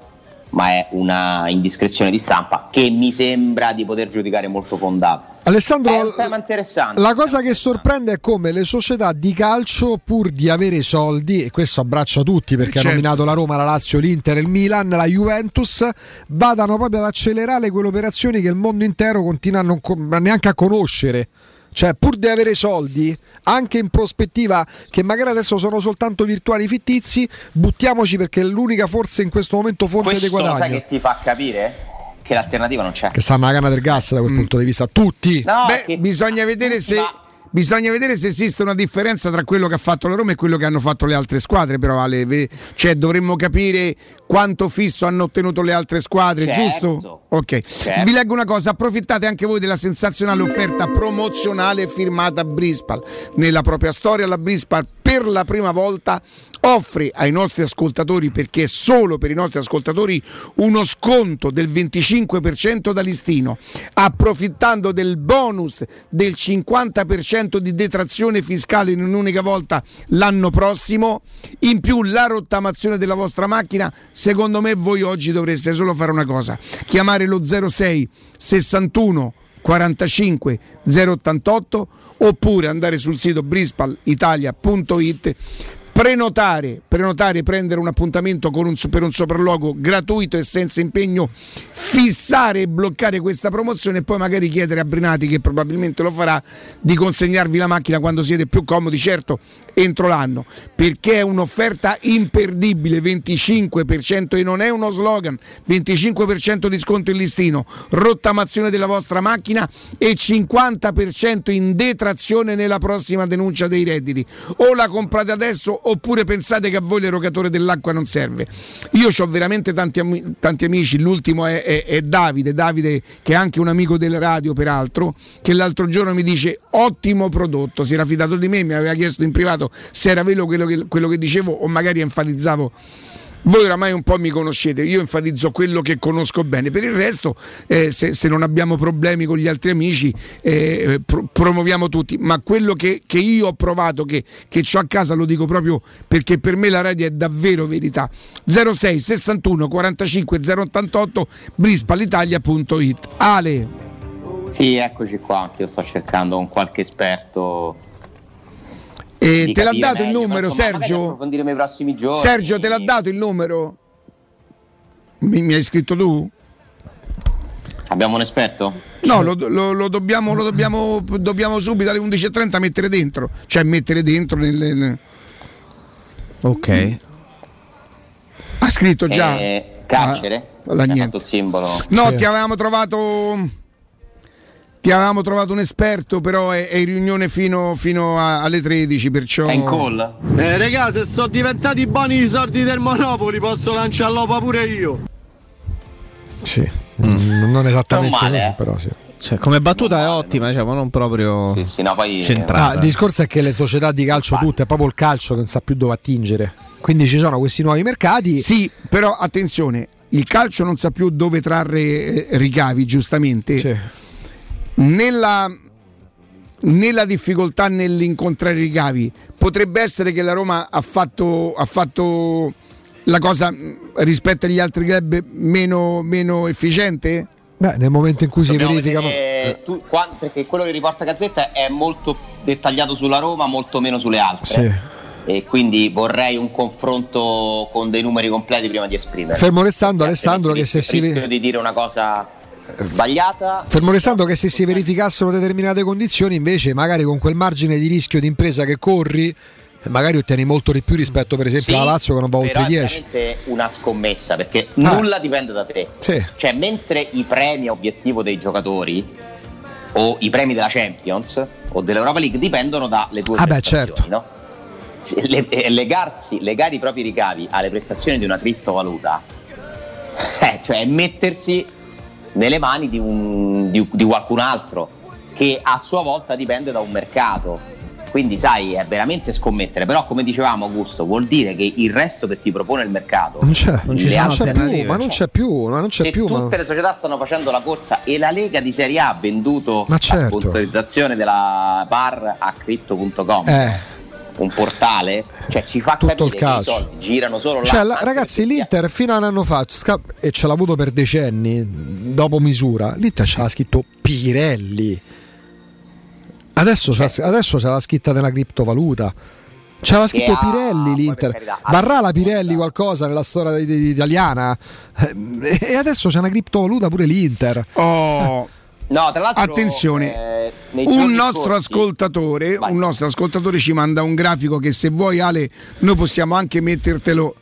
ma è una indiscrezione di stampa che mi sembra di poter giudicare molto fondata. Alessandro, è un tema interessante. La cosa che sorprende è come le società di calcio, pur di avere soldi, e questo abbraccia tutti perché certo. ha nominato la Roma, la Lazio, l'Inter, il Milan, la Juventus, vadano proprio ad accelerare quelle operazioni che il mondo intero continua a non, neanche a conoscere. Cioè, pur di avere soldi, anche in prospettiva che magari adesso sono soltanto virtuali fittizi, buttiamoci perché è l'unica forse in questo momento fonte questo di guadagno. Questo sai che ti fa capire? Che l'alternativa non c'è. Che stanno alla canna del gas da quel mm. punto di vista. Tutti. No, Beh, che... bisogna vedere se... Ma... Bisogna vedere se esiste una differenza tra quello che ha fatto la Roma e quello che hanno fatto le altre squadre, però Ale, cioè dovremmo capire quanto fisso hanno ottenuto le altre squadre, certo, giusto? Ok, certo. Vi leggo una cosa, approfittate anche voi della sensazionale offerta promozionale firmata Brispal. Nella propria storia la Brispal per la prima volta offre ai nostri ascoltatori, perché è solo per i nostri ascoltatori, uno sconto del venticinque per cento da listino, approfittando del bonus del cinquanta per cento di detrazione fiscale in un'unica volta l'anno prossimo. In più la rottamazione della vostra macchina. Secondo me voi oggi dovreste solo fare una cosa: chiamare lo zero sei sessantuno quarantacinque zero ottantotto oppure andare sul sito brispal italia punto it, Prenotare, prenotare, prendere un appuntamento con un, per un sopralluogo gratuito e senza impegno, fissare e bloccare questa promozione e poi magari chiedere a Brinati, che probabilmente lo farà, di consegnarvi la macchina quando siete più comodi, certo entro l'anno, perché è un'offerta imperdibile, venticinque per cento, e non è uno slogan, venticinque per cento di sconto in listino, rottamazione della vostra macchina e cinquanta per cento in detrazione nella prossima denuncia dei redditi. O la comprate adesso oppure pensate che a voi l'erogatore dell'acqua non serve. Io ho veramente tanti, am- tanti amici, l'ultimo è, è, è Davide, Davide che è anche un amico della radio peraltro, che l'altro giorno mi dice ottimo prodotto, si era fidato di me, mi aveva chiesto in privato se era vero quello che, quello che dicevo o magari enfatizzavo. Voi oramai un po' mi conoscete, io enfatizzo quello che conosco bene, per il resto eh, se, se non abbiamo problemi con gli altri amici eh, pro- promuoviamo tutti, ma quello che, che io ho provato, che, che ho a casa, lo dico proprio perché per me la radio è davvero verità. Zero sei sessantuno quarantacinque zero ottantotto brispal italia punto it. Ale, sì, eccoci qua, anche io sto cercando con qualche esperto. Eh, te l'ha dato meglio, il numero, insomma, Sergio? Nei prossimi giorni. Sergio, te l'ha dato il numero? Mi, mi hai scritto tu? Abbiamo un esperto? No, lo, lo, lo, dobbiamo, lo dobbiamo, dobbiamo subito alle undici e trenta mettere dentro. Cioè mettere dentro nelle, nelle... Ok. Ha scritto già eh, carcere? Ah, la niente. Simbolo. No, eh. ti avevamo trovato... Ti avevamo trovato un esperto, però è, è in riunione fino, fino a, alle tredici, perciò... È in call. Eh, regà, se sono diventati buoni i soldi del Monopoli, posso lanciarlo pure io. Sì. Mm, non esattamente non così, però sì. Cioè, come battuta è ottima, cioè, ma non proprio sì, sì, no, poi... centrale. Ah, il discorso è che le società di calcio tutte, è proprio il calcio che non sa più dove attingere. Quindi ci sono questi nuovi mercati. Sì, però attenzione, il calcio non sa più dove trarre ricavi, giustamente. Sì. Nella, nella difficoltà nell'incontrare i ricavi, potrebbe essere che la Roma ha fatto, ha fatto la cosa rispetto agli altri club meno, meno efficiente? Beh, nel momento in cui dobbiamo si verifica vedere, tu, qua, perché quello che riporta Gazzetta è molto dettagliato sulla Roma, molto meno sulle altre, sì. E quindi vorrei un confronto con dei numeri completi prima di esprimere. Fermo restando, Alessandro, che se si rischio di dire una cosa sbagliata. Fermo restando che se si verificassero determinate condizioni, invece magari con quel margine di rischio di impresa che corri magari ottieni molto di più rispetto per esempio sì, alla Lazio che non va oltre dieci. È veramente una scommessa perché ah. nulla dipende da te, sì. Cioè mentre i premi obiettivo dei giocatori o i premi della Champions o dell'Europa League dipendono dalle tue ah prestazioni, beh, certo. No? Le, legarsi, legare i propri ricavi alle prestazioni di una criptovaluta eh, cioè mettersi nelle mani di, un, di, di qualcun altro che a sua volta dipende da un mercato. Quindi sai, è veramente scommettere. Però come dicevamo Augusto, vuol dire che il resto che ti propone il mercato non c'è, non c'è, non c'è più, ma non c'è più, ma non c'è se più tutte ma... le società stanno facendo la corsa e la Lega di Serie A ha venduto ma la certo. sponsorizzazione della bar a Crypto punto com eh. un portale, cioè ci fa tutto capire il calcio. Che i soldi girano solo là. Cioè, la, ragazzi, l'Inter fino a un anno fa e ce l'ha avuto per decenni dopo misura, l'Inter ce l'ha scritto Pirelli. Adesso, eh. adesso c'è la scritta della criptovaluta. C'era perché scritto ha, Pirelli l'Inter carità, barrà la Pirelli qualcosa nella storia di, di, italiana. E adesso c'è una criptovaluta pure l'Inter. Oh. No, tra l'altro, attenzione, eh, un nostro scorsi, ascoltatore, vai. un nostro ascoltatore ci manda un grafico che se vuoi Ale noi possiamo anche mettertelo.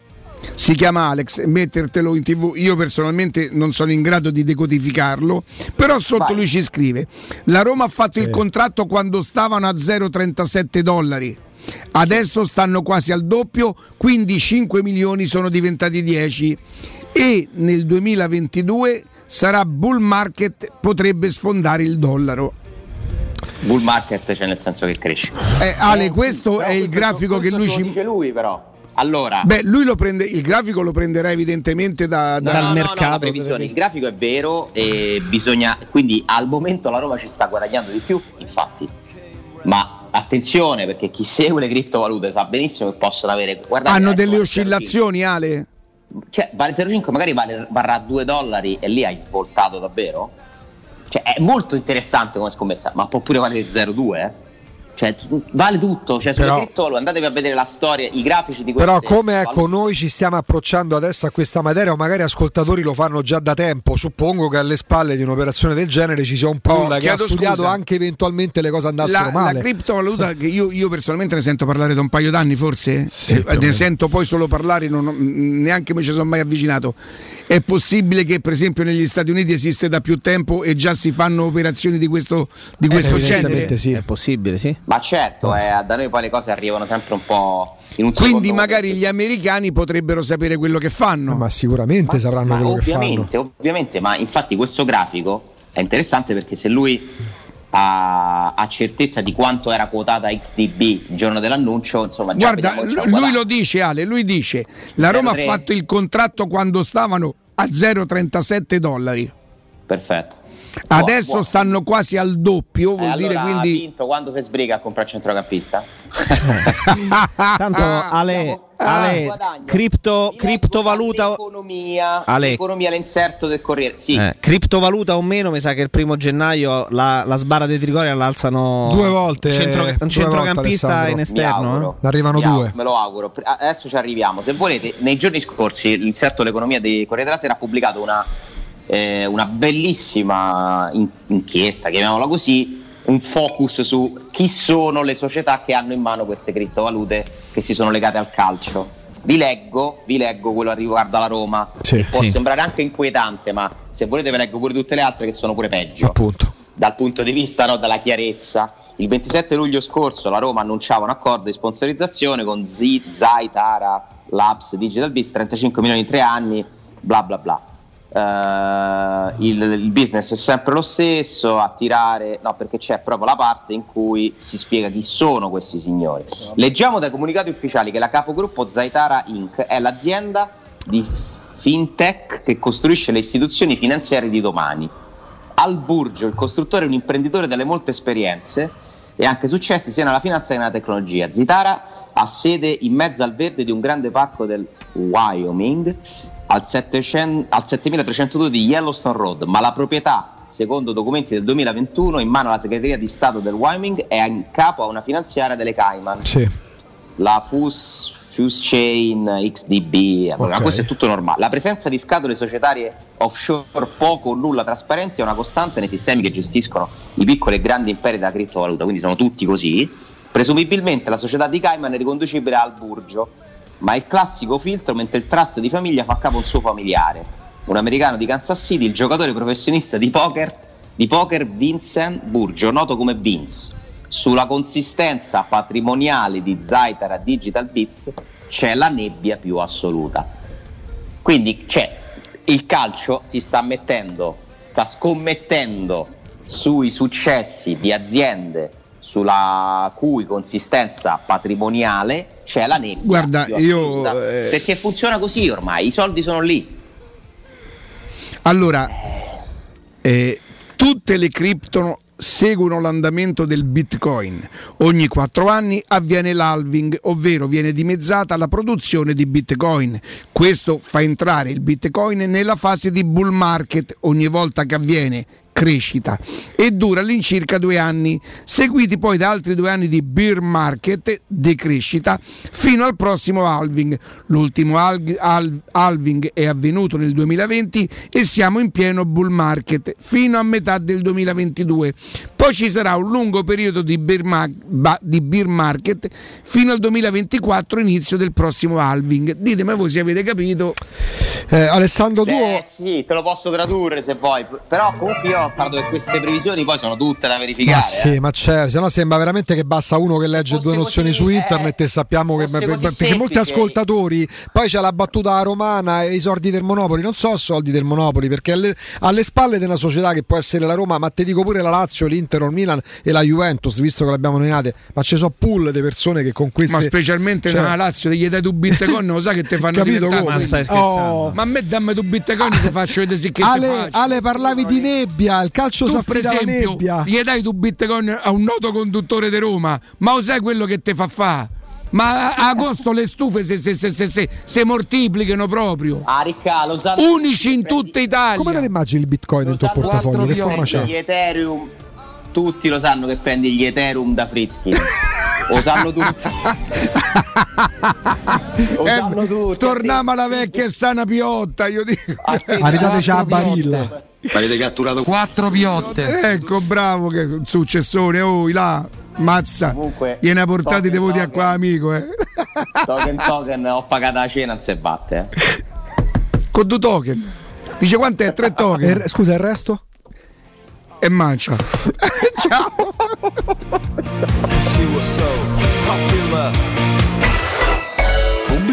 Si chiama Alex, mettertelo in TV. Io personalmente non sono in grado di decodificarlo, però sotto vai. Lui ci scrive: la Roma ha fatto sì. il contratto quando stavano a zero virgola trentasette dollari, adesso stanno quasi al doppio, quindi cinque milioni sono diventati dieci e nel duemilaventidue sarà bull market, potrebbe sfondare il dollaro. Bull market, cioè nel senso che cresce. Eh, Ale, questo eh, è il questo, grafico questo che lui ci dice lui però. Allora, beh, lui lo prende, il grafico lo prenderà evidentemente da, da no, dal no, mercato. No, il grafico è vero e bisogna, quindi al momento la Roma ci sta guadagnando di più, infatti. Ma attenzione, perché chi segue le criptovalute sa benissimo che possono avere guardate, hanno delle oscillazioni, zero virgola cinque. Ale. Cioè, vale zero virgola cinque, magari vale barra due dollari e lì hai svoltato davvero? Cioè, è molto interessante come scommessa, ma può pure valere zero virgola due, eh? Cioè, vale tutto, cioè sulle criptovalute andatevi a vedere la storia, i grafici di queste. Però come ecco noi ci stiamo approcciando adesso a questa materia, o magari ascoltatori lo fanno già da tempo, suppongo che alle spalle di un'operazione del genere ci sia un pool oh, che ha studiato scusa. Anche eventualmente le cose andassero la, male. La criptovaluta che io, io personalmente ne sento parlare da un paio d'anni forse, sì, eh, ne sento poi solo parlare, non ho, neanche mi ci sono mai avvicinato. È possibile che per esempio negli Stati Uniti esiste da più tempo e già si fanno operazioni di questo, di eh, questo genere? Sì, è possibile, sì. Ma certo, eh, da noi poi le cose arrivano sempre un po' in un quindi magari momento. Gli americani potrebbero sapere quello che fanno. No, ma sicuramente ma, sapranno ma quello ovviamente, che fanno. Ovviamente, ma infatti questo grafico è interessante perché se lui ha, ha certezza di quanto era quotata X D B il giorno dell'annuncio, insomma, già guarda, lui guadagno. Lo dice Ale, lui dice la Roma zero virgola tre. Ha fatto il contratto quando stavano a zero virgola trentasette dollari. Perfetto. Adesso buono. Stanno quasi al doppio, eh, vuol allora dire quindi ha vinto quando si sbriga a comprare centrocampista. Tanto Ale, Ale ah, cripto, criptovaluta economia, Ale. Economia l'inserto del Corriere. Sì. Eh, criptovaluta o meno, mi sa che il primo gennaio la, la sbarra dei Trigoria l'alzano due volte. Centro, eh, un centrocampista volte, in esterno, eh? Arrivano mi due. Auguro, me lo auguro. Adesso ci arriviamo. Se volete, nei giorni scorsi l'inserto dell'economia dei Corriere della Sera ha pubblicato una Eh, una bellissima inchiesta, chiamiamola così, un focus su chi sono le società che hanno in mano queste criptovalute che si sono legate al calcio. Vi leggo, vi leggo quello riguardo alla Roma, sì, che può sì. sembrare anche inquietante, ma se volete ve leggo pure tutte le altre che sono pure peggio. Appunto. Dal punto di vista no, della chiarezza. Il ventisette luglio scorso la Roma annunciava un accordo di sponsorizzazione con Z, Zai, Tara, Labs, Digital Biz, trentacinque milioni in tre anni, bla bla bla. Uh, il, il business è sempre lo stesso, attirare, no, perché c'è proprio la parte in cui si spiega chi sono questi signori. Leggiamo dai comunicati ufficiali che la capogruppo Zaitara Incorporated è l'azienda di fintech che costruisce le istituzioni finanziarie di domani. Al Burgio, il costruttore è un imprenditore delle molte esperienze e anche successi sia nella finanza che nella tecnologia. Zaitara ha sede in mezzo al verde di un grande parco del Wyoming, al, settecento, al settemila trecentodue di Yellowstone Road, ma la proprietà, secondo documenti del duemilaventuno, in mano alla segreteria di Stato del Wyoming, è in capo a una finanziaria delle Cayman, sì. La Fus, Fuse Chain, X D B, okay. Ma questo è tutto normale. La presenza di scatole societarie offshore poco o nulla trasparenti è una costante nei sistemi che gestiscono i piccoli e grandi imperi della criptovaluta, quindi sono tutti così. Presumibilmente la società di Cayman è riconducibile al Burgio, ma è il classico filtro, mentre il trust di famiglia fa capo a un suo familiare, un americano di Kansas City, il giocatore professionista di poker, di poker Vincent Burgio, noto come Vince. Sulla consistenza patrimoniale di Zaitara Digital Bits c'è la nebbia più assoluta. Quindi c'è, il calcio si sta mettendo, sta scommettendo sui successi di aziende sulla cui consistenza patrimoniale c'è la nebbia. Guarda, io eh... perché funziona così ormai, i soldi sono lì. Allora, eh, tutte le cripto seguono l'andamento del Bitcoin. Ogni quattro anni avviene l'halving, ovvero viene dimezzata la produzione di Bitcoin. Questo fa entrare il Bitcoin nella fase di bull market ogni volta che avviene crescita e dura all'incirca due anni, seguiti poi da altri due anni di bear market decrescita fino al prossimo halving. L'ultimo halving è avvenuto nel duemilaventi e siamo in pieno bull market fino a metà del duemilaventidue. Poi ci sarà un lungo periodo di bear market fino al duemilaventiquattro, inizio del prossimo halving. Ditemi voi se avete capito. eh, Alessandro, Beh, tu sì, te lo posso tradurre se vuoi, però comunque io parlo che queste previsioni poi sono tutte da verificare. Ma sì, eh. ma c'è, se no sembra veramente che basta uno che legge due nozioni così, su internet eh, e sappiamo che perché semplice. Molti ascoltatori, poi c'è la battuta romana e i soldi del Monopoli, non so soldi del Monopoli, perché alle, alle spalle di una società che può essere la Roma, ma te dico pure la Lazio, l'Inter o il Milan e la Juventus, visto che l'abbiamo nominate, ma ci sono pool di persone che con queste, ma specialmente cioè... nella Lazio degli dai tu Bitcoin, lo sai che te fanno capito diventare. Come? Ma stai scherzando. Oh. Ma a me dammi tu Bitcoin ti faccio vedere sì che Ale, faccio. Ale parlavi di nebbia. Il calcio si affida alla nebbia. Gli dai tu Bitcoin a un noto conduttore di Roma, ma lo sai quello che te fa fa? Ma a agosto le stufe se, se, se, se, se, se moltiplicano proprio. Ah, Ricca, lo sanno, unici in tutta Italia. Come te ne immagini il Bitcoin nel tuo portafoglio? Che forma c'ha? Gli Ethereum, tutti lo sanno che prendi gli Ethereum da Fritkin. Lo sanno tutti. Lo sanno eh, tutti. Torniamo alla vecchia e sana piotta, io dico. Arrivateci la barilla. Avete catturato quattro piotte. Ecco, bravo, che successone, oh, là, mazza. Comunque, viene a portare dei voti a qua, amico, eh. Token token, ho pagato la cena, non si batte, eh. Con due token. Dice quant'è? Tre token. E, scusa, il resto? E mancia. Ciao.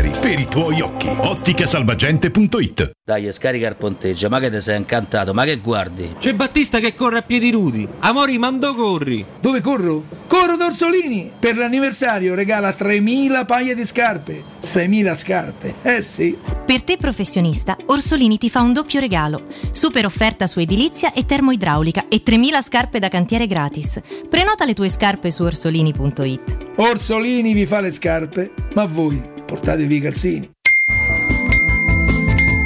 per i tuoi occhi. Otticasalvagente punto it. Dai, scarica il ponteggio, ma che te sei incantato, ma che guardi? C'è Battista che corre a piedi nudi. Amori, mando corri. Dove corro? Corro Orsolini. Per l'anniversario regala tremila paia di scarpe, seimila scarpe. Eh sì. Per te professionista, Orsolini ti fa un doppio regalo. Super offerta su edilizia e termoidraulica e tremila scarpe da cantiere gratis. Prenota le tue scarpe su orsolini punto it. Orsolini vi fa le scarpe, ma voi portatevi i calzini.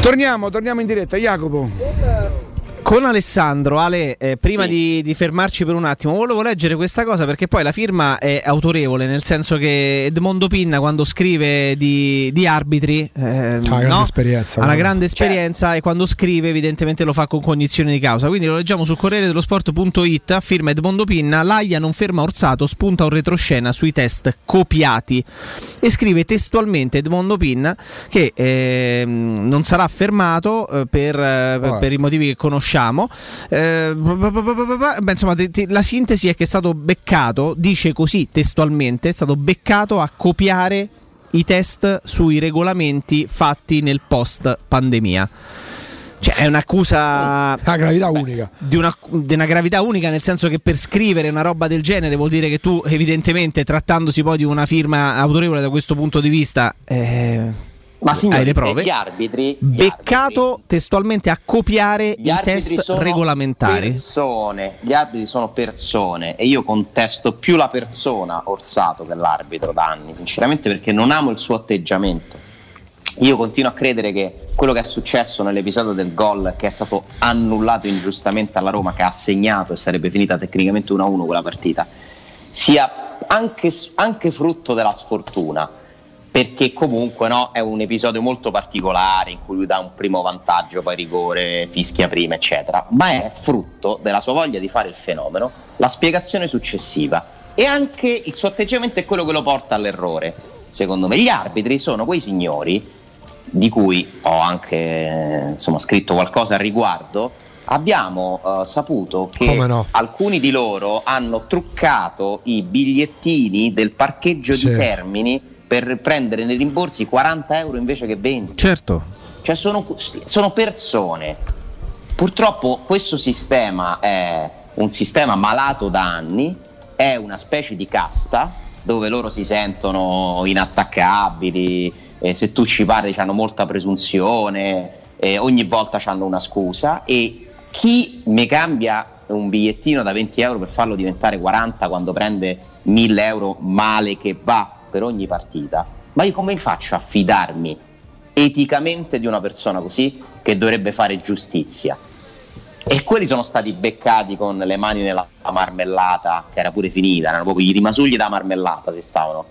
Torniamo, torniamo in diretta, Jacopo. Con Alessandro, Ale, eh, prima sì. di, di fermarci per un attimo, volevo leggere questa cosa perché poi la firma è autorevole, nel senso che Edmondo Pinna quando scrive di, di arbitri eh, ha una no? grande esperienza, ha una grande esperienza certo. E quando scrive evidentemente lo fa con cognizione di causa, quindi lo leggiamo sul Corriere dello Sport punto it, firma Edmondo Pinna, l'A I A non ferma Orsato, spunta un retroscena sui test copiati e scrive testualmente Edmondo Pinna che eh, non sarà fermato eh, per, eh, oh. per i motivi che conosciamo. Eh, beh, insomma, te, te, la sintesi è che è stato beccato, dice così testualmente, è stato beccato a copiare i test sui regolamenti fatti nel post pandemia. Cioè è un'accusa una gravità beh, unica. Di una, di una gravità unica, nel senso che per scrivere una roba del genere vuol dire che tu, evidentemente, trattandosi poi di una firma autorevole da questo punto di vista, eh, ma signori, hai le prove. Gli arbitri, gli beccato arbitri, testualmente a copiare i test regolamentari. Persone, gli arbitri sono persone e io contesto più la persona Orsato che l'arbitro da anni, sinceramente, perché non amo il suo atteggiamento. Io continuo a credere che quello che è successo nell'episodio del gol che è stato annullato ingiustamente alla Roma, che ha segnato e sarebbe finita tecnicamente uno a uno quella partita, sia anche, anche frutto della sfortuna, perché comunque no, è un episodio molto particolare in cui lui dà un primo vantaggio, poi rigore, fischia prima eccetera, ma è frutto della sua voglia di fare il fenomeno, la spiegazione successiva, e anche il suo atteggiamento è quello che lo porta all'errore. Secondo me gli arbitri sono quei signori di cui ho anche insomma scritto qualcosa al riguardo. Abbiamo uh, saputo che no? alcuni di loro hanno truccato i bigliettini del parcheggio sì. di Termini per prendere nei rimborsi quaranta euro invece che venti. Certo. Cioè sono, sono persone. Purtroppo questo sistema è un sistema malato da anni, è una specie di casta dove loro si sentono inattaccabili. Eh, se tu ci parli hanno molta presunzione, eh, ogni volta hanno una scusa, e chi mi cambia un bigliettino da venti euro per farlo diventare quaranta quando prende mille euro male che va per ogni partita, ma io come faccio a fidarmi eticamente di una persona così che dovrebbe fare giustizia? E quelli sono stati beccati con le mani nella marmellata, che era pure finita, erano proprio i rimasugli da marmellata, si stavano.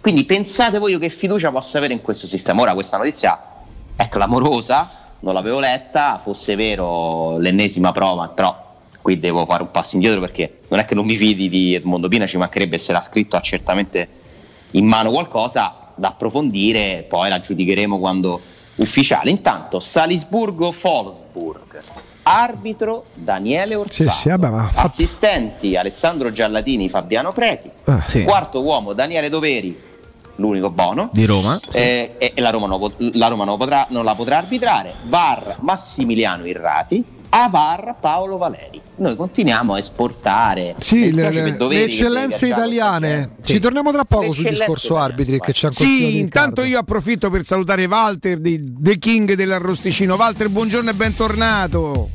Quindi pensate voi che fiducia possa avere in questo sistema. Ora questa notizia è clamorosa, non l'avevo letta, fosse vero l'ennesima prova, però qui devo fare un passo indietro, perché non è che non mi fidi di Edmondo Pina, ci mancherebbe, se l'ha scritto ha certamente in mano qualcosa da approfondire, poi la giudicheremo quando ufficiale. Intanto Salisburgo-Wolfsburg, arbitro Daniele Orsato, sì, sì, vabbè, ma... assistenti Alessandro Giallatini, Fabiano Preti, ah, sì. quarto uomo Daniele Doveri, l'unico Bono di Roma, eh, sì. e la Roma, non, la Roma non, potrà, non la potrà arbitrare, V A R Massimiliano Irrati, A V A R Paolo Valeri. Noi continuiamo a esportare sì, le, le, le eccellenze italiane. Sì. Ci torniamo tra poco le sul discorso arbitri che c'è ancora. Sì, intanto io approfitto per salutare Walter di The King dell'Arrosticino. Walter, buongiorno e bentornato.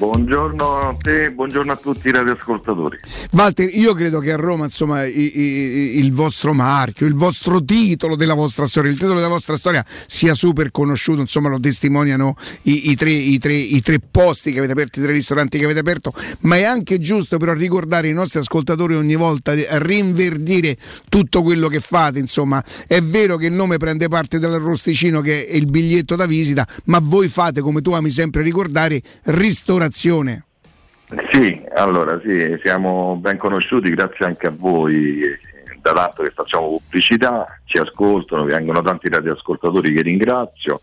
Buongiorno a te, buongiorno a tutti i radioascoltatori. Walter, io credo che a Roma, insomma, i, i, il vostro marchio, il vostro titolo della vostra storia, il titolo della vostra storia sia super conosciuto, insomma, lo testimoniano i, i, tre, i, tre, i tre posti che avete aperto, i tre ristoranti che avete aperto, ma è anche giusto però ricordare i nostri ascoltatori ogni volta, rinverdire tutto quello che fate, insomma. È vero che il nome prende parte dall'Arrosticino, che è il biglietto da visita, ma voi fate, come tu ami sempre ricordare, ristorazione. Sì, allora sì, siamo ben conosciuti grazie anche a voi, da tanto che facciamo pubblicità, ci ascoltano, vengono tanti radioascoltatori che ringrazio.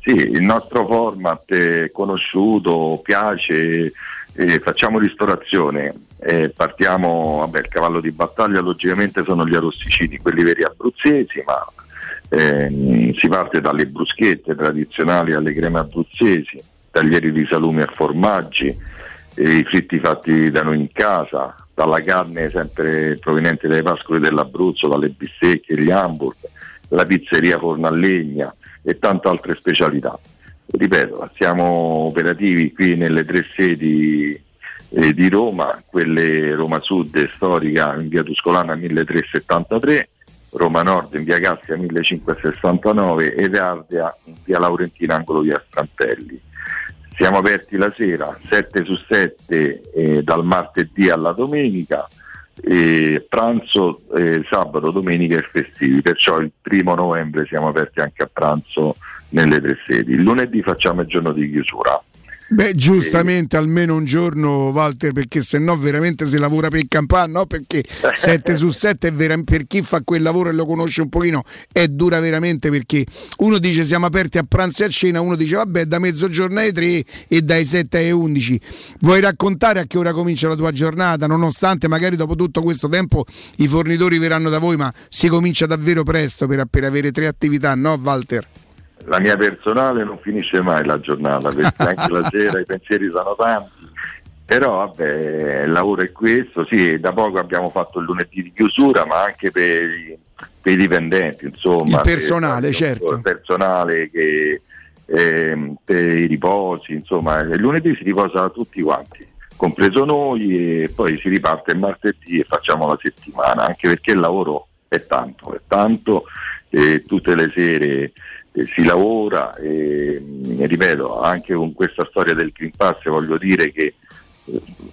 Sì, il nostro format è conosciuto, piace, eh, facciamo ristorazione, eh, partiamo, vabbè, il cavallo di battaglia logicamente sono gli arrosticini, quelli veri abruzzesi, ma eh, si parte dalle bruschette tradizionali alle creme abruzzesi, taglieri di salumi e formaggi, eh, i fritti fatti da noi in casa, dalla carne sempre proveniente dai pascoli dell'Abruzzo, dalle bistecche, gli hamburg, la pizzeria forno a legna e tante altre specialità. Ripeto, siamo operativi qui nelle tre sedi eh, di Roma, quelle Roma Sud storica in via Tuscolana milletrecentosettantatré, Roma Nord in via Cassia millecinquecentosessantanove ed Ardea in via Laurentina angolo via Strampelli. Siamo aperti la sera sette su sette, eh, dal martedì alla domenica, eh, pranzo eh, sabato, domenica e festivi, perciò il primo novembre siamo aperti anche a pranzo nelle tre sedi. Il lunedì facciamo il giorno di chiusura. Beh, giustamente eh. almeno un giorno, Walter, perché se no veramente si lavora per il campano, no? Perché sette su sette è vera, per chi fa quel lavoro e lo conosce un pochino è dura veramente, perché uno dice siamo aperti a pranzo e a cena, uno dice vabbè da mezzogiorno ai tre e dai sette alle undici. Vuoi raccontare a che ora comincia la tua giornata? Nonostante magari dopo tutto questo tempo i fornitori verranno da voi, ma si comincia davvero presto per, per avere tre attività, no Walter? la mia personale non finisce mai la giornata, perché anche la sera i pensieri sono tanti, però vabbè, il lavoro è questo. Sì, da poco abbiamo fatto il lunedì di chiusura, ma anche per i, per i dipendenti, insomma, il personale, per, certo, il personale che eh, per i riposi, insomma, il lunedì si riposa tutti quanti, compreso noi, e poi si riparte il martedì e facciamo la settimana, anche perché il lavoro è tanto, è tanto, eh, tutte le sere eh, si lavora, e eh, ripeto, anche con questa storia del Green Pass voglio dire che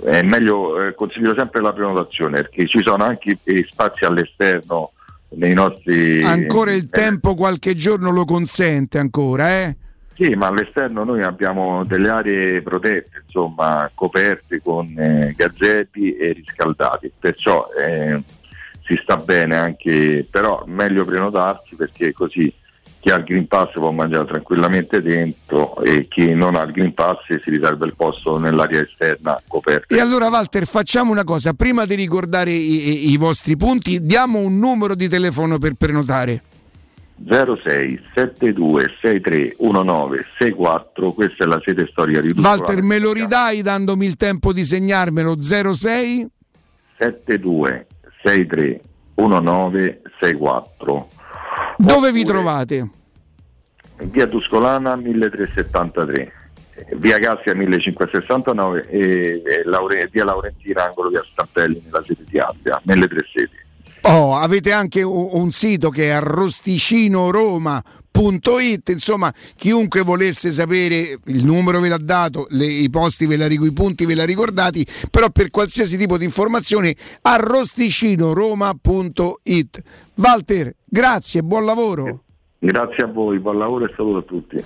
è meglio, eh, consiglio sempre la prenotazione, perché ci sono anche spazi all'esterno nei nostri, ancora il eh, tempo qualche giorno lo consente ancora, eh? Sì, ma all'esterno noi abbiamo delle aree protette, insomma, coperte con eh, gazzetti e riscaldati, perciò eh, si sta bene anche, però meglio prenotarsi, perché così chi ha il Green Pass può mangiare tranquillamente dentro, e chi non ha il Green Pass si riserva il posto nell'area esterna coperta. E allora, Walter, facciamo una cosa, prima di ricordare i, i vostri punti, diamo un numero di telefono per prenotare. zero sei settantadue sessantatré diciannove sessantaquattro, questa è la sede storica di Walter, me lo ridai dandomi il tempo di segnarmelo? zero sei settantadue sessantatré diciannove sessantaquattro. Dove Oppure, vi trovate? Via Tuscolana milletrecentosettantatré, via Cassia millecinquecentosessantanove e Laure, via Laurentina angolo via Stampelli, nella sede di Abbia, nelle tre sedi. Oh, avete anche un, un sito che è arrosticinoroma punto it, insomma, chiunque volesse sapere, il numero ve l'ha dato, le, i posti ve la, i punti ve l'ha ricordati, però per qualsiasi tipo di informazione arrosticinoroma punto it. Walter, grazie, buon lavoro. Grazie a voi, buon lavoro e saluto a tutti.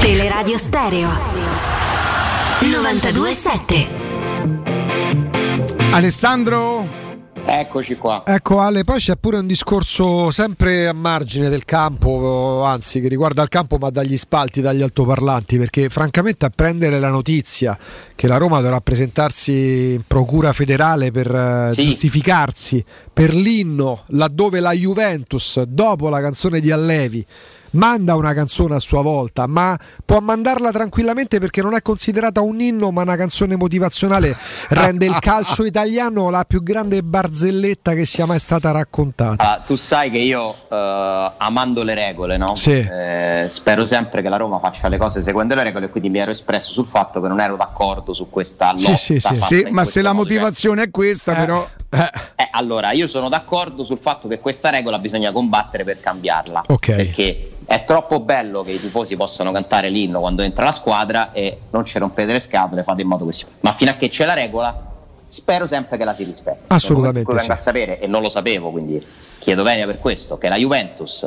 Teleradio Stereo novantadue virgola sette. Alessandro, eccoci qua. Ecco Ale, poi c'è pure un discorso sempre a margine del campo, anzi che riguarda il campo, ma dagli spalti, dagli altoparlanti, perché francamente a prendere la notizia che la Roma dovrà presentarsi in procura federale per sì. giustificarsi per l'inno, laddove la Juventus, dopo la canzone di Allevi, manda una canzone a sua volta, ma può mandarla tranquillamente perché non è considerata un inno, ma una canzone motivazionale, rende il calcio italiano la più grande barzelletta che sia mai stata raccontata. Allora, tu sai che io eh, amando le regole, no? Sì. Eh, spero sempre che la Roma faccia le cose seguendo le regole, quindi mi ero espresso sul fatto che non ero d'accordo su questa lotta. Sì, sì, sì, sì, ma se modo, la motivazione cioè... è questa, eh. però eh. Eh, allora io sono d'accordo sul fatto che questa regola bisogna combattere per cambiarla, okay. Perché è troppo bello che i tifosi possano cantare l'inno quando entra la squadra e non ci rompete le scatole, fate in modo che si... Ma fino a che c'è la regola, spero sempre che la si rispetti. Assolutamente. Vengo sì. a sapere, e non lo sapevo, quindi chiedo venia per questo, che la Juventus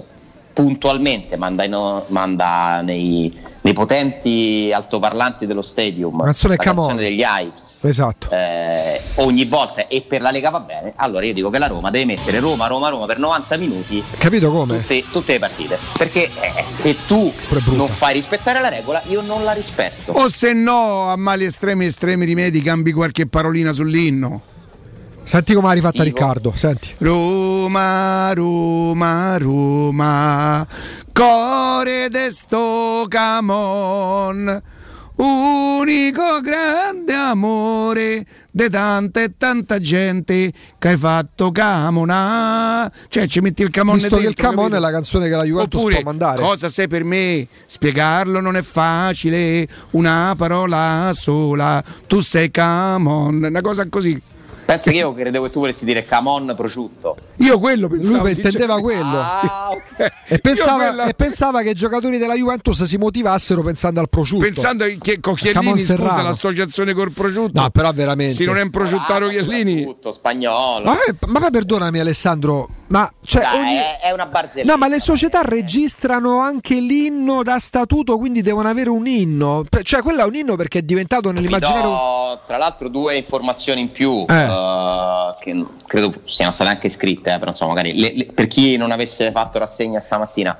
puntualmente manda, in, manda nei, nei potenti altoparlanti dello stadium canzone la canzone on. degli Hypes, esatto. eh, ogni volta, e per la Lega va bene. Allora io dico che la Roma deve mettere Roma, Roma, Roma per novanta minuti, capito come? Tutte, tutte le partite, perché eh, se tu non fai rispettare la regola io non la rispetto, o se no a mali estremi estremi rimedi cambi qualche parolina sull'inno. Senti come ha rifatta Riccardo, senti. Roma, Roma, Roma, core de sto camon, unico grande amore de tanta e tanta gente che hai fatto camona. Cioè ci metti il camon dentro. Visto che il camon è la canzone che la Juventus Oppure, può mandare. Cosa sei per me? Spiegarlo non è facile, una parola sola, tu sei camon, una cosa così. Pensa che io credevo che tu volessi dire Camon prosciutto. Io quello pensavo. Lui intendeva quello. Ah, okay. e, pensava, quella... e pensava che i giocatori della Juventus si motivassero pensando al prosciutto. Pensando che con Chiellini, scusa, l'associazione col prosciutto. No, però veramente. Se non è un prosciuttaro ah, Chiellini. Prosciutto, spagnolo. Ma, ma, ma perdonami Alessandro, ma cioè Dai, ogni... è, è una barzelletta. No, ma le società eh. registrano anche l'inno da statuto, quindi devono avere un inno. Cioè quello è un inno perché è diventato nell'immaginario. No, tra l'altro due informazioni in più. Eh. Uh, che credo siano state anche scritte, eh, però insomma, magari le, le, per chi non avesse fatto rassegna stamattina,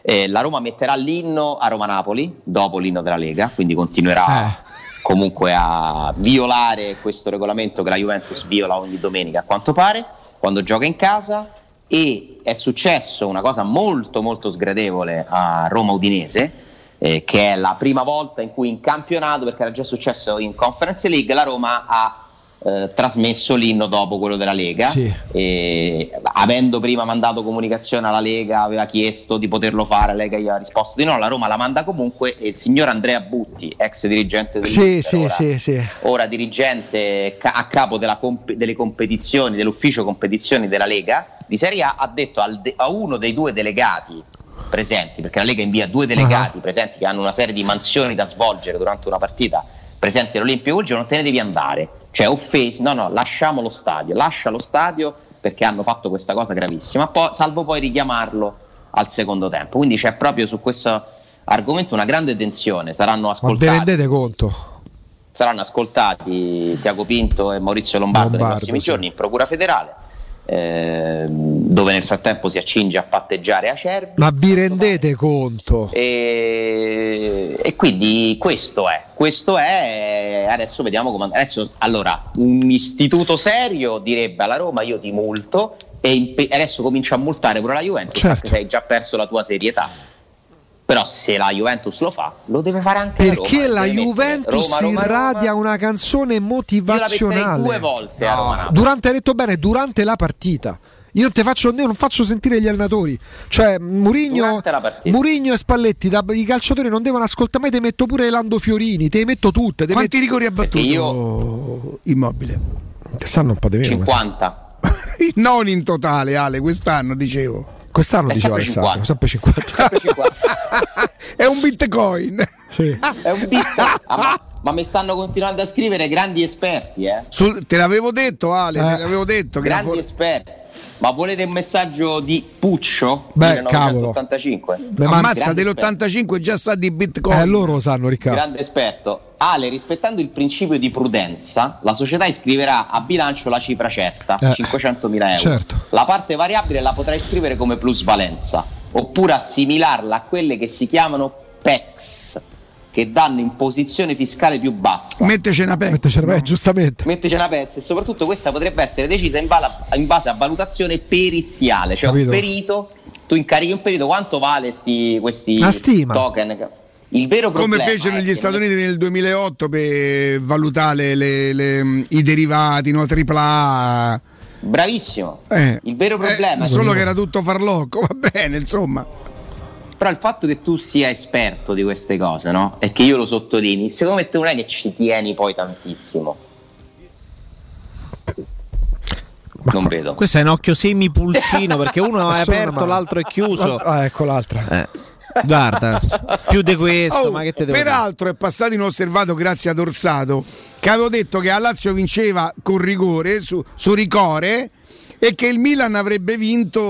eh, la Roma metterà l'inno a Roma-Napoli dopo l'inno della Lega, quindi continuerà eh. comunque a violare questo regolamento che la Juventus viola ogni domenica a quanto pare quando gioca in casa. e è successo una cosa molto molto sgradevole a Roma Udinese, eh, che è la prima volta in cui in campionato, perché era già successo in Conference League, la Roma ha Eh, trasmesso l'inno dopo quello della Lega, sì. E, avendo prima mandato comunicazione alla Lega, aveva chiesto di poterlo fare, la Lega gli ha risposto di no, la Roma la manda comunque, e il signor Andrea Butti, ex dirigente del sì, Inter, sì, ora, sì, sì. ora dirigente ca- a capo della comp- delle competizioni, dell'ufficio competizioni della Lega di Serie A, ha detto al de- a uno dei due delegati presenti, perché la Lega invia due delegati uh-huh. presenti che hanno una serie di mansioni da svolgere durante una partita, presenti all'Olimpia Uggio, non te ne devi andare, cioè offesi, no no, lasciamo lo stadio, lascia lo stadio, perché hanno fatto questa cosa gravissima, poi, salvo poi richiamarlo al secondo tempo, quindi c'è proprio su questo argomento una grande tensione, saranno ascoltati. Ma vi rendete conto? Saranno ascoltati Tiago Pinto e Maurizio Lombardo, Lombardo nei prossimi sì. giorni in Procura Federale, eh, dove nel frattempo si accinge a patteggiare Acerbi. Ma vi rendete conto? E, e quindi questo è, questo è, adesso vediamo come. Adesso, allora, un istituto serio direbbe alla Roma io ti multo, e impe- adesso comincia a multare pure la Juventus, certo. Perché hai già perso la tua serietà. Però se la Juventus lo fa, lo deve fare anche la Roma. Perché la Juventus Roma, Roma, irradia Roma. Una canzone motivazionale. Io la metterei due volte no. a Roma. Durante, hai detto bene, durante la partita. Io non, te faccio, io non faccio sentire gli allenatori. Cioè Mourinho Mourinho e Spalletti da, i calciatori non devono ascoltare mai. Te metto pure Lando Fiorini, te metto tutte te. Quanti met... rigori ha battuto io... Immobile? Che sanno un po' di vero cinquanta non in totale, Ale, quest'anno dicevo. Quest'anno è diceva Alessandro, sempre cinquanta. È un bitcoin. Sì. È un bitcoin. Ah, ma, ma mi stanno continuando a scrivere grandi esperti, eh. Sul, te l'avevo detto, Ale, eh. te l'avevo detto. Grandi for- esperti. Ma volete un messaggio di Puccio? Beh, millenovecentottantacinque. Cavolo. La mazza dell'ottantacinque già sa di bitcoin. Eh, loro lo sanno, Riccardo. Grande esperto. Ale, rispettando il principio di prudenza, la società iscriverà a bilancio la cifra certa, eh, cinquecentomila euro. Certo. La parte variabile la potrà iscrivere come plusvalenza, oppure assimilarla a quelle che si chiamano P E X, che danno in posizione fiscale più bassa. Metteci una P E X. Metteci una P E X, giustamente. Metteci una P E X, e soprattutto questa potrebbe essere decisa in, vala, in base a valutazione periziale, cioè capito. Un perito, tu incarichi un perito, quanto vale sti, questi token? Il vero problema, come fecero negli Stati Uniti nel duemilaotto per valutare le, le, le, i derivati, no, tripla A. Bravissimo. Eh, il vero problema eh, è solo che era tutto farlocco, va bene, insomma. Però il fatto che tu sia esperto di queste cose, no? E che io lo sottolinei, secondo me tu non è che ci tieni poi tantissimo. Ma non vedo. Questo è un occhio semi pulcino, perché uno è aperto, male. L'altro è chiuso. Ah, ecco l'altra. Eh. Guarda, più di questo, oh, ma che te devo peraltro fare? È passato inosservato grazie ad Orsato, che avevo detto che a Lazio vinceva con rigore su, su Ricore, e che il Milan avrebbe vinto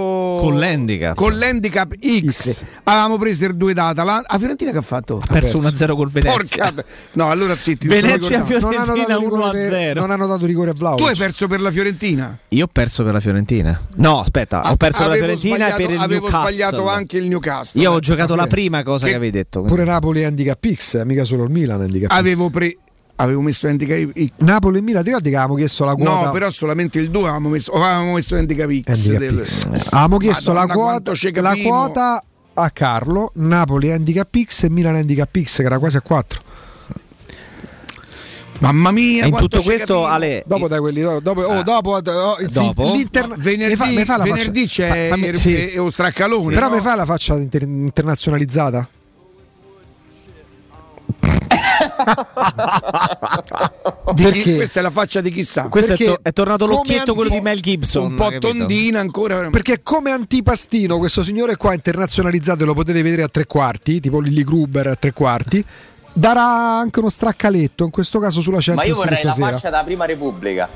con l'handicap, con l'handicap X. X. Avevamo preso il due data. La, la Fiorentina che ha fatto? Ha perso uno a zero col Venezia. Porca... No, allora zitti. Venezia Fiorentina uno a zero. Non hanno dato rigore a Vlahovic. Tu hai perso per la Fiorentina? Io ho perso per la Fiorentina. No, aspetta, ho perso avevo per la Fiorentina e per il avevo Newcastle. Avevo sbagliato anche il Newcastle. Io ho giocato okay. la prima cosa che, che avevi detto. Quindi. Pure Napoli handicap X, mica solo il Milan handicap X. Avevo pre Avevo messo l'handicap Napoli e Milan, ti ricordi che avevamo chiesto la quota? No, però solamente il due avevamo messo, avevamo messo l'handicap X. Del... Avevamo chiesto Madonna, la quota la quota a Carlo, Napoli handicap X e Milan handicap X, che era quasi a quattro. Mamma mia, e in tutto questo Ale, dopo da quelli dopo ah, oh, dopo, oh, il, dopo l'interna- venerdì, fa, fa la venerdì c'è fa, il, sì. e, e, o Straccalone, sì, però no? Mi fai la faccia inter- internazionalizzata? Chi, questa è la faccia di chissà. Questo è, to- è tornato l'occhietto anti- quello di Mel Gibson, un po' tondina ancora, perché come antipastino questo signore qua internazionalizzato, lo potete vedere a tre quarti, tipo Lilli Gruber a tre quarti, darà anche uno straccaletto in questo caso sulla Champions. Ma io vorrei la faccia della Prima Repubblica.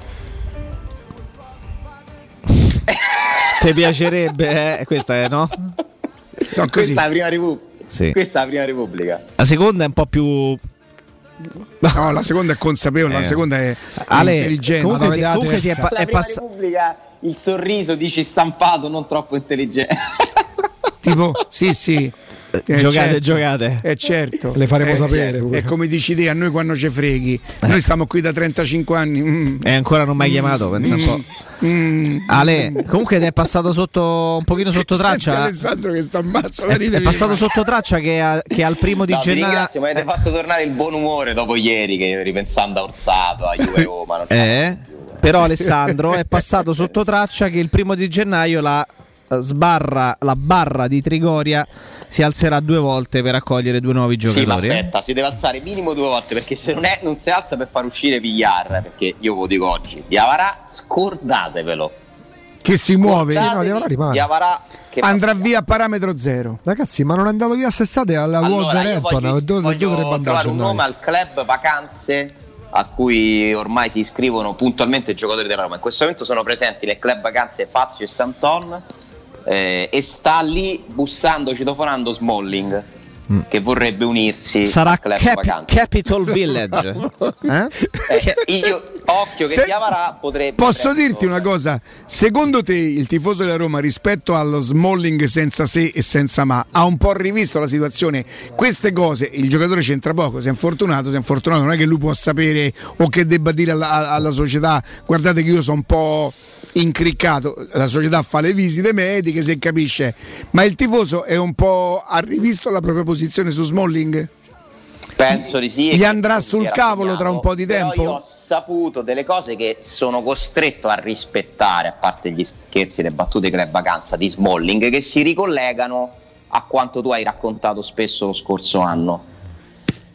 Ti piacerebbe, eh? Questa è no? So, questa è la Prima Repubblica. Sì. Questa è la Prima Repubblica. La seconda è un po' più. No, la seconda è consapevole, eh. La seconda è Ale, intelligente. Comunque, ti, comunque ti è, pa- è passato. Il sorriso dici stampato, non troppo intelligente. Tipo, sì, sì. eh, giocate, certo, giocate. Eh, certo. Le faremo eh, sapere. È eh, come dici te, a noi quando ci freghi. Eh. Noi stiamo qui da trentacinque anni. Mm. E ancora non mai chiamato, mm. pensa un po'. Mm. Ale, comunque è passato sotto un pochino sotto traccia. Senti Alessandro che si ammazza, è, è passato sotto traccia che, a, che al primo di no, gennaio. Grazie, mi avete fatto tornare il buon umore dopo ieri che ripensando a Orsato, a Juve Roma. Non eh? Però Alessandro è passato sotto traccia che il primo di gennaio la sbarra, la barra di Trigoria si alzerà due volte per accogliere due nuovi giocatori. Sì, ma aspetta, eh? si deve alzare minimo due volte, perché se non è non si alza per far uscire Villar, perché io ve lo dico oggi, Diavara scordatevelo. Che si muove, no, Diavara rimane. Diavara andrà via a parametro zero. Ragazzi, ma non è andato via quest'estate alla Wolverhampton, allora, dove, dove dovrebbe andare? Un nome al club vacanze a cui ormai si iscrivono puntualmente i giocatori della Roma. In questo momento sono presenti nel club vacanze Fazio e Santon. Eh, e sta lì bussando, citofonando Smalling mm. che vorrebbe unirsi. Sarà al club Cap- vacanze. Capital Village. eh? Eh, io, occhio che Se, Diavara potrebbe. Posso dirti una cosa? Secondo te il tifoso della Roma rispetto allo Smalling senza se e senza ma ha un po' rivisto la situazione? Queste cose il giocatore c'entra poco. Se è infortunato, se è infortunato, non è che lui può sapere o che debba dire alla, alla società: guardate che io sono un po' incriccato. La società fa le visite mediche, se capisce, ma il tifoso è un po' ha rivisto la propria posizione su Smalling? Penso di sì. Gli andrà sul cavolo tra un po' di tempo? Però io ho saputo delle cose che sono costretto a rispettare, a parte gli scherzi e le battute club vacanza di Smalling, che si ricollegano a quanto tu hai raccontato spesso lo scorso anno.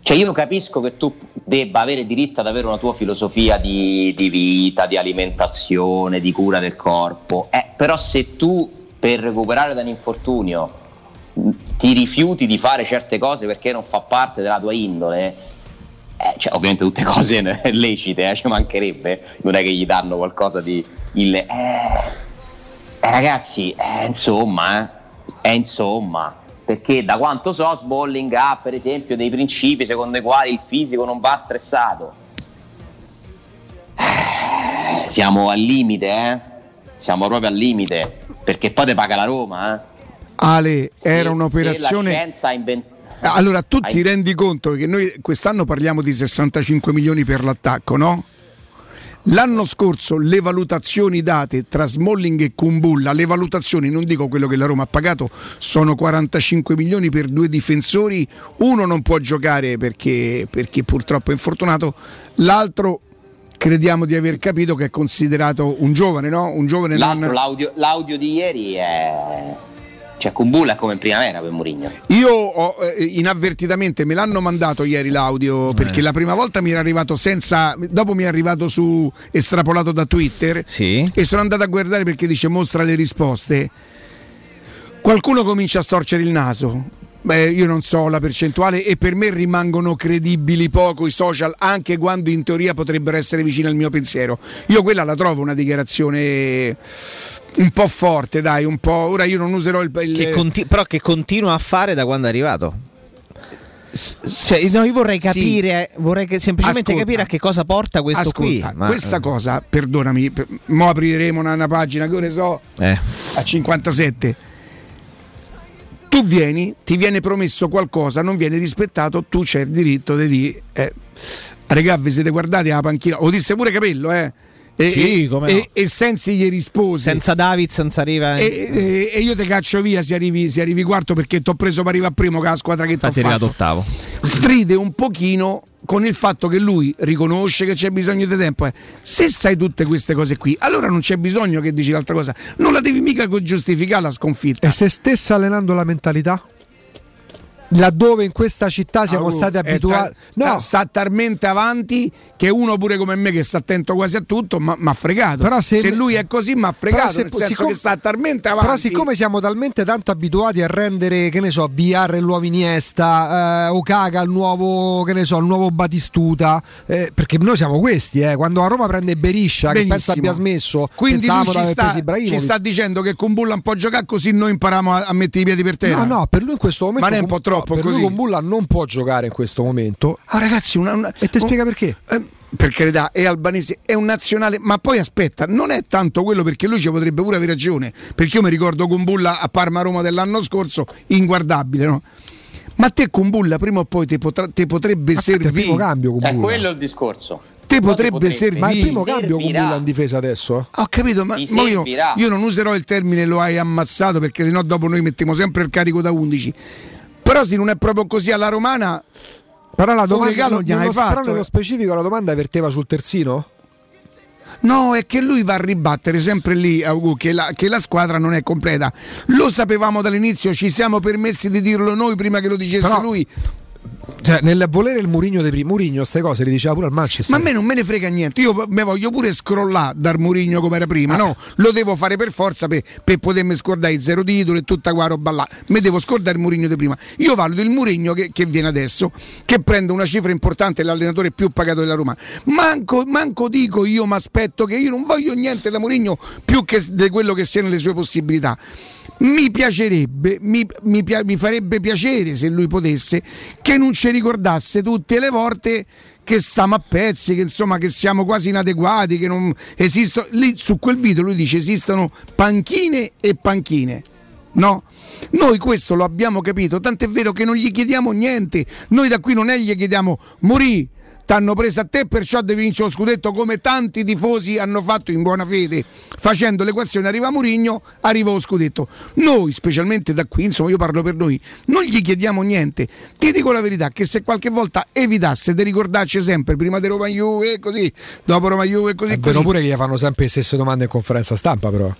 Cioè io capisco che tu debba avere diritto ad avere una tua filosofia di, di vita, di alimentazione, di cura del corpo, eh, però se tu per recuperare da un infortunio ti rifiuti di fare certe cose perché non fa parte della tua indole, eh, cioè ovviamente tutte cose lecite, eh, ci mancherebbe, non è che gli danno qualcosa di il, eh, ragazzi, eh, insomma, eh, insomma. Perché da quanto so Smalling ha per esempio dei principi secondo i quali il fisico non va stressato. Siamo al limite, eh? Siamo proprio al limite, perché poi te paga la Roma, eh? Ale, se, era un'operazione... La scienza ha inventato... Allora, tu ti rendi conto che noi quest'anno parliamo di sessantacinque milioni per l'attacco, no? L'anno scorso le valutazioni date tra Smalling e Kumbulla, le valutazioni, non dico quello che la Roma ha pagato, sono quarantacinque milioni per due difensori, uno non può giocare perché, perché purtroppo è infortunato, l'altro crediamo di aver capito che è considerato un giovane, no? Un giovane l'altro, non... l'audio, l'audio di ieri è... Cioè Kumbulla è come in primavera per Mourinho. Io ho, eh, inavvertitamente me l'hanno mandato ieri l'audio, perché eh. la prima volta mi era arrivato senza, dopo mi è arrivato su estrapolato da Twitter, sì. E sono andato a guardare perché dice mostra le risposte. Qualcuno comincia a storcere il naso. Beh, io non so la percentuale e per me rimangono credibili poco i social, anche quando in teoria potrebbero essere vicini al mio pensiero. Io quella la trovo una dichiarazione un po' forte, dai, un po'. Ora io non userò il, il... Che conti- però che continua a fare da quando è arrivato. Cioè, no, io vorrei capire, sì. vorrei che semplicemente ascolta, capire a che cosa porta questo ascolta, qui. Ma... Questa cosa, perdonami, per... mo apriremo una, una pagina che ora so eh. a cinquantasette. Tu vieni, ti viene promesso qualcosa, non viene rispettato, tu c'hai il diritto di dire eh, regà, vi siete guardati alla panchina, lo disse pure Capello, eh. E, sì, e, no. e, e Sensi gli rispose senza David, senza arriva in... e, e, e io te caccio via se arrivi, se arrivi quarto perché ti ho preso per arrivare primo che la squadra che ti ho fatto ottavo. Stride un pochino con il fatto che lui riconosce che c'è bisogno di tempo, eh. Se sai tutte queste cose qui allora non c'è bisogno che dici l'altra cosa, non la devi mica giustificare la sconfitta. E se stessa allenando la mentalità? Laddove in questa città siamo ah, stati abituati tra, no. sta, sta talmente avanti che uno pure come me che sta attento quasi a tutto ma m'ha fregato. Però se, se lui è così m'ha fregato, se, nel senso siccome, che sta talmente avanti. Però siccome siamo talmente tanto abituati a rendere, che ne so, Villar il nuovo Iniesta, eh, Ocaga il nuovo, che ne so, il nuovo Batistuta, eh, perché noi siamo questi, eh, quando a Roma prende Beriscia, benissimo, che pensa abbia smesso, quindi lui ci sta, ci sta dicendo che Kumbulla un po' giocare così noi impariamo a, a mettere i piedi per terra. No no, per lui in questo momento ma ne è un po' troppo. Per così. Lui Kumbulla non può giocare in questo momento. Ah ragazzi, una, una, e ti un, spiega perché? Eh, per carità, è albanese, è un nazionale, ma poi aspetta, non è tanto quello, perché lui ci potrebbe pure avere ragione, perché io mi ricordo Kumbulla a Parma-Roma dell'anno scorso, inguardabile, no? Ma te Kumbulla prima o poi te, potra- te potrebbe ma servire, il primo cambio Kumbulla. È quello il discorso. Te potrebbe, potrebbe servire, ma il primo cambio Kumbulla in difesa adesso? Ho capito, ma io, io non userò il termine lo hai ammazzato, perché sennò dopo noi mettiamo sempre il carico da undici. Però se non è proprio così alla romana. Però la domanda non gli hai fatto, però nello eh. specifico la domanda verteva sul terzino? No, è che lui va a ribattere sempre lì che la, che la squadra non è completa. Lo sapevamo dall'inizio, ci siamo permessi di dirlo noi prima che lo dicesse però, lui. Cioè, nel volere il Mourinho dei primi, Mourinho queste cose le diceva pure al Manchester. Ma a me non me ne frega niente, io me voglio pure scrollare dal Mourinho come era prima, ah. no? Lo devo fare per forza per, per potermi scordare il zero titolo e tutta qua roba là. Me devo scordare il Mourinho di prima. Io valuto il Mourinho che, che viene adesso, che prende una cifra importante, l'allenatore più pagato della Roma. Manco, manco dico io mi aspetto, che io non voglio niente da Mourinho più che di quello che siano le sue possibilità. Mi piacerebbe, mi, mi, mi farebbe piacere se lui potesse, che non ci ricordasse tutte le volte che stiamo a pezzi, che insomma che siamo quasi inadeguati, che non esistono. Lì su quel video lui dice esistono panchine e panchine, no? Noi questo lo abbiamo capito, tant'è vero che non gli chiediamo niente, noi da qui non è gli chiediamo Morì, t'hanno preso a te perciò devi vincere lo scudetto, come tanti tifosi hanno fatto in buona fede, facendo l'equazione arriva Mourinho, arriva lo scudetto. Noi specialmente da qui, insomma io parlo per noi, non gli chiediamo niente. Ti dico la verità che se qualche volta evitasse di ricordarci sempre prima di Roma Juve e così, dopo Roma Juve e così, è vero così. Pure che gli fanno sempre le stesse domande in conferenza stampa però.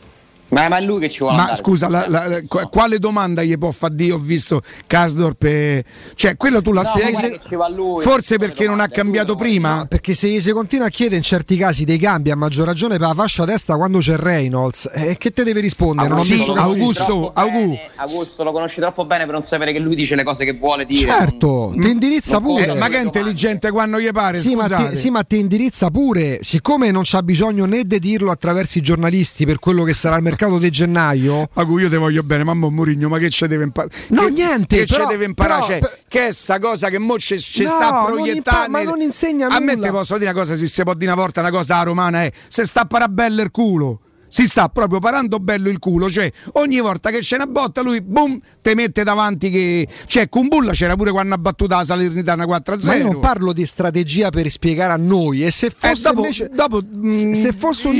Ma è lui che ci vuole. Ma andare, scusa, la, la, la, no. quale domanda gli può fare Dio? Ho visto Karsdorp, e... cioè quello tu la no, sei. Se... Lui, forse perché domande, non ha cambiato prima? No, perché se si continua a chiedere in certi casi dei cambi, a maggior ragione per la fascia a testa quando c'è Reynolds, eh, che te devi rispondere? Augusto, non sì, Augusto, Augusto. Augusto lo conosci troppo bene per non sapere che lui dice le cose che vuole dire. Certo, non, ti indirizza non pure. Eh, ma che è intelligente quando gli pare. Sì ma, ti, sì, ma ti indirizza pure. Siccome non c'ha bisogno né di dirlo attraverso i giornalisti per quello che sarà il mercato di gennaio. Ma io te voglio bene, mamma Mourinho, ma che ce deve imparare? No, che, niente, che però, ce deve imparare, cioè, per... che è sta cosa che mo ci no, sta proiettando. Impa- ma non insegna a nulla. Me te posso dire una cosa, se si può dire una volta una cosa romana è se sta parabella il culo. Si sta proprio parando bello il culo, cioè ogni volta che c'è una botta lui boom te mette davanti che cioè Kumbulla c'era pure quando ha battuto la Salernitana quattro a zero. Ma io non parlo di strategia per spiegare a noi e se fosse eh, dopo, invece... dopo mh, se fosse un...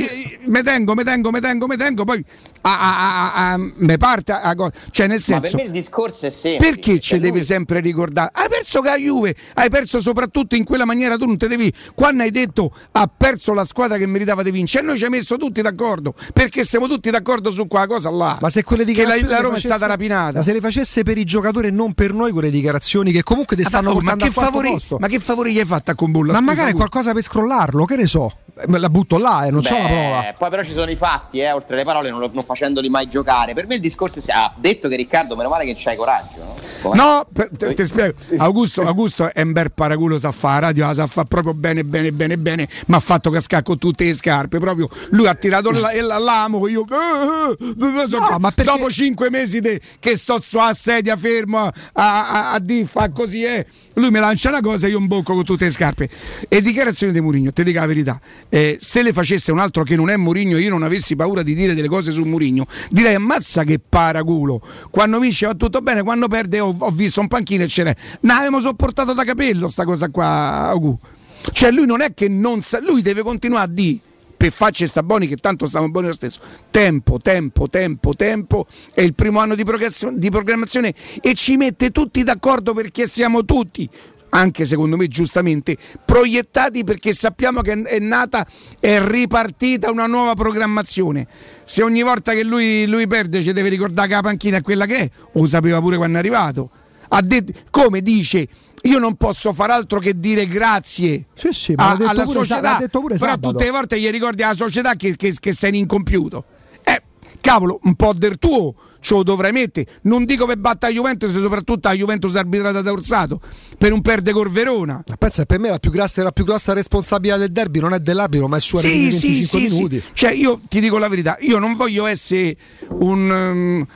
me tengo me tengo me tengo me tengo poi a, a, a, a, me parte a, a, cioè nel senso ma per me il discorso è semplice, perché ci lui... devi sempre ricordare hai perso con la Juve, hai perso soprattutto in quella maniera, tu non te devi quando hai detto ha perso la squadra che meritava di vincere e noi ci hai messo tutti d'accordo perché siamo tutti d'accordo su quella cosa là. Ma se quelle dichiarazioni che la, la Roma facesse, è stata rapinata, ma se le facesse per i giocatori e non per noi quelle dichiarazioni che comunque ti stanno ah, portando ma che a favori, posto ma che favori gli hai fatta con Bulla? Ma scusa, magari lui. Qualcosa per scrollarlo, che ne so, la butto là e eh, non Beh, c'ho la prova. Poi però ci sono i fatti eh, oltre le parole, non, lo, non facendoli mai giocare. Per me il discorso è ha ah, detto che Riccardo meno male che c'hai coraggio, no? No per, te, te spiego Augusto, Augusto è un bel paraculo, sa fa radio, la sa fa proprio bene bene bene bene, ma ha fatto cascare con tutte le scarpe proprio, lui ha tirato la, l'amo io no, ma perché... dopo cinque mesi de... che sto a sedia fermo a, a, a di fa così è eh. Lui mi lancia una cosa e io imbocco con tutte le scarpe. E dichiarazioni di Mourinho, te dica la verità eh, se le facesse un altro che non è Mourinho, io non avessi paura di dire delle cose su Mourinho, direi ammazza che paraculo, quando vince va tutto bene, quando perde ho, ho visto un panchino e ce n'è ne avevamo sopportato da capello sta cosa qua, cioè lui non è che non sa, lui deve continuare a dire per facce sta buoni che tanto stanno buoni lo stesso, tempo, tempo, tempo, tempo, è il primo anno di programmazione e ci mette tutti d'accordo perché siamo tutti, anche secondo me giustamente, proiettati perché sappiamo che è nata, è ripartita una nuova programmazione. Se ogni volta che lui, lui perde ci deve ricordare che la panchina è quella che è, lo sapeva pure quando è arrivato, ha detto, come dice... Io non posso far altro che dire grazie sì, sì, ma a, detto alla pure, società, detto pure però sabato. Tutte le volte gli ricordi alla società che, che, che sei incompiuto. Eh, cavolo, un po' del tuo ce lo dovrai mettere. Non dico per battere la Juventus, soprattutto la Juventus arbitrata da Orsato, per un perde col Verona. Ma pensa, per me la più grossa, la più grossa responsabilità del derby non è dell'arbitro, ma è sua sì, venticinque sì, minuti. Sì. Cioè, io ti dico la verità, io non voglio essere un... Um,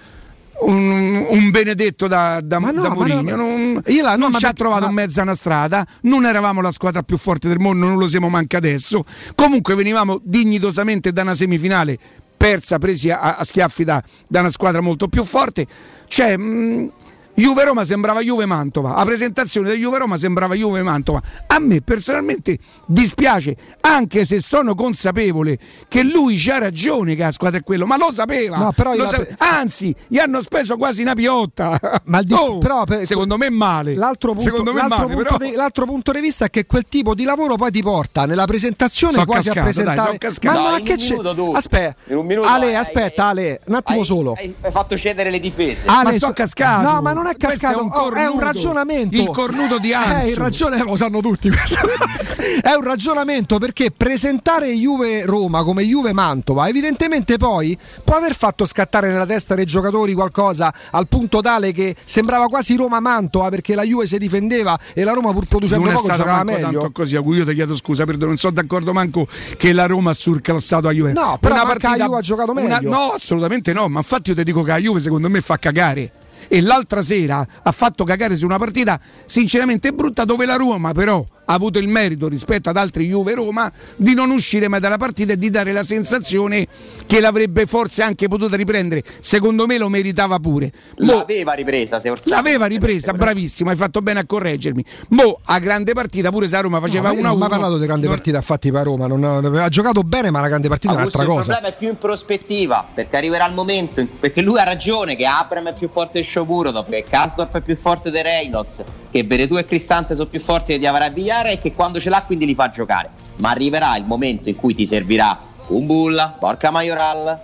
Un, un benedetto da, da, no, da Mourinho, no, non, la, non no, ci ha trovato in mezzo a una strada. Non eravamo la squadra più forte del mondo, non lo siamo manca adesso. Comunque venivamo dignitosamente da una semifinale persa, presi a, a schiaffi da, da una squadra molto più forte. Cioè mh, Juve-Roma sembrava Juve-Mantova, la presentazione della Juve-Roma sembrava Juve-Mantova. A me personalmente dispiace, anche se sono consapevole che lui c'ha ragione che la squadra è quello, ma lo sapeva, no, però lo la... sa... anzi gli hanno speso quasi una piotta, ma il dis... oh, però per... secondo me è male. L'altro punto, secondo me l'altro, male, punto però... di, l'altro punto di vista è che quel tipo di lavoro poi ti porta nella presentazione so quasi cascato, a presentare dai, so ma no, dai, che c'è? Minuto, aspetta, minuto, Ale, hai, aspetta hai, Ale, un attimo hai, solo hai fatto cedere le difese, Ale, ma so, so cascato no ma non è cascato, è un, cornuto, oh, è un ragionamento. Il cornuto di Ansu. Eh, il ragione, lo sanno tutti. È un ragionamento, perché presentare Juve-Roma come Juve-Mantova evidentemente poi può aver fatto scattare nella testa dei giocatori qualcosa al punto tale che sembrava quasi Roma-Mantova, perché la Juve si difendeva e la Roma pur producendo poco giocava meglio. Tanto così, a cui io ti chiedo scusa, perdono, non sono d'accordo manco che la Roma ha surclassato a Juve. No, però una partita, la Juve ha giocato meglio. Una, no, assolutamente no, ma infatti io ti dico che la Juve secondo me fa cagare. E l'altra sera ha fatto cagare su una partita sinceramente brutta, dove la Roma però ha avuto il merito rispetto ad altri Juve-Roma di non uscire mai dalla partita e di dare la sensazione che l'avrebbe forse anche potuta riprendere. Secondo me lo meritava pure. Mo, l'aveva ripresa se forse l'aveva ripresa, bravissimo, hai fatto bene a correggermi. Mo a grande partita pure se a Roma faceva no, una non ho mai parlato di grande partita infatti per Roma, non ha, ha giocato bene, ma la grande partita Augusto, è un'altra cosa. Il problema è più in prospettiva, perché arriverà il momento in, perché lui ha ragione che Abraham è più forte del Shomurodov, che Kasdorp è più forte dei Reynolds, che Beretou e Cristante sono più forti di Avarabia e che quando ce l'ha quindi li fa giocare, ma arriverà il momento in cui ti servirà Kumbulla, Borca Majoral,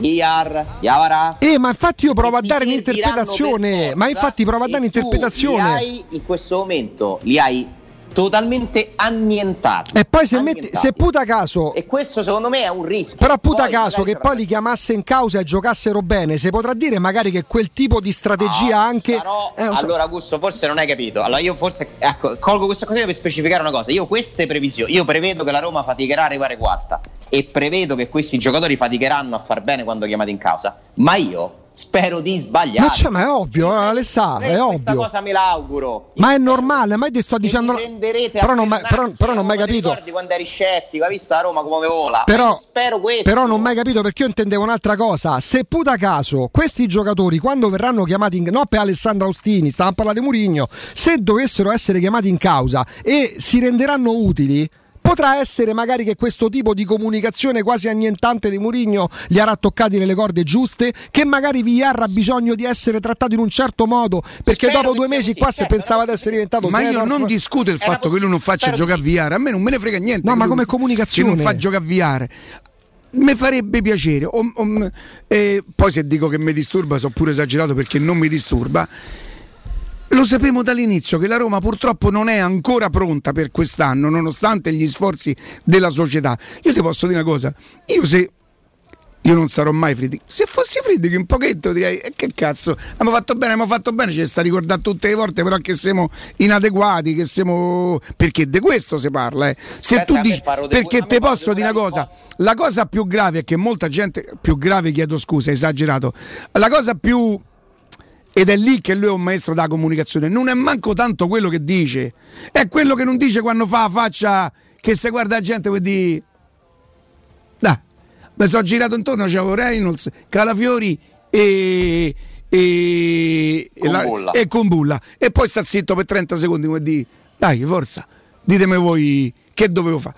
Iar, Iavarà. Eh, ma infatti io provo a dare un'interpretazione, ma infatti provo a dare un'interpretazione. Li hai in questo momento, li hai totalmente annientati. E poi se, metti, se puta caso, e questo secondo me è un rischio, però puta poi caso che poi li chiamasse in causa e giocassero bene, si potrà dire magari che quel tipo di strategia ah, anche sarò, eh, allora so. Augusto forse non hai capito, allora io forse ecco, colgo questa cosa per specificare una cosa. Io queste previsioni, io prevedo che la Roma faticherà a arrivare quarta e prevedo che questi giocatori faticheranno a far bene quando chiamati in causa, ma io spero di sbagliare. Ma, cioè, ma è ovvio, eh, Alessandro, è ovvio. Questa cosa me la auguro. Ma è normale, ma io ti sto dicendo. Però non mai, però, però non mai capito. Ricordi quando eri scettico, hai visto a Roma come vola. Però eh, spero questo. Però non mai capito, perché io intendevo un'altra cosa. Se puta caso questi giocatori quando verranno chiamati in no per Alessandro Austini, stavamo parlando di Mourinho, se dovessero essere chiamati in causa e si renderanno utili, potrà essere magari che questo tipo di comunicazione quasi annientante di Mourinho li ha toccati nelle corde giuste, che magari Villar ha bisogno di essere trattato in un certo modo, perché spero dopo due mesi così, qua certo, si pensava di essere diventato ma Senor, io non discuto il fatto che lui non faccia giocare Villar, a me non me ne frega niente, no, ma come comunicazione non fa giocare Villar. Mi farebbe piacere om, om, eh, poi se dico che mi disturba sono pure esagerato, perché non mi disturba. Lo sappiamo dall'inizio che la Roma purtroppo non è ancora pronta per quest'anno, nonostante gli sforzi della società. Io ti posso dire una cosa, io se io non sarò mai Friedrich, se fossi Friedrich un pochetto direi eh, che cazzo, abbiamo fatto bene, abbiamo fatto bene, ci sta ricordando tutte le volte però che siamo inadeguati, che siamo, perché di questo si parla, eh. Se aspetta, tu dici perché te posso dire una cosa, la cosa più grave è che molta gente più grave, chiedo scusa, esagerato. La cosa più ed è lì che lui è un maestro della comunicazione. Non è manco tanto quello che dice, è quello che non dice quando fa la faccia che se guarda la gente e di dai, mi sono girato intorno, c'avevo Reynolds, Calafiori e e Kumbulla. E Kumbulla. E poi sta zitto per trenta secondi e di dai, forza, ditemi voi che dovevo fare.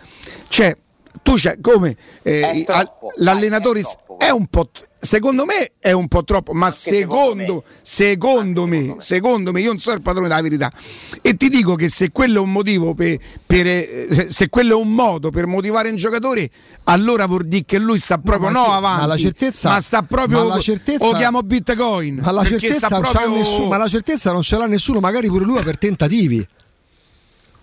Cioè, tu c'è come eh, troppo, l'allenatore dai, è, troppo, è un po' t- secondo me è un po' troppo, ma secondo secondo me, secondo me, secondo me, io non sono il padrone della verità e ti dico che se quello è un motivo per, per se quello è un modo per motivare un giocatore, allora vuol dire che lui sta proprio no, no avanti, ma la certezza, ma sta proprio ma la certezza, o chiamo Bitcoin, ma la certezza sta proprio... nessuno, ma la certezza non ce l'ha nessuno, magari pure lui per tentativi.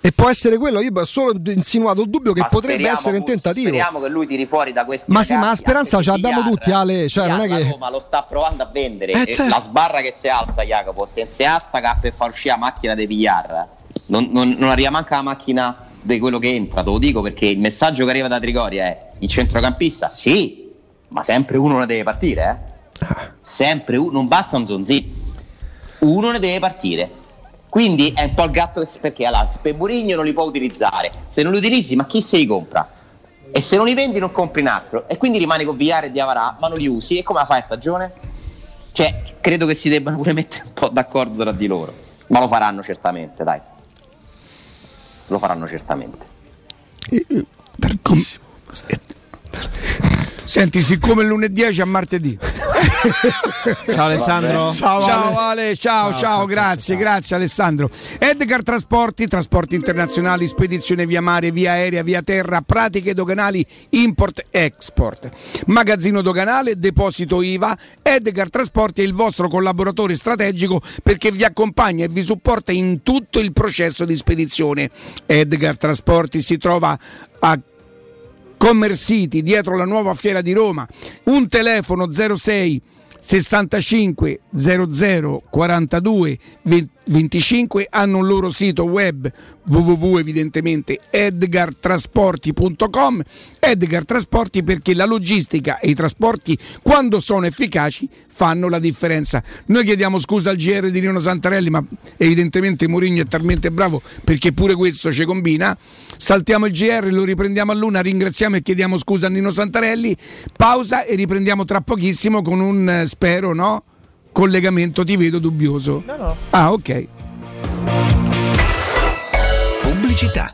E può essere quello, io ho solo insinuato il dubbio che ma potrebbe speriamo, essere un tentativo. Speriamo che lui tiri fuori da questi. Ma ragazzi, sì, ma la speranza ce l'abbiamo tutti, Ale. Cioè, non è che... Roma lo sta provando a vendere. Eh, cioè... La sbarra che si alza, Jacopo, se si alza per far uscire la macchina dei Villar, non, non, non arriva manca la macchina di quello che entra, te lo dico, perché il messaggio che arriva da Trigoria è il centrocampista, sì, ma sempre uno ne deve partire, eh. sempre uno, non basta un Zonzi, uno ne deve partire. Quindi è un po' il gatto che, perché allora, per Mourinho non li può utilizzare, se non li utilizzi ma chi se li compra? E se non li vendi non compri un altro, e quindi rimani con Villar e Diavarà, ma non li usi, e come la fai a stagione? Cioè, credo che si debbano pure mettere un po' d'accordo tra di loro, ma lo faranno certamente, dai, lo faranno certamente. Eh, eh, tantissimo. Senti, siccome è lunedì dieci a martedì. Ciao Alessandro. Ciao, ciao Ale, ciao, ciao, ciao, grazie, ciao. Grazie Alessandro. Edgar Trasporti, trasporti internazionali, spedizione via mare, via aerea, via terra, pratiche doganali, import-export, magazzino doganale, deposito I V A. Edgar Trasporti è il vostro collaboratore strategico perché vi accompagna e vi supporta in tutto il processo di spedizione. Edgar Trasporti si trova a Commercity, dietro la nuova Fiera di Roma. Un telefono zero sei sessantacinque zero zero quarantadue venticinque, hanno un loro sito web www, evidentemente, edgartrasporti punto com. Edgar Trasporti, perché la logistica e i trasporti, quando sono efficaci, fanno la differenza. Noi chiediamo scusa al G R di Rino Santarelli, ma evidentemente Mourinho è talmente bravo perché pure questo ci combina. Saltiamo il G R, lo riprendiamo all'una, ringraziamo e chiediamo scusa a Nino Santarelli. Pausa e riprendiamo tra pochissimo con un, spero, no? Collegamento, ti vedo dubbioso. No, no. Ah, ok. Pubblicità.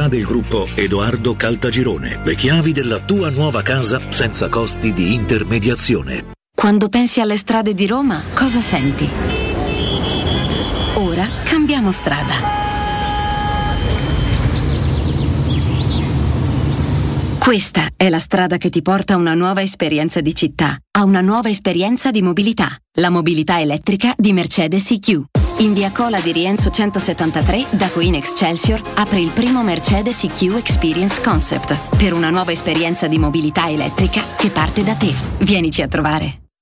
del gruppo Edoardo Caltagirone. Le chiavi della tua nuova casa senza costi di intermediazione. Quando pensi alle strade di Roma, cosa senti? Ora cambiamo strada. Questa è la strada che ti porta a una nuova esperienza di città, a una nuova esperienza di mobilità. La mobilità elettrica di Mercedes E Q. In via Cola di Rienzo centosettantatré, da Coin Excelsior, apre il primo Mercedes E Q Experience Concept per una nuova esperienza di mobilità elettrica che parte da te. Vienici a trovare.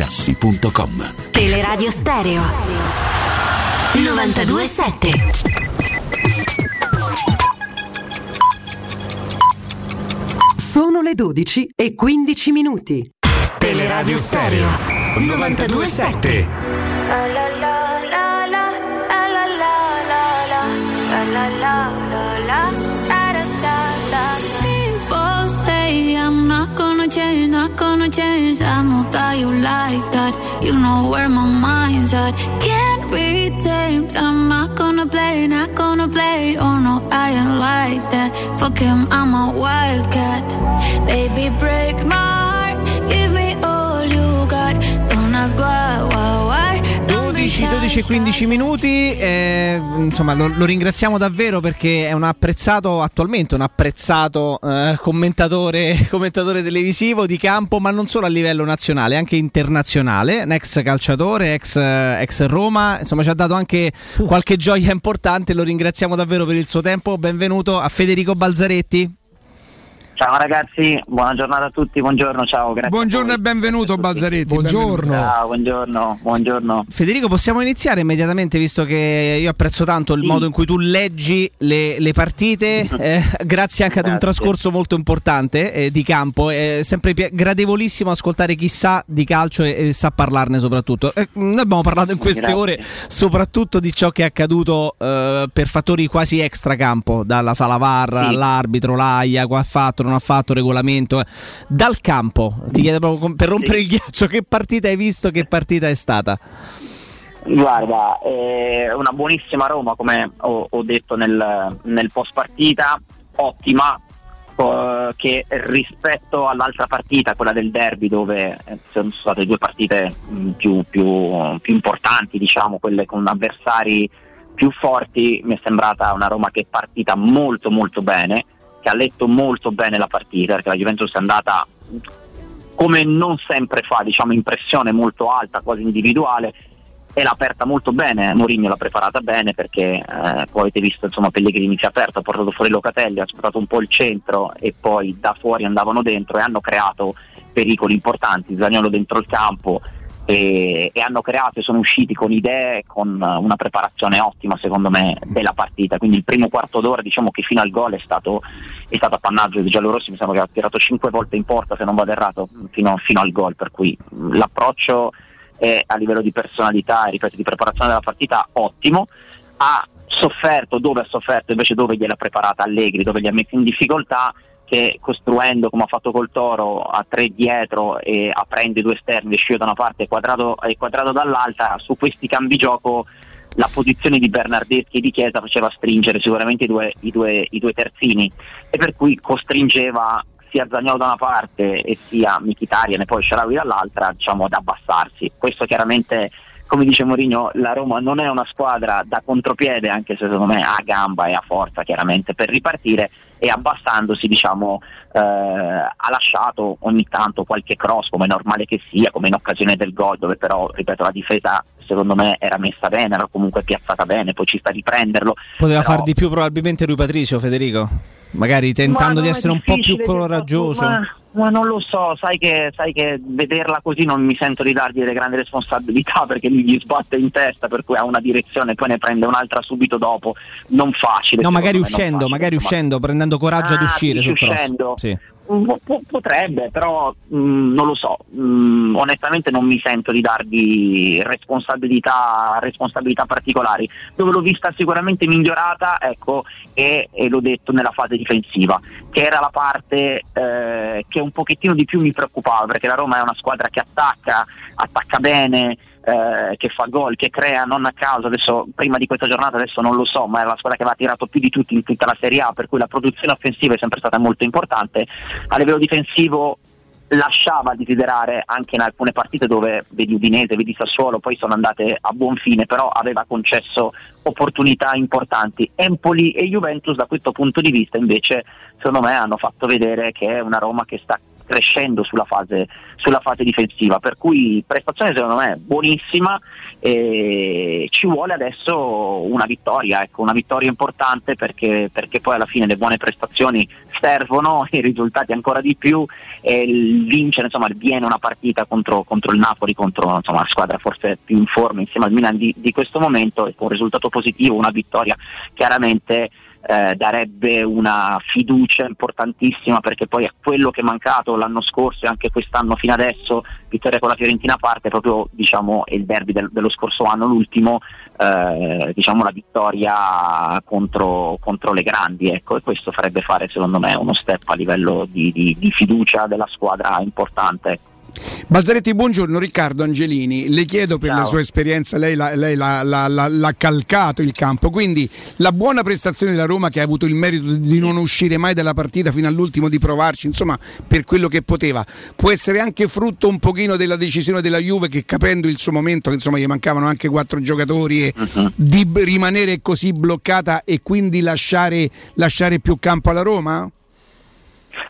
Materassi punto com. Teleradio Stereo novantadue sette. Sono le dodici e quindici minuti. Teleradio Stereo novantadue sette. Change, not gonna change. I know that you like that. You know where my mind's at. Can't be tamed. I'm not gonna play, not gonna play. Oh no, I ain't like that. Fuck him, I'm a wildcat. Baby, break my heart. Give me all you got. Don't ask why, why, why. dodici e quindici minuti, eh, insomma lo, lo ringraziamo davvero perché è un apprezzato, attualmente un apprezzato eh, commentatore, commentatore televisivo di campo, ma non solo a livello nazionale, anche internazionale, un ex calciatore, ex, ex Roma, insomma ci ha dato anche qualche gioia importante, lo ringraziamo davvero per il suo tempo, benvenuto a Federico Balzaretti. Ciao ragazzi, buona giornata a tutti, buongiorno, ciao, grazie. Buongiorno e benvenuto Balzaretti. Buongiorno. Ciao, buongiorno, buongiorno. Federico, possiamo iniziare immediatamente, visto che io apprezzo tanto il sì. modo in cui tu leggi le, le partite, eh, grazie anche grazie. ad un trascorso molto importante eh, di campo, è sempre pi- gradevolissimo ascoltare chi sa di calcio e, e sa parlarne soprattutto. Eh, noi abbiamo parlato in queste grazie. ore soprattutto di ciò che è accaduto eh, per fattori quasi extracampo, dalla sala V A R sì. all'arbitro, l'A I A, qua ha fatto, non ha fatto regolamento. Dal campo ti chiedo proprio per rompere sì. il ghiaccio, che partita hai visto, che partita è stata? Guarda, eh, una buonissima Roma, come ho, ho detto nel, nel post partita, ottima, eh, che rispetto all'altra partita, quella del derby, dove sono state due partite più, più, più importanti, diciamo, quelle con avversari più forti, mi è sembrata una Roma che è partita molto molto bene, che ha letto molto bene la partita, perché la Juventus è andata, come non sempre fa, diciamo, in pressione molto alta, quasi individuale, e l'ha aperta molto bene. Mourinho l'ha preparata bene, perché eh, poi avete visto, insomma, Pellegrini si è aperto, ha portato fuori Locatelli, ha sfruttato un po' il centro e poi da fuori andavano dentro e hanno creato pericoli importanti, Zaniolo dentro il campo, e, e hanno creato e sono usciti con idee, con una preparazione ottima secondo me della partita. Quindi il primo quarto d'ora, diciamo che fino al gol è stato è stato appannaggio di giallorossi, mi sembra che ha tirato cinque volte in porta se non vado errato fino, fino al gol, per cui l'approccio è, a livello di personalità e ripeto di preparazione della partita, ottimo. Ha sofferto dove ha sofferto invece dove gliel'ha preparata Allegri, dove gli ha messo in difficoltà, che costruendo come ha fatto col Toro a tre dietro e aprendo i due esterni, Scio da una parte e quadrato, quadrato dall'altra, su questi cambi gioco la posizione di Bernardeschi e di Chiesa faceva stringere sicuramente i due, i due, i due terzini, e per cui costringeva sia Zaniolo da una parte e sia Mkhitaryan e poi Shaarawy dall'altra, diciamo, ad abbassarsi. Questo chiaramente, come dice Mourinho, la Roma non è una squadra da contropiede, anche se secondo me ha gamba e ha forza chiaramente per ripartire, e abbassandosi, diciamo, eh, ha lasciato ogni tanto qualche cross, come è normale che sia, come in occasione del gol, dove però, ripeto, la difesa secondo me era messa bene, era comunque piazzata bene, poi ci sta di prenderlo. Poteva però... far di più probabilmente lui Patricio, Federico? Magari tentando ma di essere un po' più coraggioso. Ma... Ma non lo so, sai che, sai che vederla così non mi sento di dargli delle grandi responsabilità, perché lui gli sbatte in testa, per cui ha una direzione e poi ne prende un'altra subito dopo, non facile. No, magari uscendo, facile, magari ma... uscendo, prendendo coraggio ah, ad uscire sul cross. Sì. Potrebbe, però mh, non lo so, mh, onestamente non mi sento di dargli responsabilità responsabilità particolari. Dove l'ho vista sicuramente migliorata, ecco, e, e l'ho detto nella fase difensiva, che era la parte eh, che un pochettino di più mi preoccupava, perché la Roma è una squadra che attacca, attacca bene, eh, che fa gol, che crea, non a caso adesso, prima di questa giornata adesso non lo so, ma è la squadra che aveva tirato più di tutti in tutta la Serie A, per cui la produzione offensiva è sempre stata molto importante. A livello difensivo lasciava desiderare anche in alcune partite dove, vedi Udinese, vedi Sassuolo, poi sono andate a buon fine, però aveva concesso opportunità importanti. Empoli e Juventus da questo punto di vista invece secondo me hanno fatto vedere che è una Roma che sta crescendo sulla fase, sulla fase difensiva, per cui prestazione secondo me buonissima, e ci vuole adesso una vittoria, ecco, una vittoria importante, perché, perché poi alla fine le buone prestazioni servono, i risultati ancora di più, e vincere, insomma, viene una partita contro, contro il Napoli, contro, insomma, la squadra forse più in forma insieme al Milan di, di questo momento, e con un risultato positivo, una vittoria chiaramente Eh, darebbe una fiducia importantissima, perché poi è quello che è mancato l'anno scorso e anche quest'anno fino adesso. Vittoria con la Fiorentina a parte, proprio diciamo il derby del, dello scorso anno, l'ultimo, eh, diciamo la vittoria contro, contro le grandi, ecco, e questo farebbe fare secondo me uno step a livello di, di, di fiducia della squadra importante, ecco. Balzaretti, buongiorno. Riccardo Angelini, le chiedo per Ciao. La sua esperienza, lei, la, lei la, la, la, l'ha calcato il campo, quindi la buona prestazione della Roma, che ha avuto il merito di non uscire mai dalla partita fino all'ultimo, di provarci, insomma, per quello che poteva, può essere anche frutto un pochino della decisione della Juve, che capendo il suo momento, che insomma gli mancavano anche quattro giocatori, e uh-huh. di rimanere così bloccata e quindi lasciare, lasciare più campo alla Roma?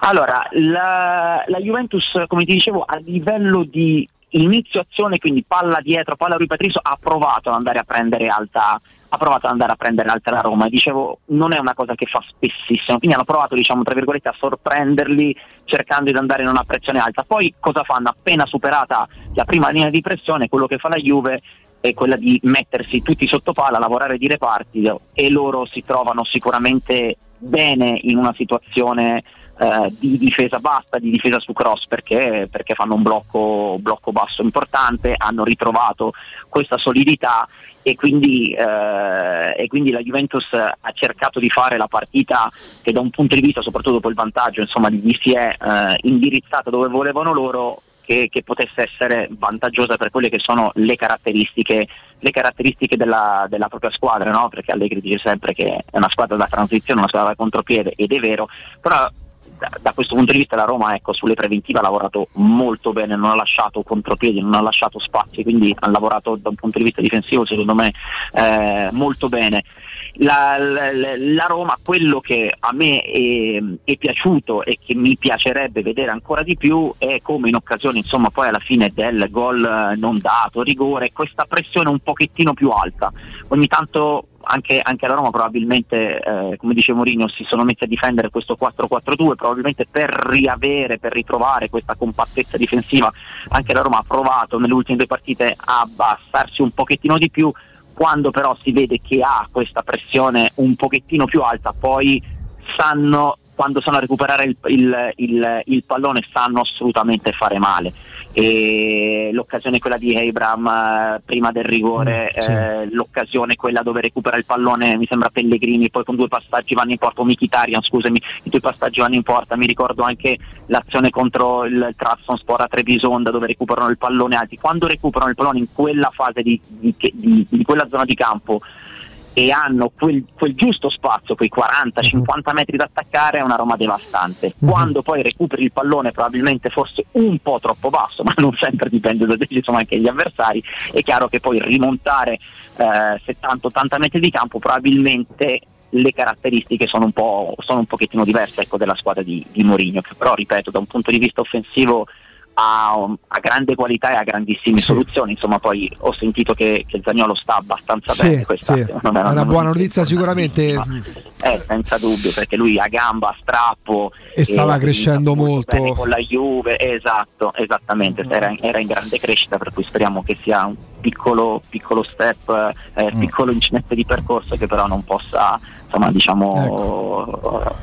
Allora, la, la Juventus, come ti dicevo, a livello di inizio azione, quindi palla dietro, palla Rui Patricio, ha provato ad andare a prendere alta, ha provato ad andare a prendere alta la Roma, e dicevo non è una cosa che fa spessissimo, quindi hanno provato, diciamo tra virgolette, a sorprenderli cercando di andare in una pressione alta. Poi cosa fanno? Appena superata la prima linea di pressione, quello che fa la Juve è quella di mettersi tutti sotto palla, lavorare di reparti, e loro si trovano sicuramente bene in una situazione eh, di difesa bassa, di difesa su cross, perché, perché fanno un blocco, blocco basso importante, hanno ritrovato questa solidità, e quindi, eh, e quindi la Juventus ha cercato di fare la partita che da un punto di vista, soprattutto dopo il vantaggio, insomma, gli si è eh, indirizzata dove volevano loro, che, che potesse essere vantaggiosa per quelle che sono le caratteristiche le caratteristiche della, della propria squadra, no? Perché Allegri dice sempre che è una squadra da transizione, una squadra da contropiede, ed è vero, però da, da questo punto di vista la Roma, ecco, sulle preventive ha lavorato molto bene, non ha lasciato contropiedi, non ha lasciato spazi, quindi ha lavorato da un punto di vista difensivo secondo me eh, molto bene. La, la, la Roma, quello che a me è, è piaciuto e che mi piacerebbe vedere ancora di più, è come in occasione, insomma, poi alla fine del gol non dato, rigore, questa pressione un pochettino più alta. Ogni tanto anche, anche la Roma probabilmente, eh, come dice Mourinho, si sono messi a difendere questo quattro quattro due, probabilmente per riavere, per ritrovare questa compattezza difensiva. Anche la Roma ha provato nelle ultime due partite a abbassarsi un pochettino di più. Quando però si vede che ha questa pressione un pochettino più alta, poi sanno, quando sono a recuperare il, il, il, il pallone, sanno assolutamente fare male. E l'occasione è quella di Abraham prima del rigore, mm, sì. eh, l'occasione è quella dove recupera il pallone, mi sembra Pellegrini, poi con due passaggi vanno in porta, o Mkhitaryan, scusami, i due passaggi vanno in porta. Mi ricordo anche l'azione contro il Trabzonspor a Trebisonda, dove recuperano il pallone alti. Quando recuperano il pallone in quella fase di, di, di, di quella zona di campo, e hanno quel, quel giusto spazio, quei quaranta cinquanta metri da attaccare, è una Roma devastante. Quando poi recuperi il pallone, probabilmente forse un po' troppo basso, ma non sempre, dipende da te, ci sono anche gli avversari, è chiaro che poi rimontare eh, settanta ottanta metri di campo, probabilmente le caratteristiche sono un po', sono un pochettino diverse, ecco, della squadra di, di Mourinho, che però, ripeto, da un punto di vista offensivo ha, ha grande qualità e ha grandissime sì. soluzioni. Insomma, poi ho sentito che, che Zaniolo sta abbastanza sì, bene questa sì. non è una, una buona notizia sicuramente, eh, senza dubbio, perché lui ha gamba, strappo e stava e, crescendo molto, molto con la Juve, esatto, esattamente, era, era in grande crescita, per cui speriamo che sia un piccolo piccolo step, eh, piccolo incidente di percorso che però non possa, insomma, diciamo ecco.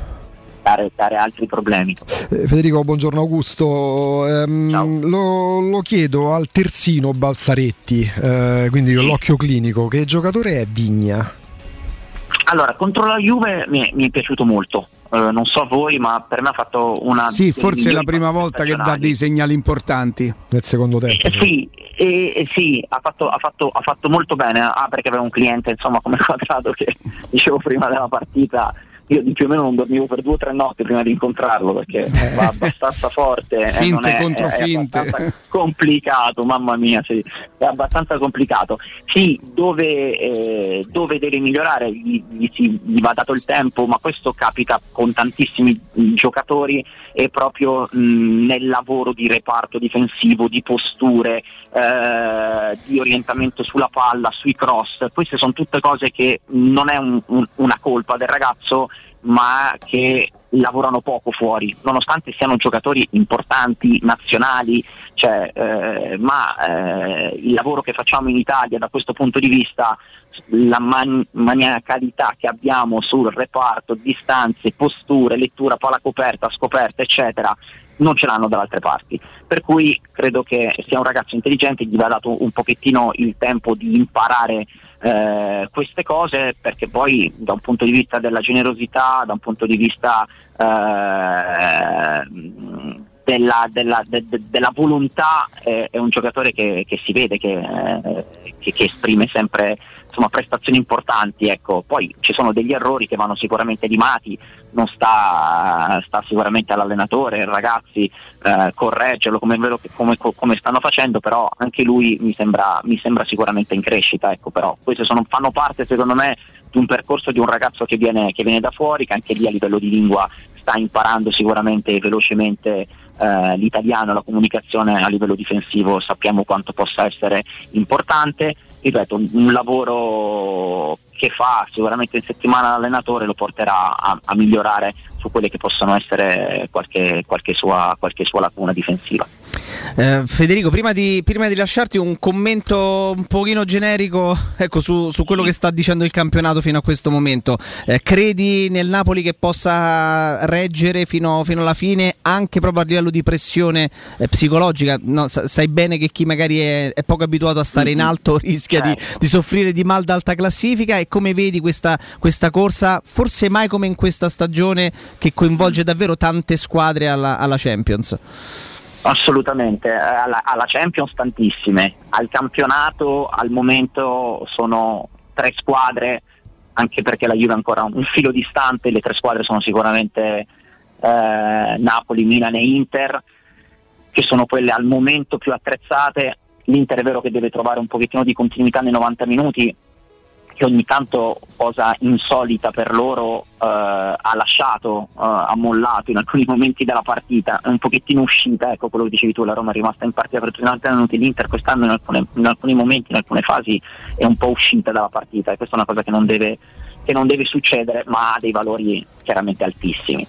dare, dare altri problemi. eh, Federico, buongiorno Augusto. ehm, lo, lo chiedo al terzino Balzaretti, eh, quindi con l'occhio clinico, che giocatore è Vigna? Allora, contro la Juve mi è, mi è piaciuto molto. Uh, non so voi, ma per me ha fatto una... Sì, forse è la prima volta che dà dei segnali importanti nel secondo tempo. Eh, sì, eh, eh, sì ha, fatto, ha, fatto, ha fatto molto bene. Ah, perché aveva un cliente, insomma, come Quadrato, che dicevo prima della partita, io più o meno non dormivo per due o tre notti prima di incontrarlo, perché va abbastanza forte. Finte eh, contro è, finte. È complicato, mamma mia, sì. È abbastanza complicato. Sì, dove, eh, dove deve migliorare, gli, gli, si, gli va dato il tempo, ma questo capita con tantissimi mh, giocatori, e proprio mh, nel lavoro di reparto difensivo, di posture, eh, di orientamento sulla palla, sui cross. Queste sono tutte cose che non è un, un, una colpa del ragazzo, ma che lavorano poco fuori, nonostante siano giocatori importanti, nazionali, cioè, eh, ma eh, il lavoro che facciamo in Italia da questo punto di vista, la man- maniacalità che abbiamo sul reparto, distanze, posture, lettura, palla coperta, scoperta, eccetera, non ce l'hanno dalle altre parti, per cui credo che sia un ragazzo intelligente, gli va dato un pochettino il tempo di imparare eh, queste cose, perché poi da un punto di vista della generosità, da un punto di vista eh, della, della, de, de, della volontà, eh, è un giocatore che, che si vede che, eh, che, che esprime sempre, insomma, prestazioni importanti, ecco. Poi ci sono degli errori che vanno sicuramente limati, non sta, sta sicuramente all'allenatore, ragazzi, eh, correggerlo come, come, come stanno facendo, però anche lui mi sembra, mi sembra sicuramente in crescita, ecco. Però queste sono, fanno parte secondo me di un percorso di un ragazzo che viene, che viene da fuori, che anche lì a livello di lingua sta imparando sicuramente velocemente eh, l'italiano, la comunicazione a livello difensivo sappiamo quanto possa essere importante. Ripeto, un lavoro che fa sicuramente in settimana l'allenatore lo porterà a, a migliorare su quelle che possono essere qualche, qualche, sua, qualche sua lacuna difensiva. Eh, Federico, prima di, prima di lasciarti, un commento un pochino generico, ecco, su, su quello che sta dicendo il campionato fino a questo momento. Eh, credi nel Napoli che possa reggere fino, fino alla fine, anche proprio a livello di pressione eh, psicologica? No, sa, sai bene che chi magari è, è poco abituato a stare in alto rischia certo. di, di soffrire di mal d'alta classifica. E come vedi questa, questa corsa, forse mai come in questa stagione, che coinvolge davvero tante squadre alla, alla Champions? Assolutamente, alla, alla Champions tantissime, al campionato al momento sono tre squadre, anche perché la Juve è ancora un filo distante. Le tre squadre sono sicuramente eh, Napoli, Milan e Inter, che sono quelle al momento più attrezzate. L'Inter è vero che deve trovare un pochettino di continuità nei novanta minuti, che ogni tanto, cosa insolita per loro, eh, ha lasciato, eh, ha mollato in alcuni momenti della partita, è un pochettino uscita, ecco, quello che dicevi tu, la Roma è rimasta in partita per novanta minuti, l'Inter quest'anno in, alcune, in alcuni momenti, in alcune fasi è un po' uscita dalla partita, e questa è una cosa che non deve, che non deve succedere, ma ha dei valori chiaramente altissimi.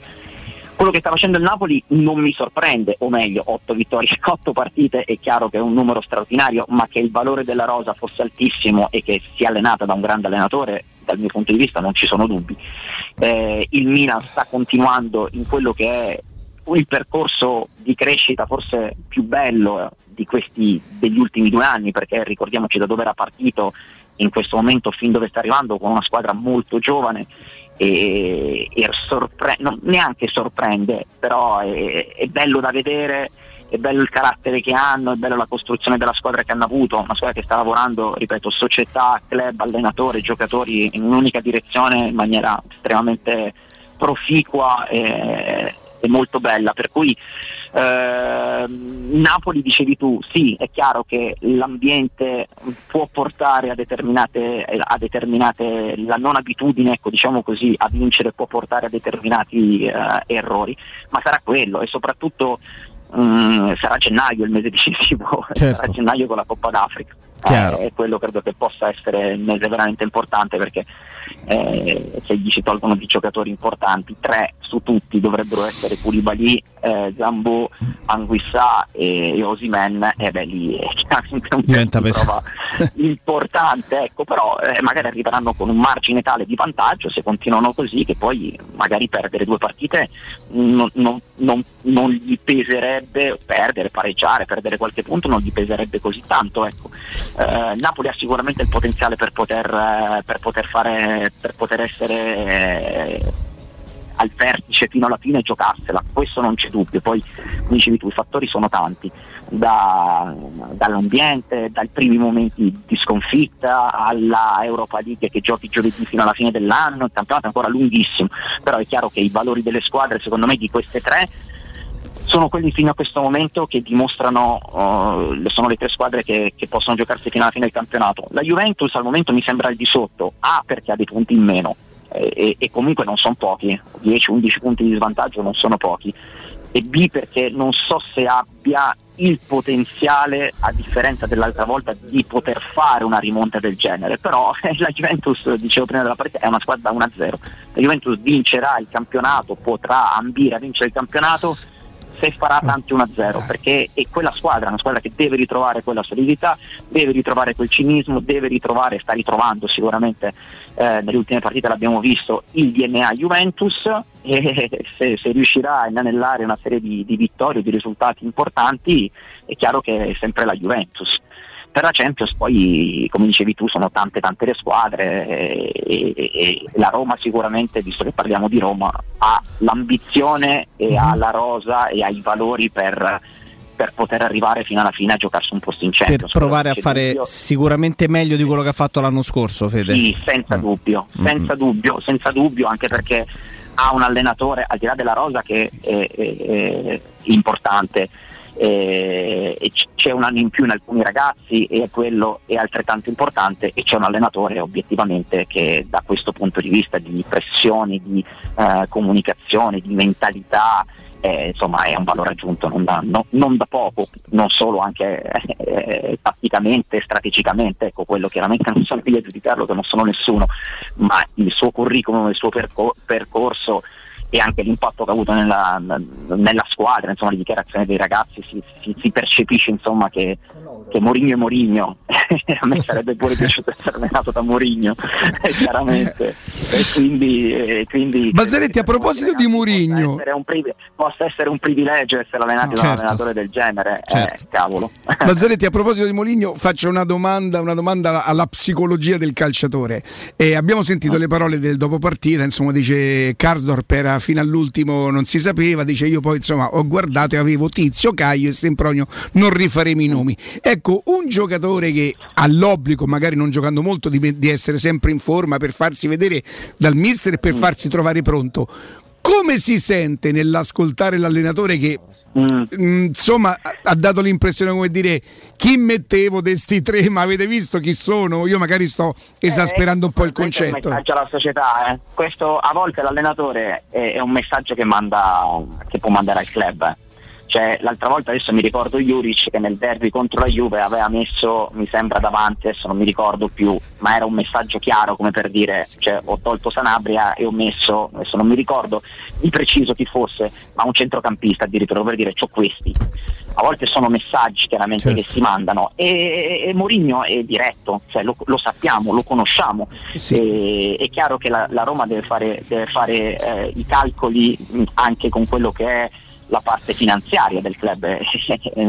Quello che sta facendo il Napoli non mi sorprende, o meglio, otto vittorie, otto partite, è chiaro che è un numero straordinario, ma che il valore della rosa fosse altissimo e che sia allenata da un grande allenatore, dal mio punto di vista non ci sono dubbi. Eh, il Milan sta continuando in quello che è il percorso di crescita forse più bello di questi, degli ultimi due anni, perché ricordiamoci da dove era partito, in questo momento fin dove sta arrivando, con una squadra molto giovane, e, e sorpre- non, neanche sorprende, però è, è bello da vedere, è bello il carattere che hanno, è bella la costruzione della squadra che hanno avuto, una squadra che sta lavorando, ripeto, società, club, allenatore, giocatori in un'unica direzione in maniera estremamente proficua e, e molto bella, per cui eh, Napoli, dicevi tu, sì, è chiaro che l'ambiente può portare a determinate, a determinate la non abitudine, ecco, diciamo così, a vincere può portare a determinati eh, errori, ma sarà quello, e soprattutto mh, sarà gennaio il mese decisivo, certo. Sarà gennaio con la Coppa d'Africa. Eh, e quello credo che possa essere il mese veramente importante, perché eh, se gli si tolgono dei giocatori importanti, tre su tutti dovrebbero essere Koulibaly, eh, Gambo, Anguissa e, e Osimhen, e beh lì è chiaramente un diventa prova importante, ecco, però eh, magari arriveranno con un margine tale di vantaggio, se continuano così, che poi magari perdere due partite non, non, non, non gli peserebbe, perdere, pareggiare, perdere qualche punto non gli peserebbe così tanto, ecco. Eh, Napoli ha sicuramente il potenziale per poter, eh, per poter fare, per poter essere eh, al vertice fino alla fine e giocarsela, questo non c'è dubbio. Poi, come dicevi tu, i fattori sono tanti, da, dall'ambiente, dai primi momenti di sconfitta alla Europa League che giochi giovedì fino alla fine dell'anno, il campionato è ancora lunghissimo, però è chiaro che i valori delle squadre, secondo me, di queste tre sono quelli fino a questo momento che dimostrano, uh, sono le tre squadre che, che possono giocarsi fino alla fine del campionato. La Juventus al momento mi sembra al di sotto, A perché ha dei punti in meno, e, e comunque non sono pochi, dieci undici punti di svantaggio non sono pochi, e B perché non so se abbia il potenziale, a differenza dell'altra volta, di poter fare una rimonta del genere. Però eh, la Juventus, dicevo prima della partita, è una squadra da uno a zero, la Juventus vincerà il campionato, potrà ambire a vincere il campionato se farà tanti uno a zero, perché è quella squadra, una squadra che deve ritrovare quella solidità, deve ritrovare quel cinismo, deve ritrovare, sta ritrovando sicuramente, eh, nelle ultime partite l'abbiamo visto, il D N A Juventus, e se, se riuscirà a inanellare una serie di, di vittorie, di risultati importanti, è chiaro che è sempre la Juventus. Per la Champions poi, come dicevi tu, sono tante tante le squadre, e, e, e la Roma sicuramente, visto che parliamo di Roma, ha l'ambizione e ha la rosa e ha i valori per, per poter arrivare fino alla fine a giocarsi un posto in Champions. Per provare a fare dubbio, sicuramente meglio di quello che ha fatto l'anno scorso, Fede. Sì, senza mm. dubbio, senza mm. dubbio, senza dubbio, anche perché ha un allenatore, al di là della rosa, che è, è, è importante, e c'è un anno in più in alcuni ragazzi, e quello è altrettanto importante, e c'è un allenatore obiettivamente che da questo punto di vista di pressioni, di eh, comunicazione, di mentalità, eh, insomma è un valore aggiunto non da, no, non da poco, non solo, anche eh, tatticamente, strategicamente, ecco, quello chiaramente non sono qui a giudicarlo, che non sono nessuno, ma il suo curriculum, il suo percor- percorso e anche l'impatto che ha avuto nella, nella squadra, insomma le dichiarazioni dei ragazzi, si, si, si percepisce insomma che, che Mourinho è Mourinho. A me sarebbe pure piaciuto essere allenato da Mourinho, chiaramente, e quindi, e quindi Bazzaretti, a proposito di Mourinho, possa essere un, priv- possa essere un privilegio essere allenati no, da certo. un allenatore del genere, certo. eh, cavolo. Bazzaretti, a proposito di Mourinho, faccio una domanda una domanda alla psicologia del calciatore. Eh, abbiamo sentito no. le parole del dopopartita, insomma dice Karsdorp era fino all'ultimo non si sapeva, dice io poi insomma ho guardato e avevo Tizio, Caio e Sempronio, non rifaremo i nomi. Ecco, un giocatore che ha l'obbligo, magari non giocando molto, di, di essere sempre in forma per farsi vedere dal mister e per farsi trovare pronto, come si sente nell'ascoltare l'allenatore che mm. insomma ha dato l'impressione, come dire, chi mettevo di sti tre, ma avete visto chi sono? Io magari sto esasperando eh, un po' il concetto. È un messaggio alla società, eh. Questo a volte l'allenatore è, è un messaggio che manda, che può mandare al club. Eh. Cioè, l'altra volta, adesso mi ricordo Juric che nel derby contro la Juve aveva messo, mi sembra, davanti, adesso non mi ricordo più, ma era un messaggio chiaro, come per dire, cioè, ho tolto Sanabria e ho messo, adesso non mi ricordo di preciso chi fosse, ma un centrocampista addirittura, per dire, c'ho questi. A volte sono messaggi chiaramente certo. che si mandano, e, e Mourinho è diretto, cioè, lo, lo sappiamo, lo conosciamo, sì. e, è chiaro che la, la Roma deve fare, deve fare eh, i calcoli anche con quello che è la parte finanziaria del club.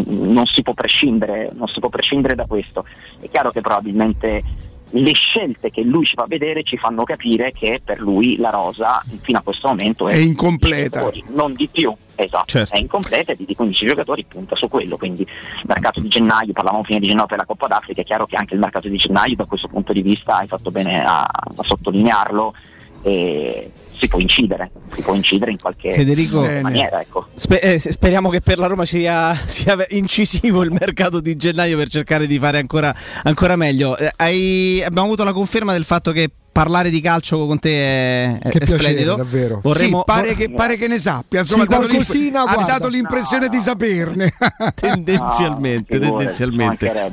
non si può prescindere non si può prescindere da questo. È chiaro che probabilmente le scelte che lui ci fa vedere ci fanno capire che per lui la rosa fino a questo momento è, è incompleta, non di più. Esatto, certo. È incompleta e di quindici giocatori punta su quello, quindi il mercato di gennaio, parlavamo fine di gennaio per la Coppa d'Africa, è chiaro che anche il mercato di gennaio da questo punto di vista hai fatto bene a, a sottolinearlo, e si può incidere, si può incidere in qualche Federico, maniera, ecco. Sper- eh, speriamo che per la Roma sia, sia incisivo il mercato di gennaio per cercare di fare ancora, ancora meglio. Eh, hai, abbiamo avuto la conferma del fatto che parlare di calcio con te è, che è piacere, splendido. Davvero. Vorremmo, sì, pare, vor- che, pare che ne sappia. Insomma, sì, ha, dato cosina, ha dato l'impressione no, di saperne. Tendenzialmente, no, tendenzialmente. Vuole,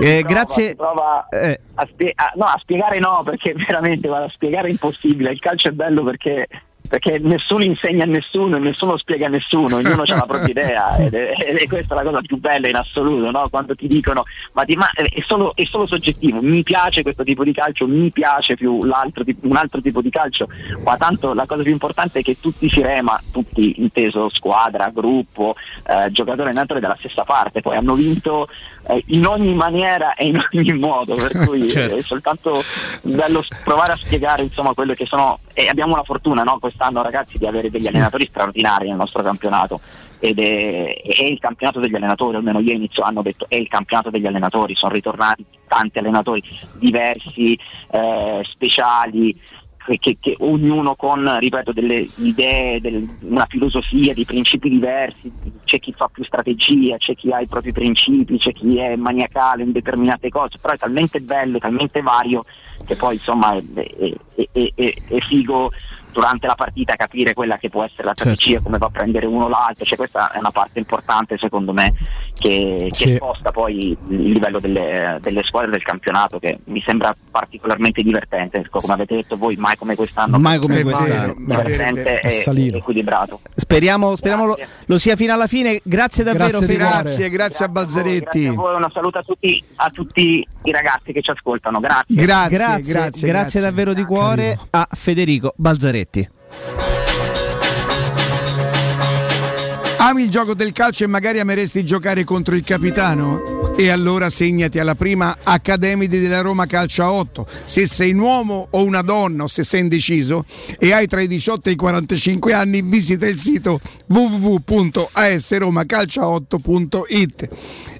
eh, prova, grazie. Prova eh. a, spie- a, no, a spiegare no, perché veramente guarda, spiegare è impossibile. Il calcio è bello perché... perché nessuno insegna a nessuno e nessuno spiega a nessuno, ognuno ha la propria idea ed è, ed è questa la cosa più bella in assoluto, no? Quando ti dicono ma, ti, ma è, solo, è solo soggettivo, mi piace questo tipo di calcio, mi piace più l'altro, un altro tipo di calcio, ma tanto la cosa più importante è che tutti si rema, tutti inteso squadra, gruppo, eh, giocatore e allenatore dalla stessa parte, poi hanno vinto eh, in ogni maniera e in ogni modo, per cui certo. È soltanto bello provare a spiegare insomma quello che sono, e abbiamo la fortuna, no? Questa Sanno ragazzi di avere degli allenatori straordinari nel nostro campionato, ed è, è il campionato degli allenatori, almeno io inizio hanno detto è il campionato degli allenatori, sono ritornati tanti allenatori diversi, eh, speciali, che, che, che ognuno con, ripeto, delle idee, del, una filosofia, dei principi diversi, c'è chi fa più strategia, c'è chi ha i propri principi, c'è chi è maniacale in determinate cose, però è talmente bello, talmente vario che poi insomma è, è, è, è, è figo durante la partita capire quella che può essere la strategia, certo. Come va a prendere uno l'altro, cioè questa è una parte importante secondo me che, che sì. Sposta poi il livello delle, delle squadre del campionato, che mi sembra particolarmente divertente, come avete detto voi, mai come quest'anno, mai come quest'anno, divertente e, e equilibrato. Speriamo, speriamo lo, lo sia fino alla fine. Grazie davvero, grazie, grazie, grazie a Balzaretti. A voi, grazie a voi, un saluto a tutti, a tutti i ragazzi che ci ascoltano. Grazie, grazie, grazie, grazie, grazie, grazie davvero di cuore carino. A Federico Balzaretti. Ami il gioco del calcio e magari ameresti giocare contro il capitano? E allora segnati alla prima Accademia della Roma Calcio a otto. Se sei un uomo o una donna, o se sei indeciso e hai tra i diciotto e i quarantacinque anni, visita il sito w w w punto a s roma calcio otto punto i t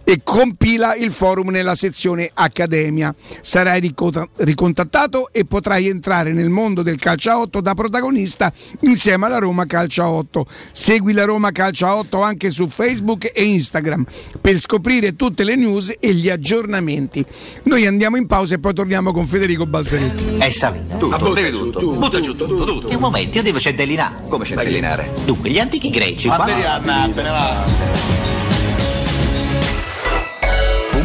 e compila il forum nella sezione Accademia. Sarai ricont- ricontattato e potrai entrare nel mondo del calcio a otto da protagonista insieme alla Roma Calcio a otto. Segui la Roma Calcio a otto anche su Facebook e Instagram per scoprire tutte le news e gli aggiornamenti. Noi andiamo in pausa e poi torniamo con Federico Balzaretti. Eh, Savino, tutto, buttaci tutto, tutto, butta tutto, tutto, tutto. E un momento, io devo centellinare. Come centellinare? Dunque, gli antichi greci. Ma va.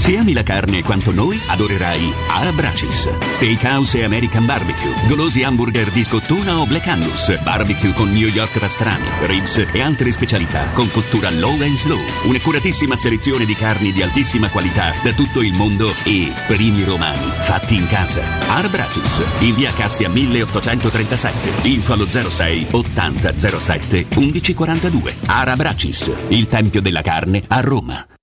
Se ami la carne quanto noi, adorerai Ara Bracis. Steakhouse e American Barbecue. Golosi hamburger di scottuna o Black Angus. Barbecue con New York pastrami, ribs e altre specialità con cottura low and slow. Un'accuratissima selezione di carni di altissima qualità da tutto il mondo e primi romani fatti in casa. Ara Bracis. In via Cassia milleottocentotrentasette. Info allo zero sei ottanta zero sette undici quarantadue. Ara Bracis. Il tempio della carne a Roma.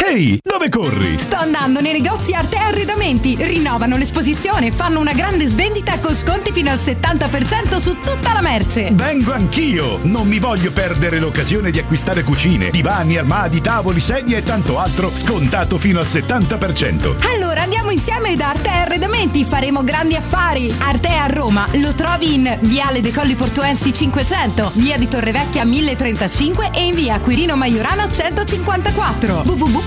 Ehi, dove corri? Sto andando nei negozi Arte e Arredamenti. Rinnovano l'esposizione, fanno una grande svendita con sconti fino al settanta per cento su tutta la merce. Vengo anch'io! Non mi voglio perdere l'occasione di acquistare cucine, divani, armadi, tavoli, sedie e tanto altro scontato fino al settanta per cento. Allora andiamo insieme da Arte e Arredamenti, faremo grandi affari. Arte a Roma lo trovi in Viale dei Colli Portuensi cinquecento, Via di Torrevecchia mille e trentacinque e in Via Quirino Maiorana centocinquantaquattro. www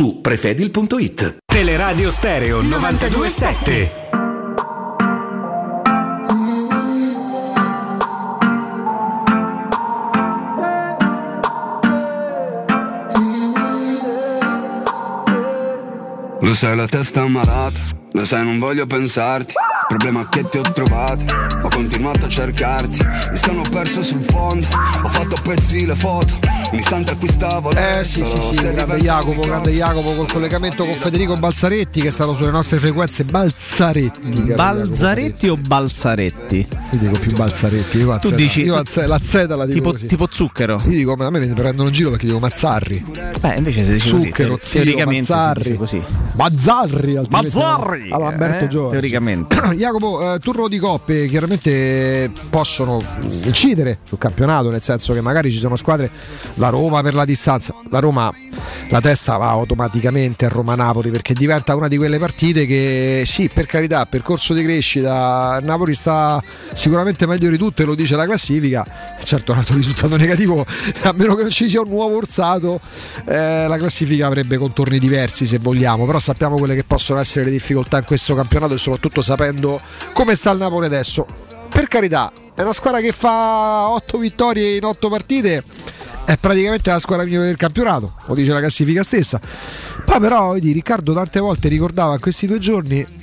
su prefedil punto it. Teleradio Stereo novantadue sette. Lo sai, la testa ammalata, lo sai, non voglio pensarti. Il problema è che ti ho trovato, ho continuato a cercarti. Mi sono perso sul fondo, ho fatto a pezzi le foto. Un istante acquistavo l'esso. Eh sì sì sì, grande Jacopo, grande Jacopo col collegamento con Federico Balzaretti, che è stato sulle nostre frequenze. Balzaretti Balzaretti o Balzaretti? Io dico più Balzaretti. Io tu dici io tu... la Z la dico tipo, così. Tipo Zucchero. Io dico, ma a me mi prendono in giro perché dico Mazzarri. Beh, invece se dici Zucchero, così, zio, teoricamente Mazzarri, si dice così. Mazzarri Mazzarri allora, Alberto eh, Giorgio. Teoricamente Jacopo, eh, turno di coppe chiaramente possono incidere sul campionato, nel senso che magari ci sono squadre, la Roma per la distanza, la Roma la testa va automaticamente a Roma-Napoli perché diventa una di quelle partite che sì, per carità, percorso di crescita, Napoli sta sicuramente meglio di tutte, lo dice la classifica, certo un altro risultato negativo, a meno che non ci sia un nuovo Orsato, eh, la classifica avrebbe contorni diversi se vogliamo, però sappiamo quelle che possono essere le difficoltà in questo campionato e soprattutto sapendo come sta il Napoli adesso. Per carità, è una squadra che fa otto vittorie in otto partite, è praticamente la squadra migliore del campionato, lo dice la classifica stessa. Poi però vedi, Riccardo tante volte ricordava in questi due giorni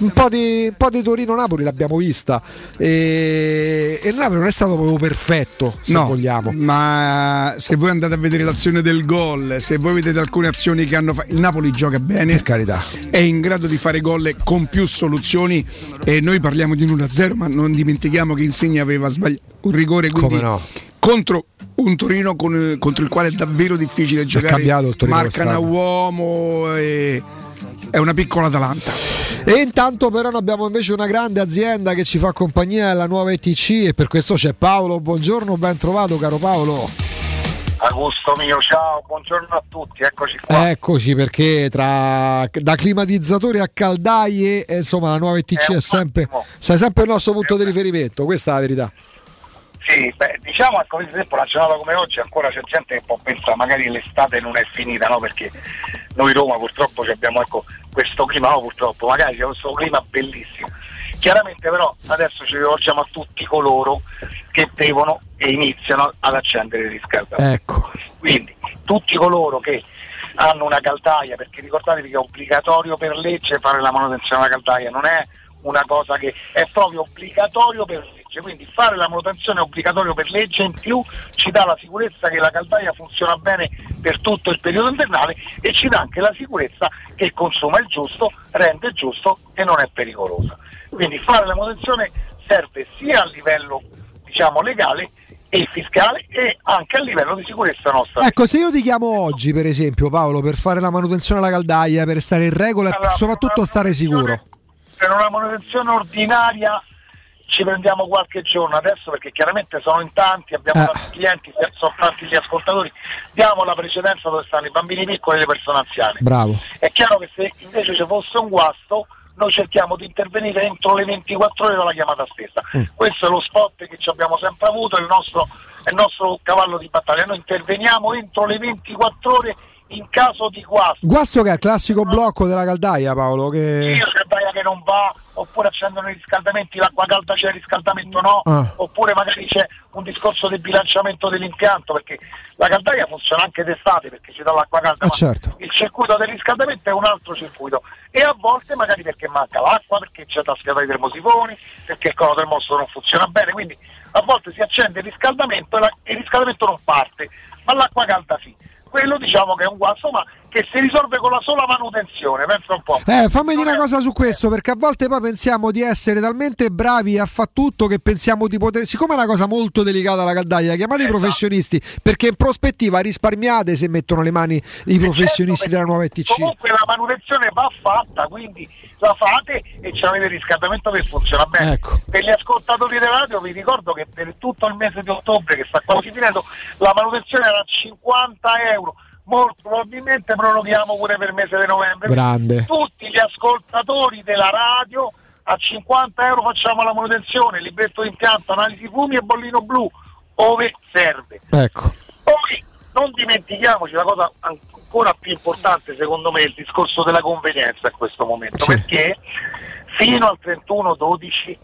un po' di, un po' di Torino-Napoli l'abbiamo vista e, e il Napoli non è stato proprio perfetto, se no, vogliamo, ma se voi andate a vedere l'azione del gol, se voi vedete alcune azioni che hanno fatto, il Napoli gioca bene, per carità, è in grado di fare gol con più soluzioni e noi parliamo di uno a zero, ma non dimentichiamo che Insigne aveva sbagliato un rigore, quindi come no? Contro un Torino con, contro il quale è davvero difficile giocare, marcano a uomo e... è una piccola Atalanta. E intanto però abbiamo invece una grande azienda che ci fa compagnia, è la Nuova E T C, e per questo c'è Paolo. Buongiorno, ben trovato caro Paolo. Augusto mio, ciao, buongiorno a tutti, eccoci qua. Eccoci, perché tra da climatizzatori a caldaie, insomma la Nuova E T C è, è sempre, sei sempre il nostro punto di riferimento, questa è la verità. Sì, beh, diciamo che per esempio una giornata come oggi ancora c'è gente che può pensare magari l'estate non è finita, no? Perché noi Roma purtroppo abbiamo, ecco, questo clima, no, purtroppo, magari c'è questo clima bellissimo. Chiaramente però adesso ci rivolgiamo a tutti coloro che devono e iniziano ad accendere il riscaldamento. Ecco. Quindi tutti coloro che hanno una caldaia, perché ricordatevi che è obbligatorio per legge fare la manutenzione alla caldaia, non è una cosa che è proprio obbligatorio per legge, quindi fare la manutenzione è obbligatorio per legge, in più ci dà la sicurezza che la caldaia funziona bene per tutto il periodo invernale, e ci dà anche la sicurezza che consuma il giusto, rende il giusto e non è pericolosa. Quindi fare la manutenzione serve sia a livello, diciamo, legale e fiscale, e anche a livello di sicurezza nostra. Ecco, se io ti chiamo oggi, per esempio, Paolo, per fare la manutenzione alla caldaia, per stare in regola, allora, e soprattutto stare sicuro. Per una manutenzione ordinaria ci prendiamo qualche giorno adesso, perché chiaramente sono in tanti, abbiamo eh. tanti clienti, sono tanti gli ascoltatori, diamo la precedenza dove stanno i bambini piccoli e le persone anziane. Bravo. È chiaro che se invece ci fosse un guasto, noi cerchiamo di intervenire entro le ventiquattro ore dalla chiamata stessa. Mm. Questo è lo spot che ci abbiamo sempre avuto, è il nostro, è il nostro cavallo di battaglia. Noi interveniamo entro le ventiquattro ore in caso di guasto. Guasto che è il classico blocco della caldaia, Paolo, che... Sì, la caldaia che non va, oppure accendono i riscaldamenti, l'acqua calda c'è, il riscaldamento no, ah. oppure magari c'è un discorso di bilanciamento dell'impianto, perché la caldaia funziona anche d'estate perché ci dà l'acqua calda, ah, ma certo. il circuito del riscaldamento è un altro circuito, e a volte magari perché manca l'acqua, perché c'è da schiacciare i termosifoni, perché il cono termostato non funziona bene, quindi a volte si accende il riscaldamento e, la, e il riscaldamento non parte, ma l'acqua calda sì. Quello diciamo che è un guasto, ma che si risolve con la sola manutenzione, pensa un po'. Eh, fammi dire una cosa su questo, perché a volte poi pensiamo di essere talmente bravi a fa tutto che pensiamo di poter... Siccome è una cosa molto delicata la caldaia, chiamate esatto. i professionisti, perché in prospettiva risparmiate se mettono le mani i professionisti certo, della nuova E T C. Comunque la manutenzione va fatta, quindi la fate e c'avete il riscaldamento che funziona bene. Ecco. Per gli ascoltatori della radio vi ricordo che per tutto il mese di ottobre, che sta quasi finendo, la manutenzione era a cinquanta euro. Molto probabilmente proroghiamo pure per il mese di novembre. Grande. Tutti gli ascoltatori della radio a cinquanta euro facciamo la manutenzione, libretto d'impianto, analisi fumi e bollino blu ove serve. Ecco. Poi non dimentichiamoci la cosa ancora più importante, secondo me, il discorso della convenienza in questo momento, sì. perché fino al trentuno dodici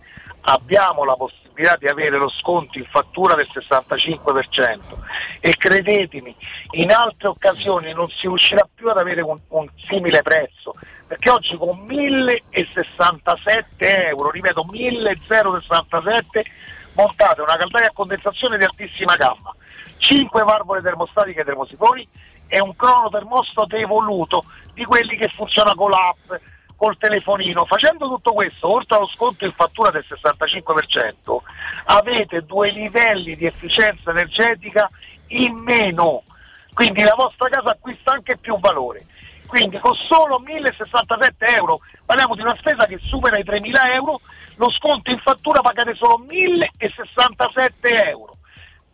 abbiamo la possibilità di avere lo sconto in fattura del sessantacinque per cento, e credetemi, in altre occasioni non si riuscirà più ad avere un, un simile prezzo, perché oggi con mille e sessantasette euro, ripeto mille e sessantasette, montate una caldaia a condensazione di altissima gamma, cinque valvole termostatiche e termosifoni e un crono termostato evoluto, di quelli che funziona con l'app, col telefonino. Facendo tutto questo, oltre allo sconto in fattura del sessantacinque per cento, avete due livelli di efficienza energetica in meno, quindi la vostra casa acquista anche più valore. Quindi con solo mille e sessantasette euro, parliamo di una spesa che supera i tremila euro, lo sconto in fattura pagate solo mille e sessantasette euro.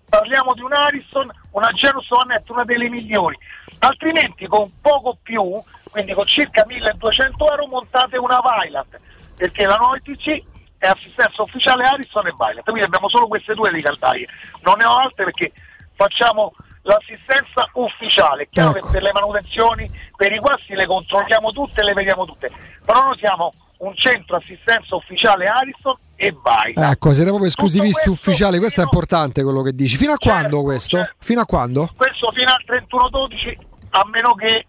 Parliamo di un Ariston, una Genus One, una delle migliori, altrimenti con poco più, quindi con circa milleduecento euro montate una Vaillant, perché la nuova E T C è assistenza ufficiale Ariston e Vaillant, quindi abbiamo solo queste due di caldaie, non ne ho altre perché facciamo l'assistenza ufficiale, chiaro che per le manutenzioni, per i guasti le controlliamo tutte e le vediamo tutte, però noi siamo un centro assistenza ufficiale Ariston e Vaillant. Ecco, siete proprio esclusivisti ufficiali, questo è importante quello che dici. Fino a certo, quando questo? Certo. Fino a quando? Questo fino al trentuno dodici, a meno che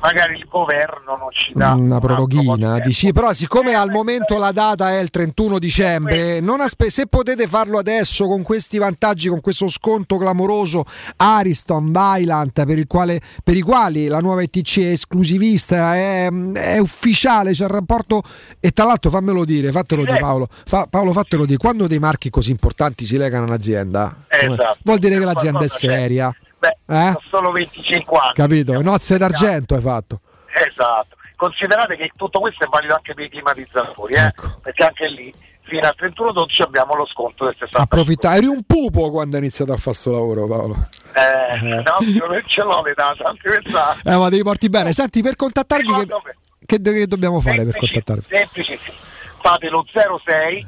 magari il governo non ci dà una un proroghina, dici, però siccome al momento la data è il trentuno dicembre, non aspe- se potete farlo adesso con questi vantaggi, con questo sconto clamoroso Ariston, Vaillant, per, il quale, per i quali la nuova E T C è esclusivista, è, è ufficiale, c'è il rapporto, e tra l'altro fammelo dire, fatelo dire Paolo, Fa, Paolo fatelo dire, quando dei marchi così importanti si legano all'azienda, esatto. vuol dire che l'azienda è seria. Beh, eh? Solo venticinque anni. Capito, nozze d'argento hai fatto. Esatto, considerate che tutto questo è valido anche per i climatizzatori, eh? Ecco. Perché anche lì fino al trentuno dodici abbiamo lo sconto del sessanta per cento. Approfitta, eri un pupo quando hai iniziato a fare sto lavoro, Paolo. Eh, eh. No, non ce l'ho l'età, tanti pensare. Eh, ma ti porti bene. Senti, per contattarvi che, che, che dobbiamo fare semplici, per contattarvi? Semplici, fate lo zero sei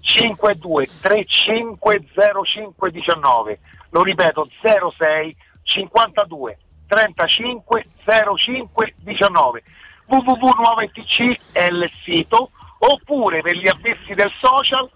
cinquantadue trentacinque zero cinque diciannove. Lo ripeto, zero sei cinquantadue trentacinque zero cinque diciannove. www punto nuova e t c è il sito, oppure per gli avvisi del social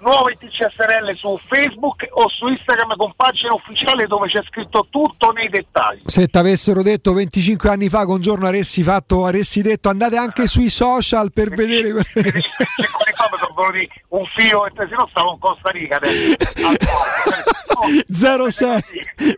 Nuova E T C S R L su Facebook o su Instagram con pagina ufficiale dove c'è scritto tutto nei dettagli. Se ti avessero detto venticinque anni fa che un giorno avessi fatto, avessi detto andate anche sui social per vedere quelle sono di un filo, e se no stavo in Costa Rica adesso. zero sei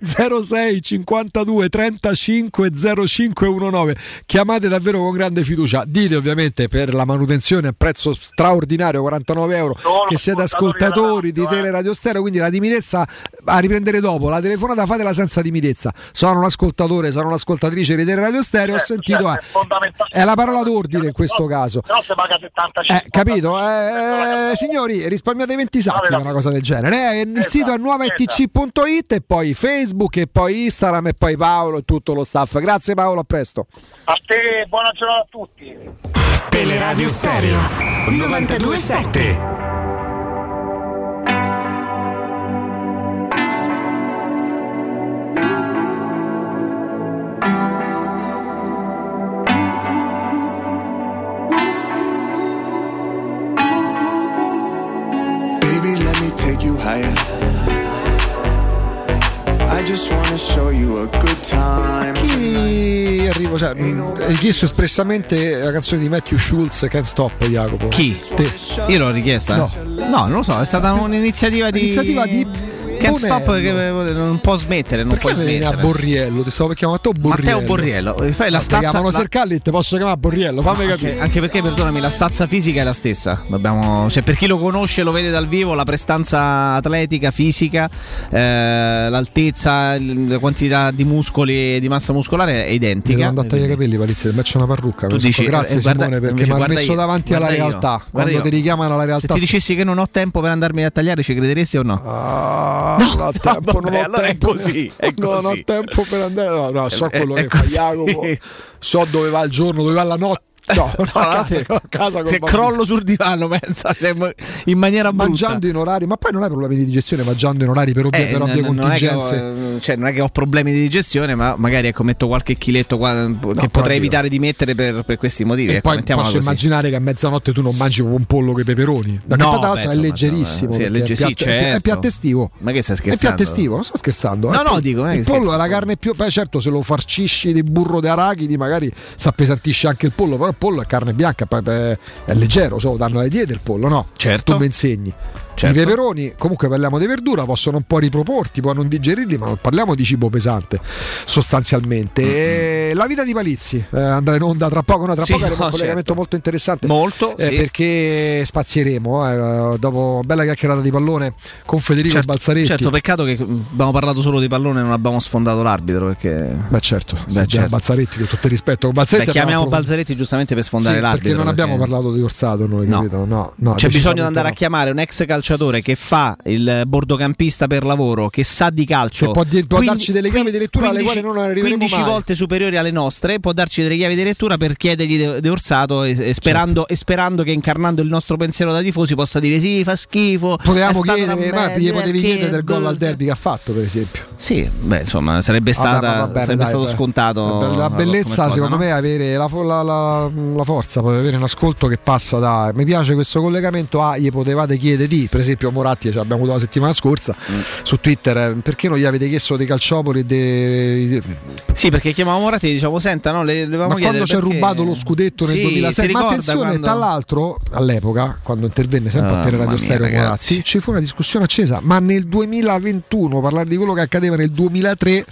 zero sei cinquantadue trentacinque zero cinque diciannove. Chiamate davvero con grande fiducia, dite ovviamente per la manutenzione a prezzo straordinario, quarantanove euro, no, che siete ascoltatori radio, di Teleradio eh. Stereo, quindi la timidezza a riprendere dopo la telefonata, fatela senza timidezza. Sono un ascoltatore, sono un'ascoltatrice di Teleradio Stereo, certo, ho sentito certo, è, è la parola d'ordine in questo però, caso però se paga settantacinque, eh, capito? Eh, eh, signori, risparmiate venti sacchi per una cosa del genere, eh, il esatto, sito è nuova e t c punto i t e poi Facebook e poi Instagram e poi Paolo e tutto lo staff. Grazie Paolo, a presto. A te, buona giornata a tutti. Teleradio Stereo novantadue sette. Baby, let me take you higher. Chi arrivo? Cioè, mh, hai chiesto espressamente la canzone di Matthew Schulz, Can't Stop, Jacopo? Chi? Te. Io l'ho richiesta? No. no, non lo so, è stata un'iniziativa di. Iniziativa di Can't Stop, che non può smettere, non puoi smettere. A Borriello, ti stavo per chiamare Matteo Borriello. Matteo Borriello. La stazza. Chiamano Sercalli, ti posso chiamare Borriello, fammi no, capire. Anche, anche perché, perdonami, la stazza fisica è la stessa. Dobbiamo, cioè, per chi lo conosce, lo vede dal vivo, la prestanza atletica, fisica, eh, l'altezza, la quantità di muscoli e di massa muscolare è identica. Mi andando a tagliare i capelli, Palizzi, ti faccio una parrucca. Tu dici, grazie eh, guarda, Simone, perché mi ha messo io, davanti alla realtà. Io, quando io. ti richiamano alla realtà. Se ti dicessi che non ho tempo per andarmi a tagliare, ci crederesti o no? Ah. No, no, tempo, vabbè, non ho allora tempo, è così, è no, così. Non ho tempo per andare. No, no, so è, quello è che così. fa Jacopo, so dove va il giorno, dove va la notte. No, no, allora, casa, casa se crollo sul divano, pensa, cioè, in maniera brutta. Mangiando in orari, ma poi non hai problemi di digestione mangiando in orari per ovvie, eh, per ovvie non contingenze. Non è, ho, cioè, non è che ho problemi di digestione, ma magari ecco, metto qualche chiletto qua, no, che potrei evitare di mettere per, per questi motivi. E ecco, poi posso così. immaginare che a mezzanotte tu non mangi un pollo con i peperoni. Da no, che l'altra è leggerissimo. Sì, è, legge- è, piatto, sì, certo. è piatto estivo. Ma che stai scherzando? È piatto estivo, non sto scherzando. No, eh, no, dico. Il pollo è la carne più. Beh, certo, se lo farcisci di burro di arachidi, magari si appesantisce anche il pollo, però. Pollo è carne bianca, è leggero, so, danno le diete il pollo, no? Certo. Tu mi insegni. Certo. I peperoni, comunque parliamo di verdura, possono un po' riproporti, puoi non digerirli, ma non parliamo di cibo pesante sostanzialmente. Mm-hmm. E la vita di Palizzi, eh, andrà in onda tra poco, no, tra sì, poco no, è un certo. collegamento molto interessante. Molto, eh, sì. Perché spazieremo, eh, dopo bella chiacchierata di pallone con Federico certo, Balzaretti. Certo, peccato che abbiamo parlato solo di pallone e non abbiamo sfondato l'arbitro, perché beh certo, beh, certo. Balzaretti, con tutto il rispetto, con Balzaretti beh, chiamiamo Balzaretti giustamente per sfondare sì, l'arbitro. Perché non abbiamo perché... parlato di Orsato noi, no. capito? No, no, c'è bisogno di andare no. a chiamare un ex calciatore che fa il bordocampista per lavoro, che sa di calcio, che può, dir, può quindi, darci delle chiavi di lettura quindici, alle quali non arriveremo quindici mai. Volte superiori alle nostre, può darci delle chiavi di lettura per chiedergli De, de Orsato e, e, sperando, certo. e sperando che incarnando il nostro pensiero da tifosi possa dire sì, fa schifo. Potevamo chiedere, ma gli potevi chiedere del gol al derby che ha fatto, per esempio. Sì, beh, insomma, sarebbe, stata, ah, beh, va bene, sarebbe dai, stato beh. scontato. La, la bellezza, cosa, secondo no? me, è avere la, la, la, la forza, poi avere un ascolto che passa da mi piace questo collegamento a gli potevate chiedere di. Per esempio Moratti, ce l'abbiamo avuto la settimana scorsa mm. su Twitter, perché non gli avete chiesto dei calciopoli? De... Sì, perché chiamavamo Moratti e diciamo senta, no, le ma quando ci ha rubato lo scudetto nel sì, duemilasei, ma attenzione, quando... tra l'altro all'epoca, quando intervenne sempre oh, a Teleradio Stereo Moratti, ci fu una discussione accesa, ma nel duemilaventuno parlare di quello che accadeva nel duemilatré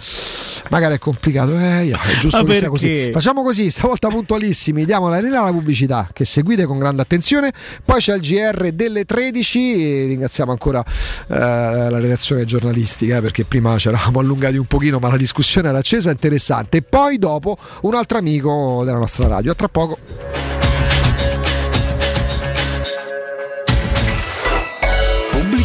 magari è complicato, eh, è giusto che sia così. Facciamo così, stavolta puntualissimi, diamola là la pubblicità che seguite con grande attenzione, poi c'è il G R delle tredici, ringraziamo ancora eh, la redazione giornalistica perché prima ci eravamo allungati un pochino ma la discussione era accesa, interessante, e poi dopo un altro amico della nostra radio, a tra poco.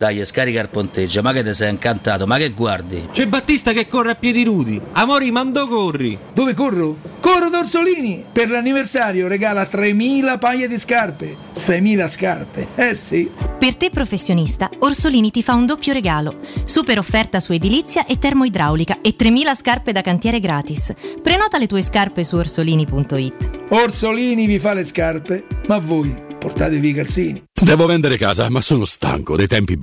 Dai, scarica il ponteggio, ma che te sei incantato, ma che guardi? C'è Battista che corre a piedi nudi. Amori, mando corri. Dove corro? Corro da Orsolini. Per l'anniversario regala tremila paia di scarpe, seimila scarpe, eh sì. Per te professionista, Orsolini ti fa un doppio regalo. Super offerta su edilizia e termoidraulica e tremila scarpe da cantiere gratis. Prenota le tue scarpe su orsolini punto it. Orsolini vi fa le scarpe, ma voi portatevi i calzini. Devo vendere casa, ma sono stanco dei tempi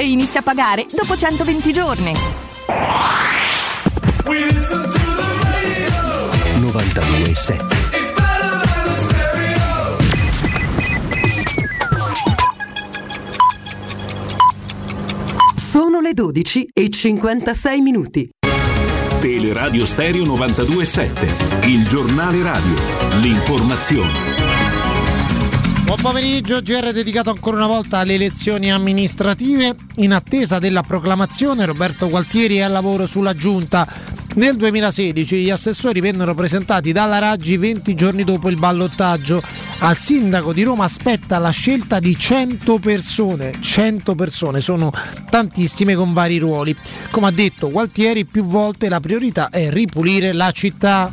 E inizia a pagare dopo centoventi giorni. novantadue e sette. Sono le dodici e cinquantasei minuti. Teleradio Stereo novantadue e sette. Il giornale radio. L'informazione. Buon pomeriggio, G R dedicato ancora una volta alle elezioni amministrative. In attesa della proclamazione, Roberto Gualtieri è al lavoro sulla giunta. Nel duemilasedici gli assessori vennero presentati dalla Raggi venti giorni dopo il ballottaggio. Al sindaco di Roma aspetta la scelta di cento persone. cento persone, sono tantissime con vari ruoli. Come ha detto Gualtieri più volte, la priorità è ripulire la città.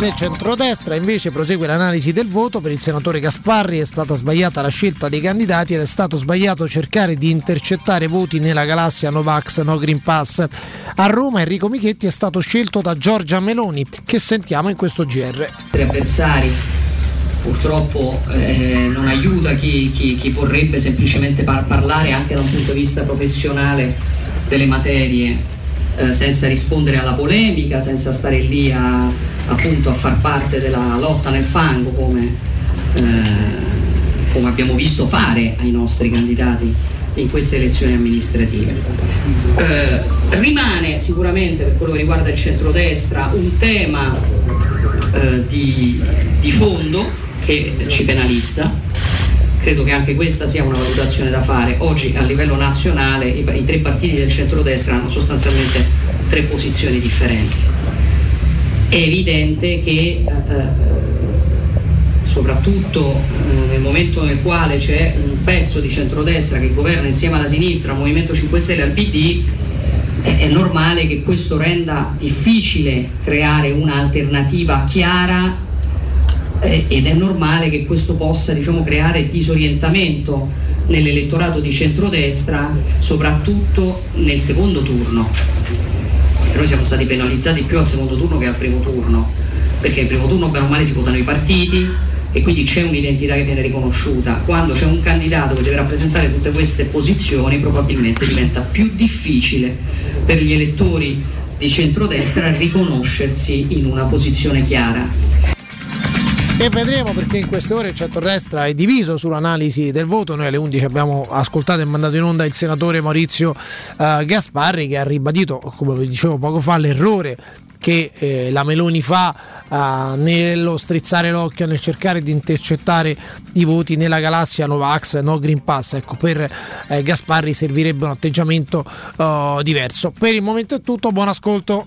Nel centrodestra invece prosegue l'analisi del voto. Per il senatore Gasparri è stata sbagliata la scelta dei candidati ed è stato sbagliato cercare di intercettare voti nella galassia no vax, no green pass. A Roma Enrico Michetti è stato scelto da Giorgia Meloni, che sentiamo in questo G R. Tre avversari purtroppo eh, non aiuta chi, chi, chi vorrebbe semplicemente par- parlare anche da un punto di vista professionale delle materie, eh, senza rispondere alla polemica, senza stare lì a appunto a far parte della lotta nel fango come, eh, come abbiamo visto fare ai nostri candidati in queste elezioni amministrative. Eh, rimane sicuramente per quello che riguarda il centrodestra un tema eh, di, di fondo che ci penalizza. Credo che anche questa sia una valutazione da fare. Oggi a livello nazionale i, i tre partiti del centrodestra hanno sostanzialmente tre posizioni differenti. È evidente che eh, soprattutto eh, nel momento nel quale c'è un pezzo di centrodestra che governa insieme alla sinistra, al Movimento cinque Stelle e al P D, è, è normale che questo renda difficile creare un'alternativa chiara, eh, ed è normale che questo possa, diciamo, creare disorientamento nell'elettorato di centrodestra, soprattutto nel secondo turno, perché noi siamo stati penalizzati più al secondo turno che al primo turno, perché al primo turno bene o male si votano i partiti e quindi c'è un'identità che viene riconosciuta. Quando c'è un candidato che deve rappresentare tutte queste posizioni, probabilmente diventa più difficile per gli elettori di centrodestra riconoscersi in una posizione chiara. E vedremo, perché in queste ore il centrodestra è diviso sull'analisi del voto. Noi alle undici abbiamo ascoltato e mandato in onda il senatore Maurizio eh, Gasparri, che ha ribadito, come vi dicevo poco fa, l'errore che eh, la Meloni fa eh, nello strizzare l'occhio, nel cercare di intercettare i voti nella galassia no vax, no green pass. Ecco, per eh, Gasparri servirebbe un atteggiamento eh, diverso. Per il momento è tutto, buon ascolto.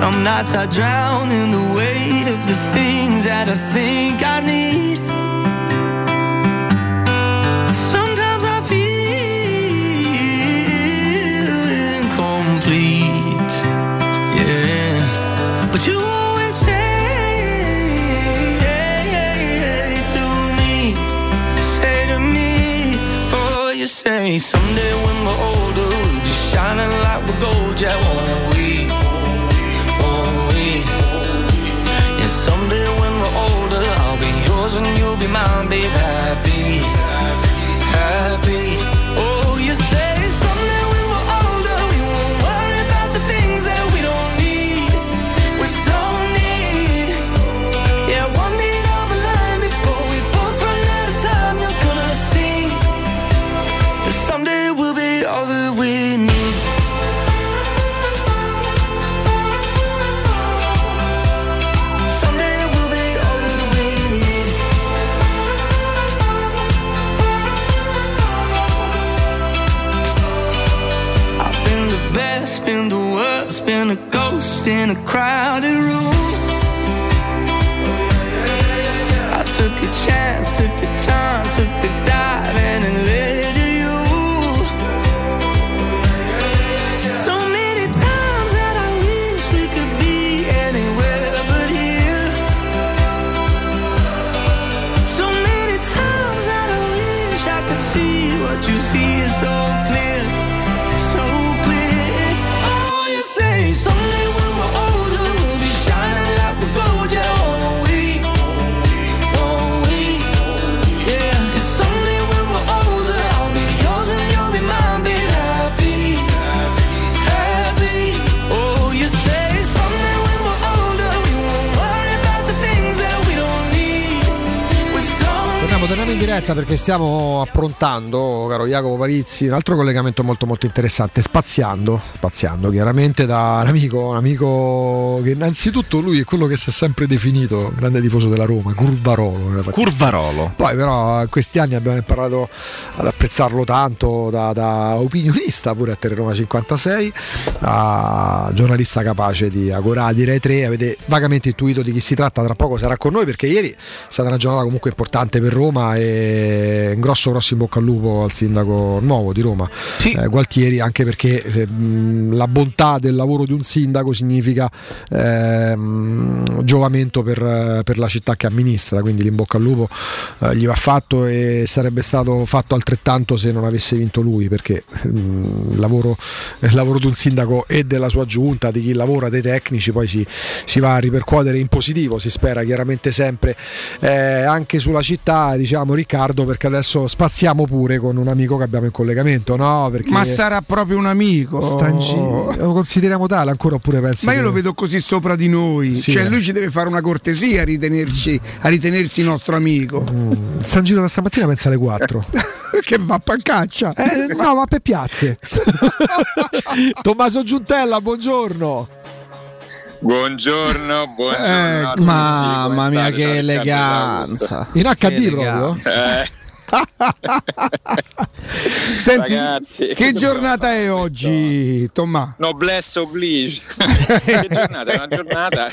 Some nights I drown in the weight of the things that I think I need. Sometimes I feel incomplete, yeah. But you always say to me, say to me, oh, you say, someday when we're older we'll be shining like we're gold, yeah, won't we? Someday when we're older, I'll be yours and you'll be mine, babe. Happy, happy. Oh, you say someday when we're older, we won't worry about the things that we don't need, we don't need. Yeah, one need on the line before we both run out of time. You're gonna see that someday we'll be all that we need. Been the worst, been a ghost in a crowded room. I took a chance, took a time, took a dive, and it led to you. So many times that I wish we could be anywhere but here. So many times that I wish I could see what you see is so clear, so clear. Someday when we're older, we'll be shining like we're gold, yeah, won't we, won't we, yeah. And someday when we're older, I'll be yours and you'll be mine, be happy, happy. Oh, you say someday when we're older, we won't worry about the things that we don't need, we don't need. Torniamo, torniamo in diretta, perché stiamo approntando, caro Jacopo Parizzi, un altro collegamento molto molto interessante, spaziando spaziando chiaramente da un amico, un amico che innanzitutto lui è quello che si è sempre definito grande tifoso della Roma, Curvarolo. Curvarolo. Poi però in questi anni abbiamo imparato ad apprezzarlo tanto da, da opinionista pure a Teleroma cinquantasei, a giornalista capace di Agorà, di Rai tre. Avete vagamente intuito di chi si tratta, tra poco sarà con noi, perché ieri è stata una giornata comunque importante per Roma e un grosso grosso in bocca al lupo al sindaco nuovo di Roma, sì. eh, Gualtieri, anche perché eh, la bontà del lavoro di un sindaco significa eh, giovamento per, per la città che amministra, quindi l'in bocca al lupo eh, gli va fatto, e sarebbe stato fatto altrettanto se non avesse vinto lui, perché eh, il, lavoro, il lavoro di un sindaco e della sua giunta, di chi lavora, dei tecnici, poi si, si va a ripercuotere in positivo, si spera chiaramente sempre eh, anche sulla città, diciamo, ricca Riccardo, perché adesso spaziamo pure con un amico che abbiamo in collegamento, no? Perché ma sarà proprio un amico? Stanci... Lo consideriamo tale ancora oppure pensi? Ma io che... lo vedo così sopra di noi, sì, cioè eh. lui ci deve fare una cortesia a ritenerci, a ritenersi nostro amico. Mm. San Gino da stamattina pensa alle quattro. Che va a pancaccia, eh, no, va per piazze. Tommaso Giuntella, buongiorno. Buongiorno, buongiorno. Eh, mamma mia, che eleganza! In acca di proprio. Eh. Senti, ragazzi, che giornata è oggi, Tommaso? Noblesse oblige. Che giornata? È una giornata.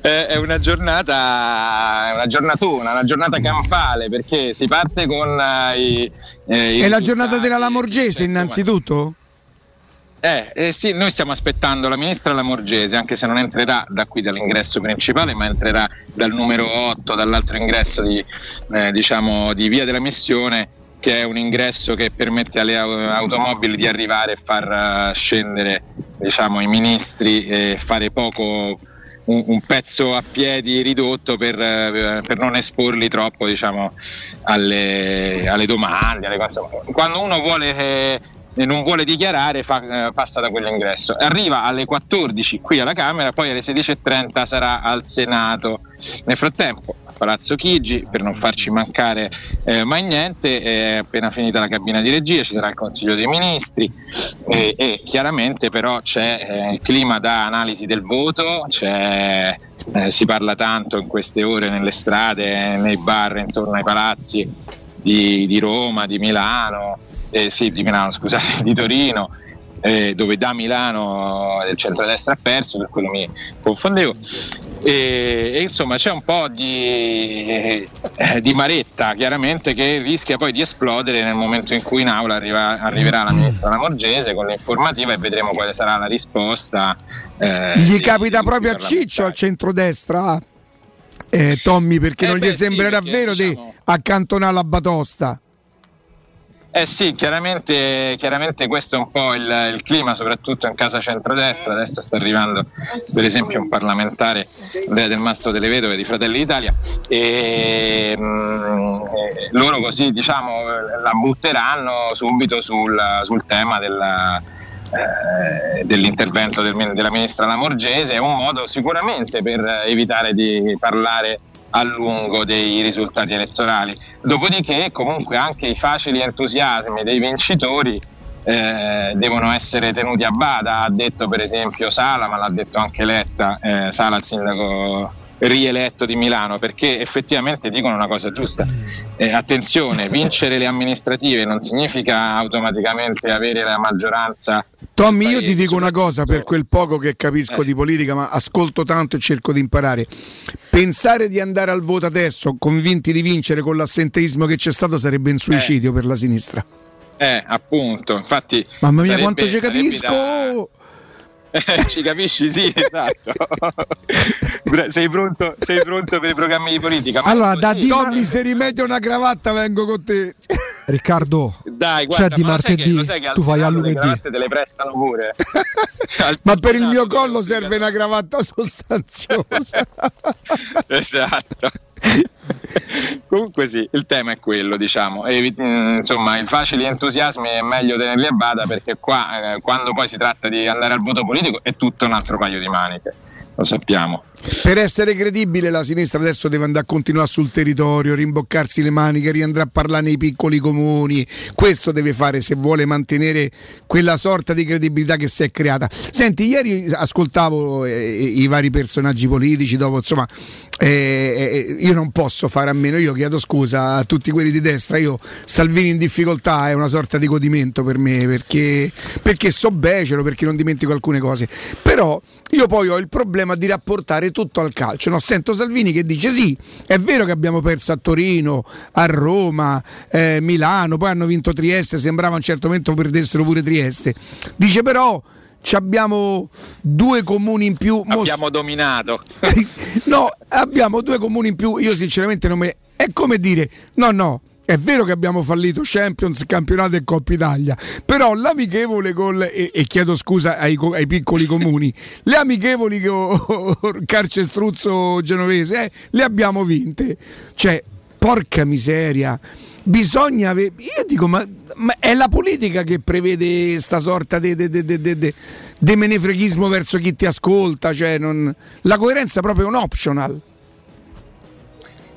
È una giornata, una giornatona, una giornata campale, perché si parte con i. Eh, i è la giornata della Lamorgese, innanzitutto? Eh, eh sì, noi stiamo aspettando la ministra Lamorgese, anche se non entrerà da qui dall'ingresso principale, ma entrerà dal numero otto, dall'altro ingresso di, eh, diciamo, di Via della Missione, che è un ingresso che permette alle automobili di arrivare e far scendere, diciamo, i ministri e fare poco... un pezzo a piedi ridotto per, per non esporli troppo, diciamo, alle, alle domande, alle cose. Quando uno vuole eh, non vuole dichiarare fa, eh, passa da quell'ingresso, arriva alle quattordici qui alla Camera, poi alle sedici e trenta sarà al Senato. Nel frattempo a Palazzo Chigi, per non farci mancare eh, mai niente, è appena finita la cabina di regia, ci sarà il Consiglio dei Ministri e, e chiaramente però c'è eh, il clima da analisi del voto, c'è, eh, si parla tanto in queste ore nelle strade, nei bar, intorno ai palazzi di, di Roma, di Milano, eh, sì di Milano scusate, di Torino, Eh, dove da Milano il centrodestra ha perso, per quello mi confondevo, e, e insomma c'è un po' di, eh, di maretta chiaramente, che rischia poi di esplodere nel momento in cui in aula arriva, arriverà la ministra Lamorgese con l'informativa e vedremo quale sarà la risposta. Eh, gli capita proprio a Ciccio al centrodestra, eh, Tommy, perché eh non beh, gli sembrerà sì, perché, vero diciamo... di accantonare la batosta. Eh sì, chiaramente, chiaramente questo è un po' il, il clima, soprattutto in casa centrodestra. Adesso sta arrivando per esempio un parlamentare de, del Mastro delle Vedove di Fratelli d'Italia e mm, loro così, diciamo, la butteranno subito sul, sul tema della, eh, dell'intervento del, della ministra Lamorgese. È un modo sicuramente per evitare di parlare a lungo dei risultati elettorali, dopodiché comunque anche i facili entusiasmi dei vincitori eh, devono essere tenuti a bada. Ha detto per esempio Sala, ma l'ha detto anche Letta, eh, Sala il sindaco rieletto di Milano, perché effettivamente dicono una cosa giusta, eh, attenzione, vincere le amministrative non significa automaticamente avere la maggioranza. Tommy, io ti dico una cosa, per quel poco che capisco eh. di politica, ma ascolto tanto e cerco di imparare. Pensare di andare al voto adesso convinti di vincere con l'assenteismo che c'è stato sarebbe un suicidio eh. per la sinistra. Eh, appunto, infatti. Mamma mia, sarebbe, quanto ci capisco! Eh, ci capisci? Sì, esatto. sei, pronto, sei pronto per i programmi di politica? Ma allora, da sì, Tommy, ma... se rimedia una cravatta vengo con te. Riccardo, dai, guarda, c'è di martedì, che, che tu vai a lunedì. Le cravatte te le prestano pure. Ma per il mio collo serve una cravatta sostanziosa. Esatto. Comunque sì, il tema è quello, diciamo, e, insomma, i facili entusiasmi è meglio tenerli a bada, perché qua eh, quando poi si tratta di andare al voto politico è tutto un altro paio di maniche, lo sappiamo. Per essere credibile la sinistra adesso deve andare a continuare sul territorio, rimboccarsi le maniche, riandrà a parlare nei piccoli comuni, questo deve fare se vuole mantenere quella sorta di credibilità che si è creata. Senti, ieri ascoltavo eh, i vari personaggi politici, dopo insomma eh, eh, io non posso fare a meno, io chiedo scusa a tutti quelli di destra, io Salvini in difficoltà è una sorta di godimento per me, perché, perché so becero, perché non dimentico alcune cose, però io poi ho il problema di rapportare tutto al calcio, no? Sento Salvini che dice sì, è vero che abbiamo perso a Torino, a Roma, eh, Milano, poi hanno vinto Trieste, sembrava a un certo momento perdessero pure Trieste, dice però abbiamo due comuni in più, abbiamo mos- dominato. No, abbiamo due comuni in più, io sinceramente non me è come dire no no è vero che abbiamo fallito Champions, campionato e Coppa Italia, però l'amichevole col, e, e chiedo scusa ai, ai piccoli comuni, le amichevoli che ho, ho, ho Carcestruzzo Genovese eh, le abbiamo vinte, cioè porca miseria, bisogna ave- io dico ma, ma è la politica che prevede sta sorta di menefreghismo verso chi ti ascolta, cioè non, la coerenza è proprio un optional.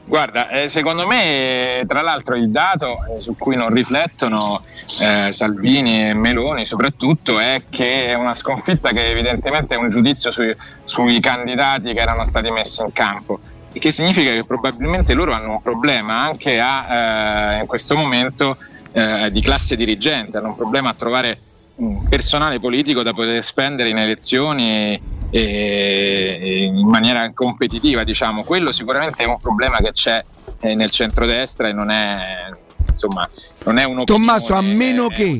Guarda, eh, secondo me, tra l'altro, il dato eh, su cui non riflettono eh, Salvini e Meloni soprattutto è che è una sconfitta che evidentemente è un giudizio sui, sui candidati che erano stati messi in campo, il che significa che probabilmente loro hanno un problema anche a, eh, in questo momento eh, di classe dirigente, hanno un problema a trovare un personale politico da poter spendere in elezioni e in maniera competitiva, diciamo. Quello sicuramente è un problema che c'è nel centrodestra e non è, insomma, non è un Tommaso, a meno che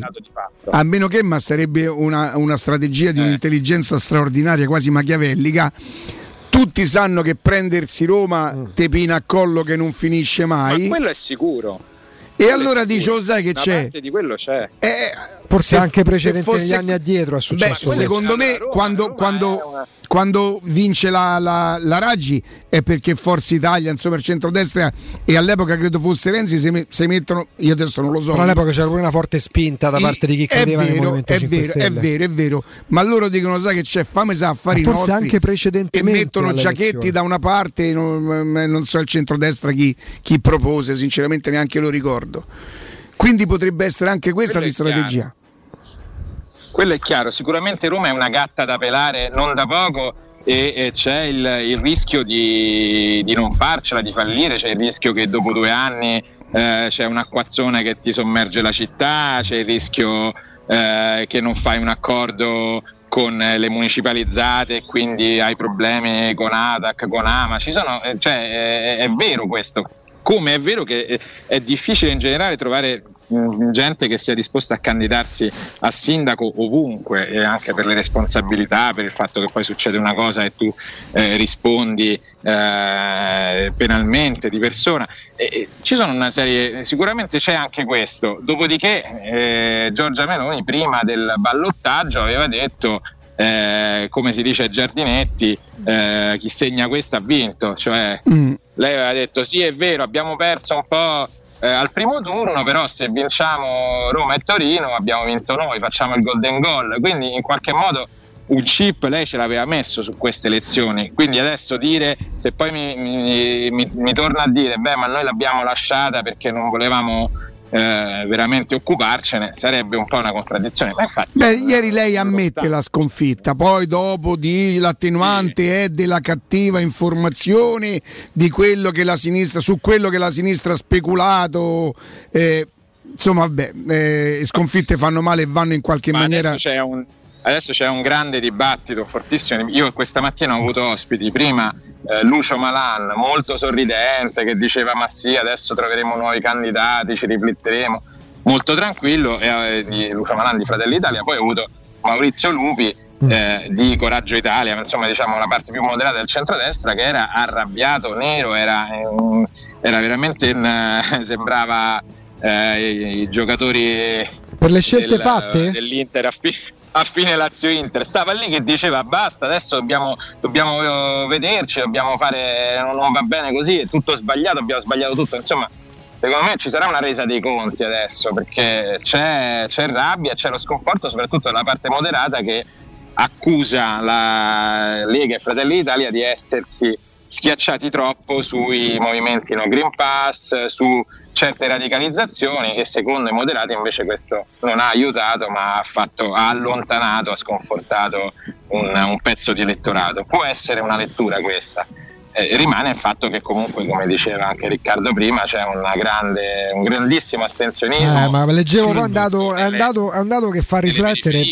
a meno che ma sarebbe una, una strategia di eh. un'intelligenza straordinaria, quasi machiavellica. Tutti sanno che prendersi Roma mm. tepina a collo che non finisce mai, ma quello è sicuro. E allora dice, lo sai che una c'è? Parte di quello c'è. Eh, forse anche precedente fosse... negli anni addietro è successo. Beh, secondo me Roma, quando, Roma quando, una... quando vince la, la, la Raggi è perché Forza Italia, insomma il centrodestra, e all'epoca credo fosse Renzi, se, me, se mettono, io adesso non lo so. Ma all'epoca c'era pure una forte spinta da parte e, di chi credeva nel Movimento cinque Stelle. È vero, è vero, ma loro dicono, sai che c'è, fame sa affari forse nostri, anche precedentemente, e mettono Giachetti da una parte, non, non so il centrodestra chi, chi propose, sinceramente neanche lo ricordo. Quindi potrebbe essere anche questa di strategia. Quello è chiaro, sicuramente Roma è una gatta da pelare non da poco e, e c'è il, il rischio di, di non farcela, di fallire, c'è il rischio che dopo due anni eh, c'è un acquazzone che ti sommerge la città, c'è il rischio eh, che non fai un accordo con le municipalizzate e quindi hai problemi con ATAC, con AMA, ci sono, cioè, è, è vero questo. Come è vero che è difficile in generale trovare gente che sia disposta a candidarsi a sindaco ovunque, e anche per le responsabilità, per il fatto che poi succede una cosa e tu eh, rispondi eh, penalmente di persona. E ci sono una serie, sicuramente c'è anche questo. Dopodiché eh, Giorgia Meloni prima del ballottaggio aveva detto, eh, come si dice a Giardinetti, eh, chi segna questo ha vinto, cioè... Mm. Lei aveva detto sì, è vero, abbiamo perso un po' eh, al primo turno, però se vinciamo Roma e Torino abbiamo vinto noi, facciamo il golden goal, quindi in qualche modo un chip lei ce l'aveva messo su queste elezioni. Quindi adesso dire, se poi mi, mi, mi, mi torna a dire beh ma noi l'abbiamo lasciata perché non volevamo eh, veramente occuparcene, sarebbe un po' una contraddizione, ma infatti beh, ieri lei ammette la sconfitta, poi dopo di l'attenuante sì. è della cattiva informazione di quello che la sinistra, su quello che la sinistra ha speculato, eh, insomma vabbè, eh, sconfitte fanno male e vanno in qualche ma maniera. Adesso c'è un Adesso c'è un grande dibattito, fortissimo. Io questa mattina ho avuto ospiti, prima eh, Lucio Malan, molto sorridente, che diceva ma sì, adesso troveremo nuovi candidati, ci rifletteremo, molto tranquillo, e, eh, di Lucio Malan di Fratelli Italia. Poi ho avuto Maurizio Lupi eh, di Coraggio Italia, insomma diciamo la parte più moderata del centrodestra, che era arrabbiato, nero, era, era veramente, in, sembrava eh, i, i giocatori per le scelte del, fatte dell'Inter a fine. a fine Lazio Inter, stava lì che diceva basta, adesso dobbiamo, dobbiamo vederci, dobbiamo fare, non va bene così, è tutto sbagliato, abbiamo sbagliato tutto. Insomma secondo me ci sarà una resa dei conti adesso, perché c'è, c'è rabbia, c'è lo sconforto soprattutto della parte moderata, che accusa la Lega e Fratelli d'Italia di essersi schiacciati troppo sui movimenti no Green Pass, su certe radicalizzazioni, che secondo i moderati invece questo non ha aiutato, ma ha fatto, ha allontanato, ha sconfortato un, un pezzo di elettorato. Può essere una lettura questa. Eh, rimane il fatto che comunque, come diceva anche Riccardo prima, c'è una grande, un grandissimo astensionismo. Eh, ma leggevo è andato, è andato, è andato che fa riflettere.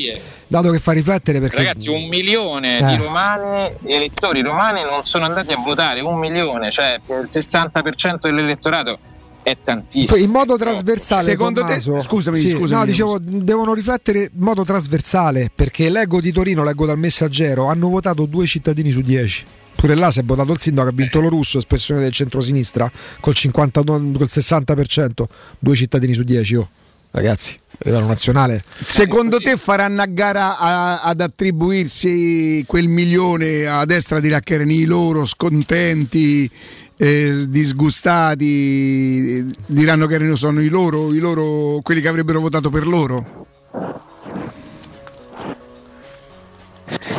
Dato che fa riflettere, perché ragazzi un milione eh. di romani, elettori romani non sono andati a votare, un milione, cioè il sessanta per cento dell'elettorato. È tantissimo. In modo trasversale, secondo Tommaso, te? Scusami, sì, scusami. No, dicevo, devono riflettere in modo trasversale, perché leggo di Torino, leggo dal Messaggero, hanno votato due cittadini su dieci. Pure là si è votato il sindaco, ha vinto lo Russo, espressione del centrosinistra, col cinquanta, col sessanta per cento, due cittadini su dieci, oh. Ragazzi, livello nazionale. Secondo te faranno a gara a, ad attribuirsi quel milione a destra di Raccarini, loro scontenti eh, disgustati, diranno che sono i loro, i loro, quelli che avrebbero votato per loro?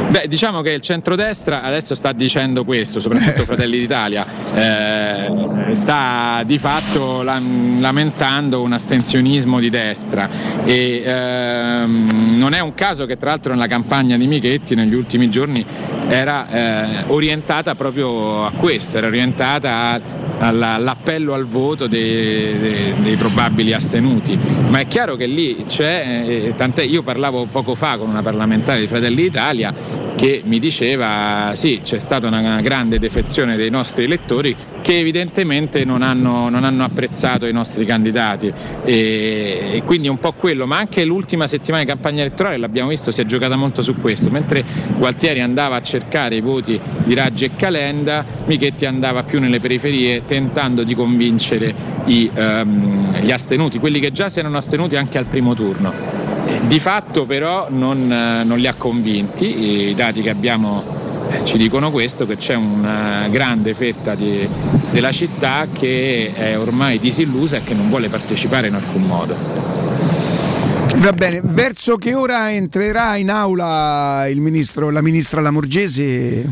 Beh, diciamo che il centrodestra adesso sta dicendo questo, soprattutto Fratelli d'Italia, eh, sta di fatto lamentando un astensionismo di destra e ehm, non è un caso che tra l'altro nella campagna di Michetti negli ultimi giorni era eh, orientata proprio a questo, era orientata a, alla, all'appello al voto dei, dei, dei probabili astenuti, ma è chiaro che lì c'è, eh, tant'è, io parlavo poco fa con una parlamentare di Fratelli d'Italia che mi diceva sì, c'è stata una grande defezione dei nostri elettori che evidentemente non hanno, non hanno apprezzato i nostri candidati e, e quindi un po' quello, ma anche l'ultima settimana di campagna elettorale l'abbiamo visto, si è giocata molto su questo, mentre Gualtieri andava a cercare i voti di Raggi e Calenda, Michetti andava più nelle periferie tentando di convincere i, um, gli astenuti, quelli che già si erano astenuti anche al primo turno. Di fatto però non, non li ha convinti, i dati che abbiamo eh, ci dicono questo, che c'è una grande fetta di, della città che è ormai disillusa e che non vuole partecipare in alcun modo. Va bene, verso che ora entrerà in aula il ministro, la ministra Lamorgese?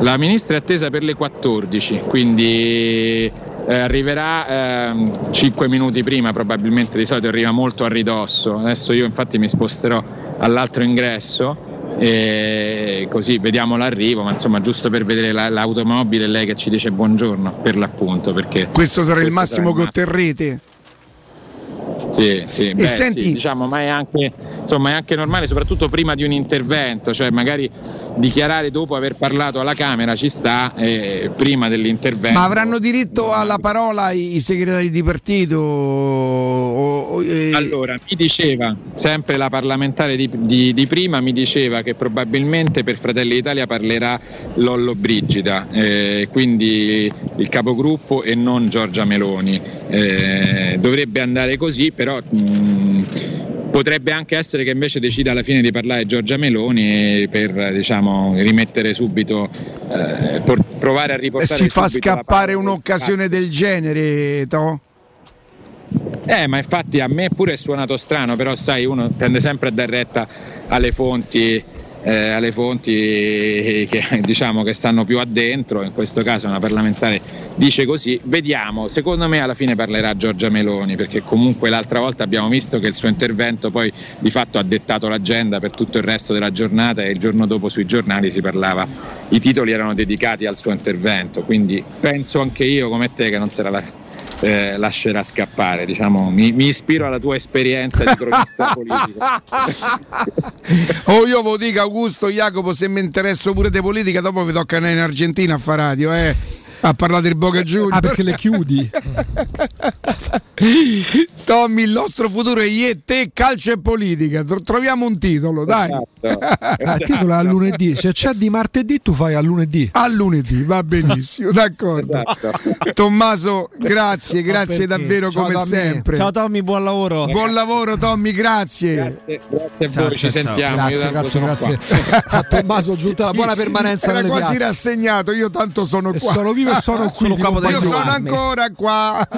La ministra è attesa per le quattordici, quindi Eh, arriverà ehm, cinque minuti prima, probabilmente, di solito arriva molto a ridosso. Adesso io infatti mi sposterò all'altro ingresso e così vediamo l'arrivo, ma insomma giusto per vedere la, l'automobile, lei che ci dice buongiorno per l'appunto, perché questo sarà questo il massimo, sarà il massimo. Che otterrete. Sì, sì, beh, senti... sì, diciamo, ma è anche, insomma, è anche normale, soprattutto prima di un intervento, cioè magari dichiarare dopo aver parlato alla Camera ci sta, eh, prima dell'intervento. Ma avranno diritto alla parola i segretari di partito? O, o, eh... Allora, mi diceva, sempre la parlamentare di, di, di prima, mi diceva che probabilmente per Fratelli d'Italia parlerà Lollo Brigida, eh, quindi il capogruppo e non Giorgia Meloni, eh, dovrebbe andare così. Però mh, potrebbe anche essere che invece decida alla fine di parlare Giorgia Meloni per, diciamo, rimettere subito, eh, por- provare a riportare. Si fa scappare un'occasione del genere, to? Eh, ma infatti a me pure è suonato strano, però sai, uno tende sempre a dar retta alle fonti, eh, alle fonti che, diciamo, che stanno più addentro. In questo caso una parlamentare dice così, vediamo, secondo me alla fine parlerà Giorgia Meloni, perché comunque l'altra volta abbiamo visto che il suo intervento poi di fatto ha dettato l'agenda per tutto il resto della giornata e il giorno dopo sui giornali si parlava, i titoli erano dedicati al suo intervento, quindi penso anche io come te che non sarà la Eh, lascerà scappare, diciamo, mi, mi ispiro alla tua esperienza di cronista politico. Oh, io ve lo dico, Augusto, Jacopo, se mi interesso pure di politica, dopo vi tocca andare in Argentina a far radio, eh. Ha parlato il Boca Juniors. Ah, perché le chiudi? Tommy, il nostro futuro è io e te, calcio e politica. Troviamo un titolo, dai. Esatto, esatto. Il titolo è a lunedì. Se c'è di martedì, tu fai a lunedì. A lunedì, va benissimo, d'accordo. Esatto. Tommaso, grazie, grazie davvero. Ciao, come Tommy. Sempre. Ciao Tommy, buon lavoro. Buon lavoro Tommy, grazie. Grazie, grazie a ciao, voi, ciao, ci ciao. Sentiamo. Grazie, grazie, grazie. A Tommaso giunta la buona permanenza. Era quasi piazze. Rassegnato, io tanto sono qua. E sono vivo. Sono qui, sono qua, io sono ancora qua.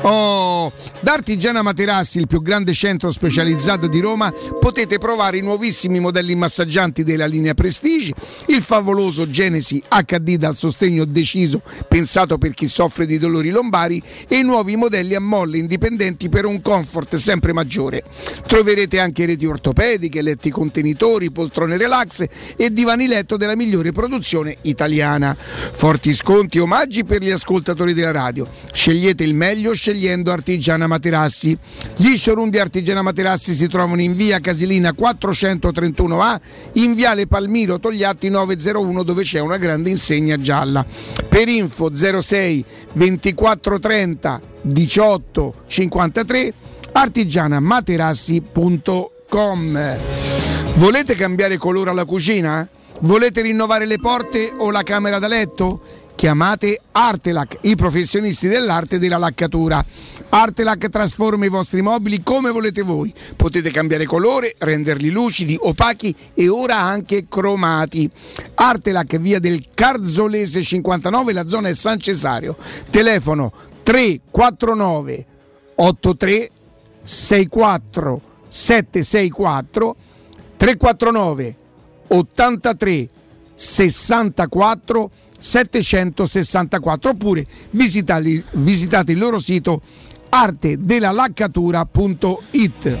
Oh, da Artigiana Materassi, il più grande centro specializzato di Roma, potete provare i nuovissimi modelli massaggianti della linea Prestige, il favoloso Genesi acca di dal sostegno deciso, pensato per chi soffre di dolori lombari, e i nuovi modelli a molle indipendenti per un comfort sempre maggiore. Troverete anche reti ortopediche, letti contenitori, poltrone relax e divani letto della migliore produzione italiana. Forti sconti e omaggi per gli ascoltatori della radio. Scegliete il meglio scegliendo Artigiana Materassi. Gli showroom di Artigiana Materassi si trovano in via Casilina quattrocentotrentuno A, in viale Palmiro Togliatti novecentouno, dove c'è una grande insegna gialla. Per info zero sei ventiquattro trenta diciotto cinquantatré artigiana materassi punto com. Volete cambiare colore alla cucina? Volete rinnovare le porte o la camera da letto? Chiamate Artelac, i professionisti dell'arte della laccatura. Artelac trasforma i vostri mobili come volete voi. Potete cambiare colore, renderli lucidi, opachi e ora anche cromati. Artelac, via del Carzolese cinquantanove, la zona è San Cesario. Telefono tre quattro nove otto tre sei quattro sette sei quattro, tre quattro nove ottantatré sessantaquattro settecentosessantaquattro, oppure visitali, visitate il loro sito arte della laccatura punto it.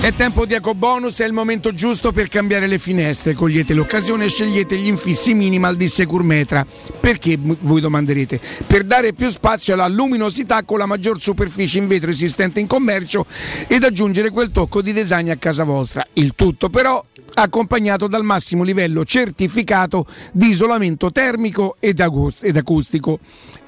È tempo di Ecobonus, è il momento giusto per cambiare le finestre. Cogliete l'occasione e scegliete gli infissi minimal di Securmetra. Perché, voi domanderete? Per dare più spazio alla luminosità con la maggior superficie in vetro esistente in commercio ed aggiungere quel tocco di design a casa vostra. Il tutto però accompagnato dal massimo livello certificato di isolamento termico ed acustico.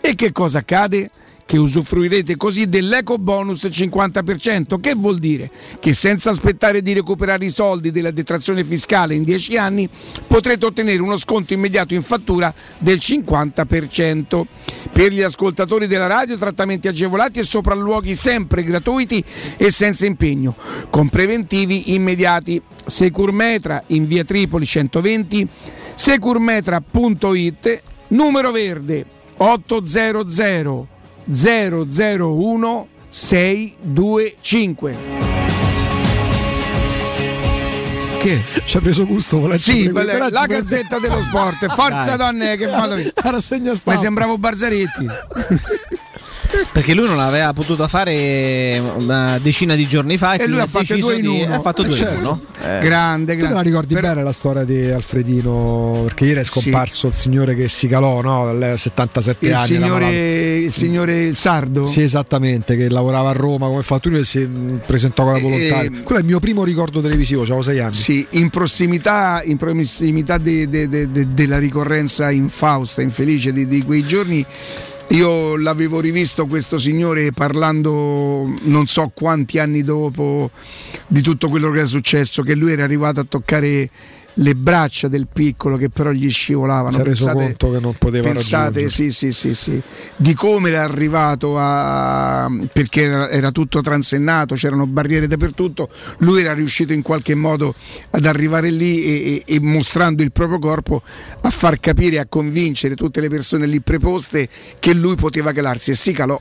E che cosa accade? Che usufruirete così dell'eco bonus cinquanta per cento, che vuol dire che senza aspettare di recuperare i soldi della detrazione fiscale in dieci anni potrete ottenere uno sconto immediato in fattura del cinquanta per cento. Per gli ascoltatori della radio, trattamenti agevolati e sopralluoghi sempre gratuiti e senza impegno, con preventivi immediati. Securmetra in via Tripoli centoventi, securmetra punto it, numero verde otto zero zero zero zero uno sei due cinque. Che ci ha preso gusto con la sì, la, la Gazzetta dello Sport, forza. Dai, donne che fanno la, ma sembravo Barzaretti. Perché lui non l'aveva potuta fare una decina di giorni fa, e, e lui ha fatto due in uno. Di, ha fatto due certo. in uno. Eh. Grande, grande. Tu te la ricordi però... bene la storia di Alfredino? Perché ieri è scomparso, sì, il signore che si calò, no? A settantasette il anni. Signore, il signore Sardo? Sì, esattamente, che lavorava a Roma come fatturiero e si presentò con la volontà. Eh, Quello è il mio primo ricordo televisivo, avevo sei anni. Sì, in prossimità, in prossimità de, de, de, de, della ricorrenza infausta, infelice di, di quei giorni. Io l'avevo rivisto questo signore parlando non so quanti anni dopo di tutto quello che era successo, che lui era arrivato a toccare le braccia del piccolo che però gli scivolavano. Si è reso conto che non poteva raggiungere. Pensate, sì, sì, sì, sì, di come era arrivato a... perché era, era tutto transennato, c'erano barriere dappertutto, lui era riuscito in qualche modo ad arrivare lì e, e, e mostrando il proprio corpo a far capire, a convincere tutte le persone lì preposte che lui poteva calarsi, e si calò.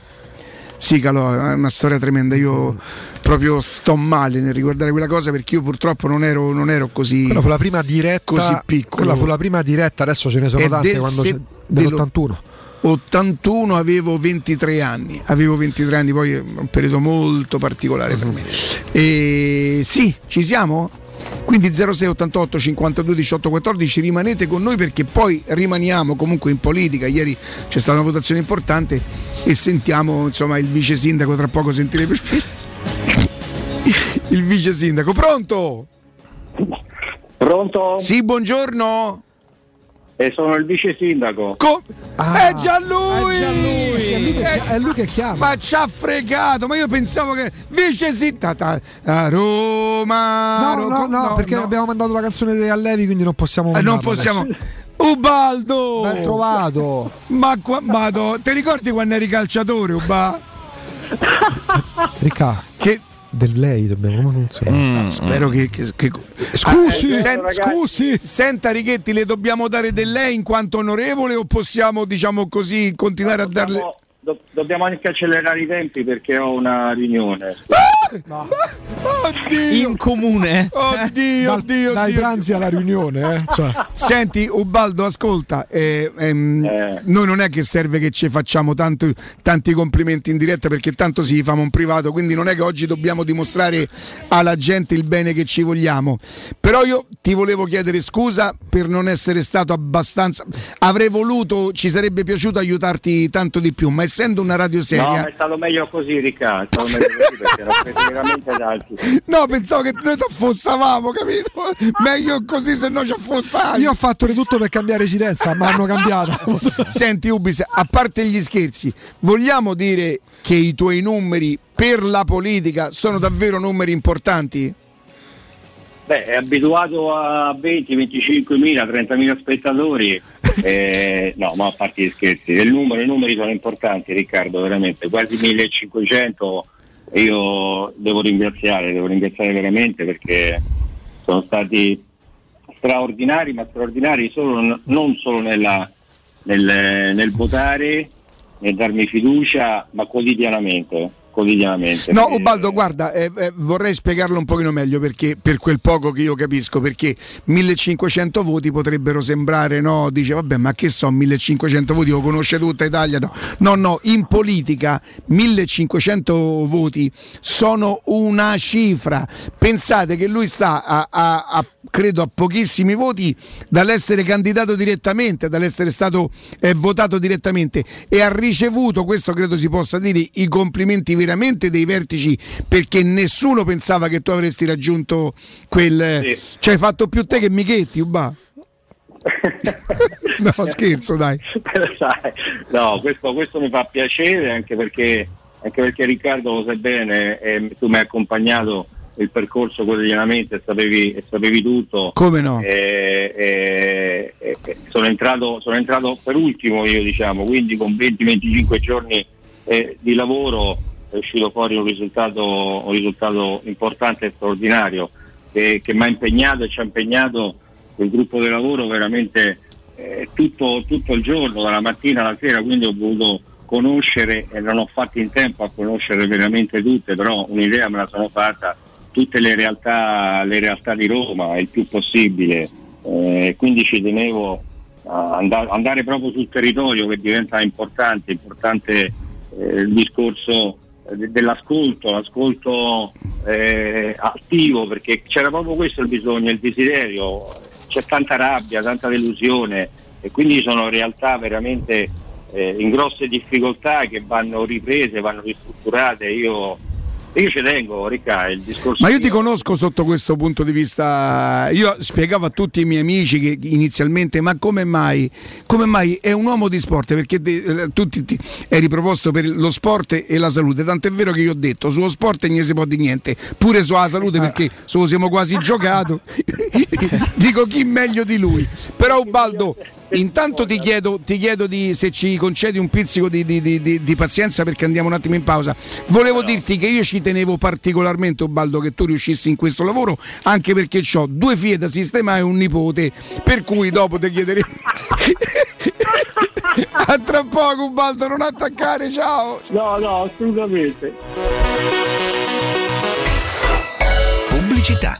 Sì, calò, è una storia tremenda. Io proprio sto male nel riguardare quella cosa, perché io purtroppo non ero, non ero così. Quella fu la prima diretta così piccola. Quella fu la prima diretta, adesso ce ne sono tante. Quando se, dell'ottantuno. ottantuno avevo ventitré anni. Avevo ventitré anni, poi è un periodo molto particolare, uh-huh, per me. E sì, ci siamo? Quindi zero sei ottantotto cinquantadue diciotto quattordici, rimanete con noi perché poi rimaniamo comunque in politica. Ieri c'è stata una votazione importante e sentiamo, insomma, il vice sindaco tra poco, sentire per fine. Il vice sindaco, pronto? Pronto? Sì, buongiorno. E sono il vice sindaco. Co- ah, è già lui! È già lui. È, lui che, è lui che chiama. Ma ci ha fregato, ma io pensavo che vice sindaco a Roma. No, no, no, no, perché no, abbiamo mandato la canzone di Allevi, quindi non possiamo eh, non possiamo adesso. Ubaldo! Ben trovato. Ma qua, vado, ti ricordi quando eri calciatore, Uba? Ricca, che del lei dobbiamo funzionare. Mm, spero mm. che, che, che... Scusi, eh, sen- scusi, senta Righetti, le dobbiamo dare del lei in quanto onorevole o possiamo, diciamo così, continuare no, dobbiamo, a darle? Do- dobbiamo anche accelerare i tempi perché ho una riunione. Ah! No. Oddio. In comune. Oddio, oddio, dai, pranzi alla riunione. Eh? Cioè. Senti, Ubaldo, ascolta, eh, ehm, eh. noi non è che serve che ci facciamo tanto, tanti complimenti in diretta, perché tanto si fa un privato, quindi non è che oggi dobbiamo dimostrare alla gente il bene che ci vogliamo. Però io ti volevo chiedere scusa per non essere stato abbastanza. Avrei voluto, ci sarebbe piaciuto aiutarti tanto di più, ma essendo una radio seria. No, è stato meglio così, Riccardo. No, pensavo che noi ti affossavamo, capito? Meglio così, se no ci affossavi. Io ho fatto di tutto per cambiare residenza, ma hanno cambiato. Senti, Ubis, a parte gli scherzi, vogliamo dire che i tuoi numeri per la politica sono davvero numeri importanti? Beh, è abituato a venti, venticinquemila, trentamila spettatori, eh, no, ma a parte gli scherzi, il numero, i numeri sono importanti, Riccardo, veramente, quasi millecinquecento, io devo ringraziare, devo ringraziare veramente, perché sono stati straordinari, ma straordinari solo, non solo nella, nel, nel votare, nel darmi fiducia, ma quotidianamente. quotidianamente. No, Ubaldo, guarda, eh, eh, vorrei spiegarlo un pochino meglio, perché per quel poco che io capisco, perché millecinquecento voti potrebbero sembrare, no, dice vabbè, ma che so, millecinquecento voti lo conosce tutta Italia, no, no, no, in politica millecinquecento voti sono una cifra. Pensate che lui sta a, a, a credo a pochissimi voti dall'essere candidato direttamente, dall'essere stato eh, votato direttamente, e ha ricevuto, questo credo si possa dire, i complimenti veramente dei vertici, perché nessuno pensava che tu avresti raggiunto quel... Sì. Cioè hai fatto più te che Michetti, Ubà. No, scherzo, dai. No, questo, questo mi fa piacere, anche perché, anche perché Riccardo lo sai bene, eh, tu mi hai accompagnato il percorso quotidianamente, sapevi, e sapevi tutto. Come no? Eh, eh, eh, sono, entrato, sono entrato per ultimo io, diciamo, quindi con venti venticinque giorni eh, di lavoro è uscito fuori un risultato, un risultato importante e straordinario, eh, che mi ha impegnato e ci ha impegnato il gruppo di lavoro veramente eh, tutto, tutto il giorno, dalla mattina alla sera, quindi ho voluto conoscere, e non ho fatto in tempo a conoscere veramente tutte, però un'idea me la sono fatta, tutte le realtà, le realtà di Roma, il più possibile, eh, quindi ci tenevo a andare, andare proprio sul territorio, che diventa importante, importante eh, il discorso dell'ascolto, l'ascolto eh, attivo, perché c'era proprio questo il bisogno, il desiderio, c'è tanta rabbia, tanta delusione, e quindi sono realtà veramente eh, in grosse difficoltà, che vanno riprese, vanno ristrutturate. Io Io ci tengo, Ricca, il discorso. Ma io ti conosco sotto questo punto di vista. Io spiegavo a tutti i miei amici che inizialmente, ma come mai? Come mai è un uomo di sport? Perché te, tu ti, ti eri proposto per lo sport e la salute. Tant'è vero che io ho detto, sullo sport non si può di niente, pure sulla salute, perché solo siamo quasi giocato. Dico, chi meglio di lui? Però Ubaldo, intanto ti chiedo, ti chiedo di, se ci concedi un pizzico di, di, di, di pazienza, perché andiamo un attimo in pausa. Volevo dirti che io ci tenevo particolarmente, Ubaldo, che tu riuscissi in questo lavoro, anche perché ho due figlie da sistemare e un nipote, per cui dopo ti chiederemo. A tra poco, Ubaldo, non attaccare, ciao. No, no, assolutamente. Pubblicità.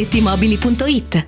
punto it.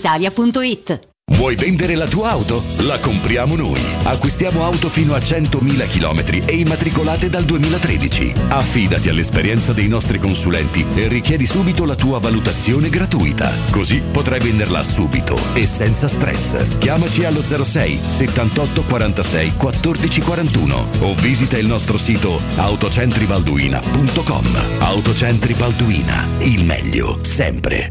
Italia punto it. Vuoi vendere la tua auto? La compriamo noi. Acquistiamo auto fino a centomila chilometri e immatricolate dal duemilatredici. Affidati all'esperienza dei nostri consulenti e richiedi subito la tua valutazione gratuita. Così potrai venderla subito e senza stress. Chiamaci allo zero sei settantotto quarantasei quattordici quarantuno o visita il nostro sito autocentribalduina punto com. Autocentri Balduina, il meglio sempre.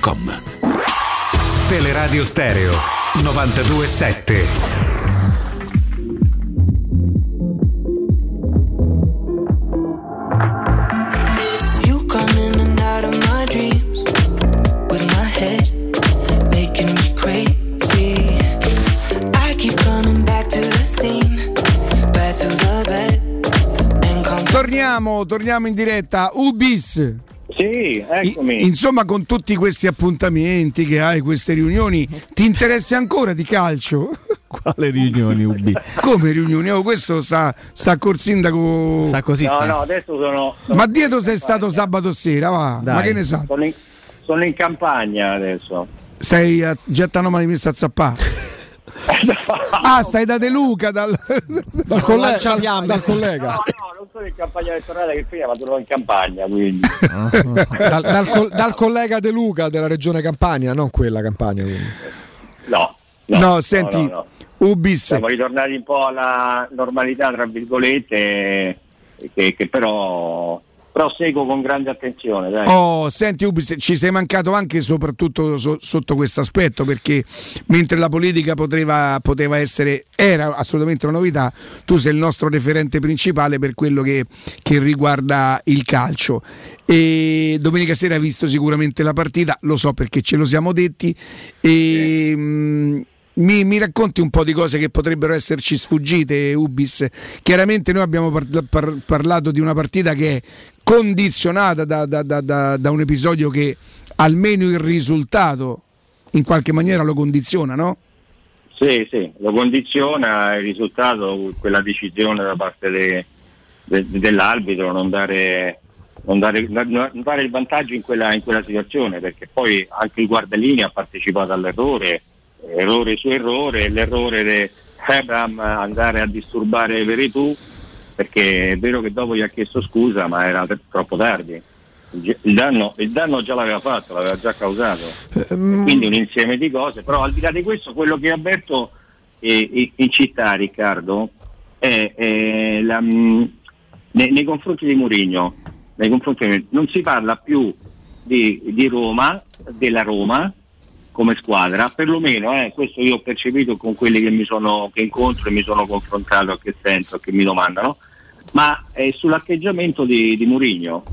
.com. Teleradio Stereo novantadue sette. Torniamo, torniamo in diretta. Ubis. Sì, eccomi. Insomma, con tutti questi appuntamenti che hai, queste riunioni, ti interessa ancora di calcio? Quale riunioni, Ubi? Come riunioni? Oh, questo sta, sta col sindaco. Sta così. No, sta. no, adesso sono. sono Ma dietro sei stato sabato sera, va. Dai. Ma che ne sa? Sono in, sono in campagna adesso. Stai a gettando mani messa a zappare. Ah, stai da De Luca, dal, dal collega, dal, dal collega. No, no, non sono in campagna elettorale che prima, ma sono in campagna, quindi dal, dal, col, dal collega De Luca della regione Campania, non quella Campania. Quindi. No, no, no, senti, no, no. Ubis. Siamo ritornati un po' alla normalità, tra virgolette, che, che però. Però seguo con grande attenzione. Dai. Oh, senti Ubis, ci sei mancato anche soprattutto so, sotto questo aspetto, perché mentre la politica poteva, poteva essere, era assolutamente una novità, tu sei il nostro referente principale per quello che, che riguarda il calcio. E domenica sera hai visto sicuramente la partita, lo so perché ce lo siamo detti. E sì. mh, Mi, mi racconti un po' di cose che potrebbero esserci sfuggite, Ubis? Chiaramente noi abbiamo par- par- parlato di una partita che è condizionata da, da, da, da, da un episodio che almeno il risultato in qualche maniera lo condiziona, no? Sì, sì, lo condiziona il risultato, quella decisione da parte de, de, dell'arbitro, non dare, non, dare, non dare il vantaggio in quella, in quella situazione, perché poi anche il guardalini ha partecipato all'errore. Errore su errore, l'errore di Abraham andare a disturbare Veretù, perché è vero che dopo gli ha chiesto scusa, ma era troppo tardi. Il danno, il danno già l'aveva fatto, l'aveva già causato. Quindi un insieme di cose. Però al di là di questo, quello che avverto eh, in città, Riccardo, è, è la, mh, nei, nei confronti di Mourinho, nei confronti di, non si parla più di, di Roma, della Roma come squadra, perlomeno eh, questo io ho percepito con quelli che mi sono che incontro e mi sono confrontato a che senso, che mi domandano, ma è sull'atteggiamento di, di Mourinho.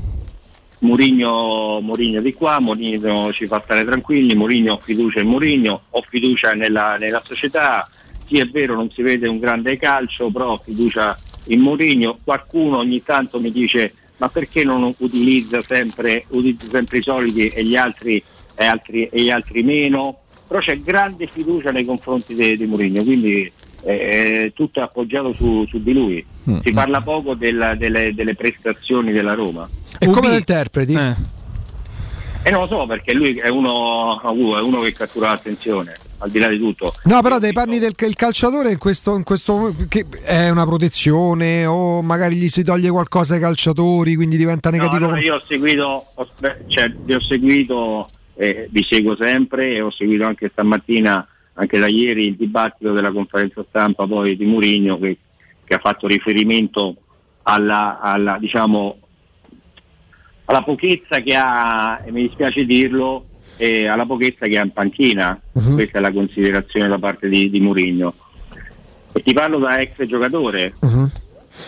Mourinho Mourinho di qua, Mourinho ci fa stare tranquilli, Mourinho ho fiducia in Mourinho, ho fiducia nella, nella società, sì è vero non si vede un grande calcio, però ho fiducia in Mourinho, qualcuno ogni tanto mi dice ma perché non utilizza sempre, utilizza sempre i soliti e gli altri, e altri, e gli altri meno? Però c'è grande fiducia nei confronti di Mourinho, quindi eh, tutto è appoggiato su, su di lui. Mm. Si parla poco della, delle, delle prestazioni della Roma. E come lo interpreti? Eh. Eh, non lo so, perché lui è uno, uh, è uno che cattura l'attenzione, al di là di tutto. No, però dai, parli del il calciatore in questo, in questo che è una protezione, o magari gli si toglie qualcosa ai calciatori, quindi diventa negativo. No, allora io ho seguito, ho, cioè, vi ho seguito, eh, vi seguo sempre, e ho seguito anche stamattina, anche da ieri, il dibattito della conferenza stampa poi di Mourinho, che, che ha fatto riferimento alla, alla diciamo alla pochezza che ha, e mi dispiace dirlo, eh, alla pochezza che ha in panchina. Uh-huh. Questa è la considerazione da parte di, di Mourinho, e ti parlo da ex giocatore. Uh-huh.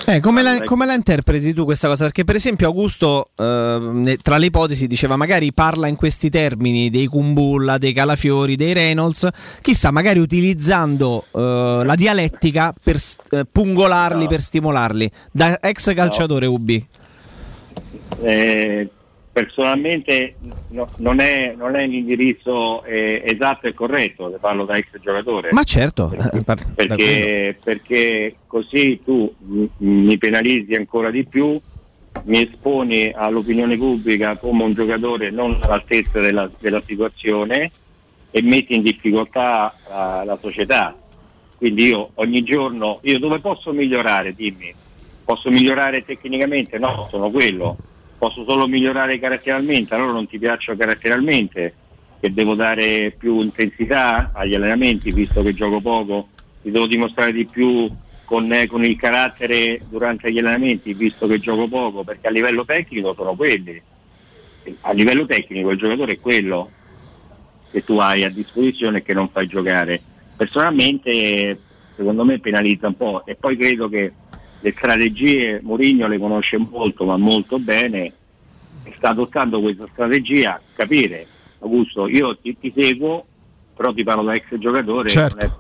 Eh, come, la, come la interpreti tu questa cosa? Perché per esempio Augusto eh, tra le ipotesi diceva magari parla in questi termini dei Kumbulla, dei Calafiori, dei Reynolds, chissà magari utilizzando eh, la dialettica per eh, pungolarli, no, per stimolarli, da ex calciatore. No. Ubi eh, personalmente no, non è non è l'indirizzo eh, esatto e corretto, se parlo da ex giocatore. Ma certo, perché, eh, par- perché, perché così tu mi, mi penalizzi ancora di più, mi esponi all'opinione pubblica come un giocatore non all'altezza della, della situazione, e metti in difficoltà la, la società. Quindi io ogni giorno, io dove posso migliorare, dimmi? Posso migliorare tecnicamente? No, sono quello. Posso solo migliorare caratterialmente? Allora non ti piaccio caratterialmente, che devo dare più intensità agli allenamenti visto che gioco poco, ti devo dimostrare di più con, eh, con il carattere durante gli allenamenti visto che gioco poco, perché a livello tecnico sono quelli. A livello tecnico il giocatore è quello che tu hai a disposizione e che non fai giocare. Personalmente secondo me penalizza un po', e poi credo che le strategie Mourinho le conosce molto, ma molto bene, sta adottando questa strategia. Capire, Augusto, io ti, ti seguo, però ti parlo da ex giocatore. Certo. È,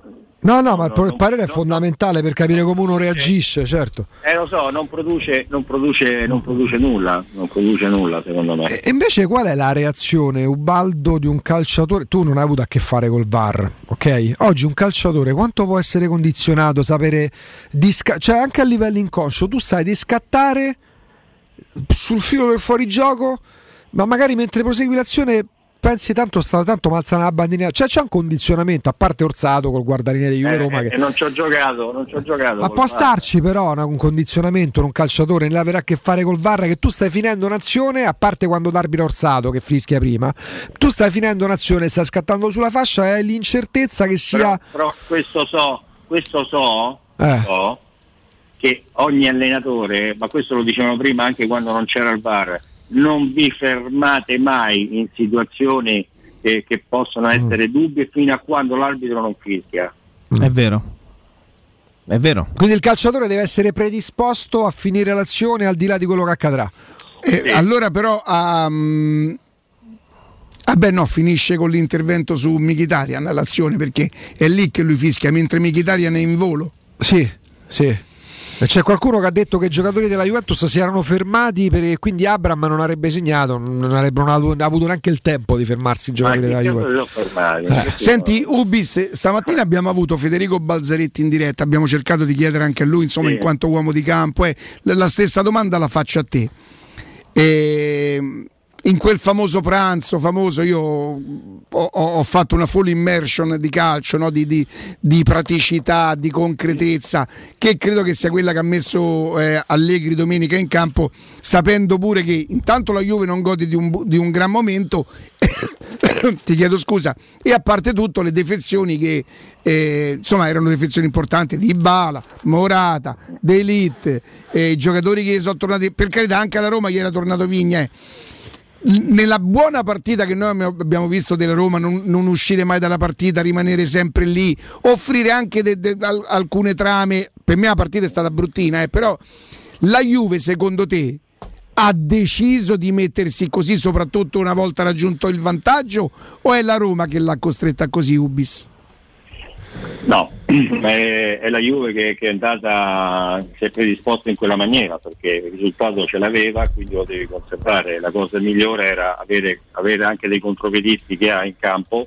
no, no, ma il parere non, è fondamentale per capire come uno reagisce, certo. Eh, lo so, non produce, non produce, non produce nulla, non produce nulla secondo me. E invece qual è la reazione, Ubaldo, di un calciatore? Tu non hai avuto a che fare col V A R, ok? Oggi un calciatore quanto può essere condizionato, sapere di sca- cioè anche a livello inconscio, tu sai di scattare sul filo del fuorigioco, ma magari mentre prosegui l'azione pensi tanto sta tanto malzana la bandina, cioè c'è un condizionamento, a parte Orsato col guardalinea di Juve eh, Roma eh, che non ci ho giocato, non ci ho giocato. Ma può starci però un condizionamento in un calciatore nell'avere a che fare col V A R, che tu stai finendo un'azione, a parte quando l'arbitro Orsato che fischia prima, tu stai finendo un'azione, stai scattando sulla fascia e hai l'incertezza che sia. Però, però questo so, questo so, eh. so che ogni allenatore, ma questo lo dicevano prima anche quando non c'era il V A R, non vi fermate mai in situazioni che, che possono essere mm. dubbie fino a quando l'arbitro non fischia. Mm. È vero, è vero. Quindi il calciatore deve essere predisposto a finire l'azione al di là di quello che accadrà. Eh, sì. Allora però um, ah beh no, finisce con l'intervento su Mkhitaryan l'azione, perché è lì che lui fischia mentre Mkhitaryan è in volo. Sì, sì. C'è qualcuno che ha detto che i giocatori della Juventus si erano fermati e quindi Abraham non avrebbe segnato, non avrebbero avuto neanche il tempo di fermarsi i giocatori della Juventus. Fermati, eh. Senti Ubis, stamattina abbiamo avuto Federico Balzaretti in diretta, abbiamo cercato di chiedere anche a lui, insomma, sì, in quanto uomo di campo, eh, la stessa domanda la faccio a te. E in quel famoso pranzo famoso io ho, ho fatto una full immersion di calcio, no? di, di, di praticità, di concretezza, che credo che sia quella che ha messo eh, Allegri domenica in campo, sapendo pure che intanto la Juve non gode di un, di un gran momento ti chiedo scusa, e a parte tutto le defezioni che eh, insomma erano defezioni importanti di Dybala, Morata, De Ligt, eh, i giocatori che sono tornati, per carità anche alla Roma gli era tornato Vigna, eh. Nella buona partita che noi abbiamo visto della Roma, non, non uscire mai dalla partita, rimanere sempre lì, offrire anche de, de, al, alcune trame, per me la partita è stata bruttina, eh, però la Juve secondo te ha deciso di mettersi così soprattutto una volta raggiunto il vantaggio, o è la Roma che l'ha costretta così, Ubis? No, è, è la Juve che, che è andata, si è predisposta in quella maniera, perché il risultato ce l'aveva, quindi lo devi conservare. La cosa migliore era avere, avere anche dei contropiedisti che ha in campo,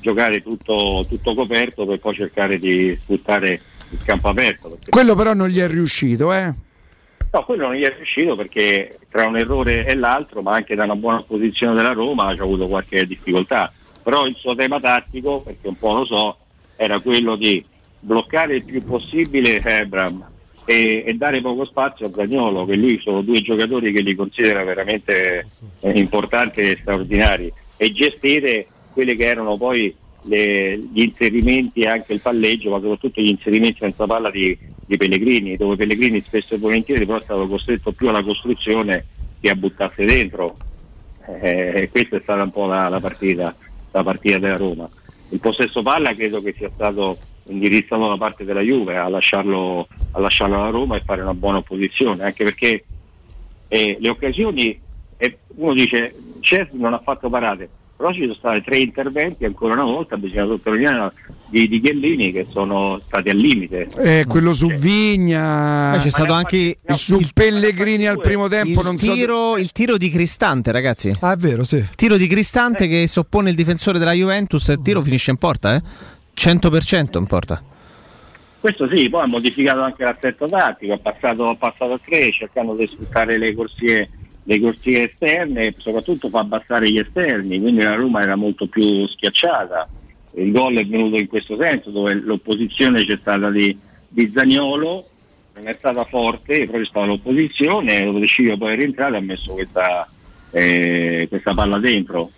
giocare tutto, tutto coperto per poi cercare di sfruttare il campo aperto. Quello però non gli è riuscito, eh? No, quello non gli è riuscito perché tra un errore e l'altro, ma anche da una buona posizione della Roma, ci ha avuto qualche difficoltà. Però il suo tema tattico, perché un po' lo so, era quello di bloccare il più possibile Ebram e, e dare poco spazio a Zaniolo, che lui sono due giocatori che li considera veramente eh, importanti e straordinari, e gestire quelle che erano poi le, gli inserimenti e anche il palleggio, ma soprattutto gli inserimenti senza palla di, di Pellegrini, dove Pellegrini spesso e volentieri però è stato costretto più alla costruzione che a buttasse dentro. Eh, questa è stata un po' la, la partita la partita della Roma. Il possesso palla credo che sia stato indirizzato da parte della Juve a lasciarlo, a lasciarlo alla Roma e fare una buona opposizione, anche perché eh, le occasioni, eh, uno dice certo non ha fatto parate, però ci sono stati tre interventi, ancora una volta bisogna sottolineare, di, di Chiellini, che sono stati al limite, eh, quello su Vigna, eh, c'è stato anche no, su il, Pellegrini al primo tempo il, non tiro, so... il tiro di Cristante, ragazzi, ah, è vero, sì. Il tiro di Cristante eh. che soppone il difensore della Juventus, il tiro finisce in porta, eh? cento per cento in porta. Questo sì, poi ha modificato anche l'assetto tattico, ha passato, passato a tre cercando di sfruttare le corsie le corsie esterne, soprattutto fa abbassare gli esterni, quindi la Roma era molto più schiacciata. Il gol è venuto in questo senso, dove l'opposizione c'è stata di, di Zaniolo, non è stata forte, però c'è stata l'opposizione, dove Sciglio poi è rientrato e ha messo questa, eh, questa palla dentro.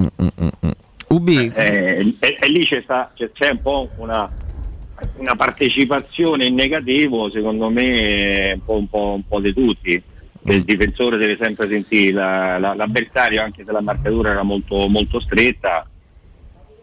Mm, mm, mm. Ubi. Eh, e, e lì c'è, sta, c'è, c'è un po' una, una partecipazione in negativo, secondo me, un po', un po', un po' di tutti. Il difensore deve sempre sentire la, la, l'avversario, anche se la marcatura era molto, molto stretta,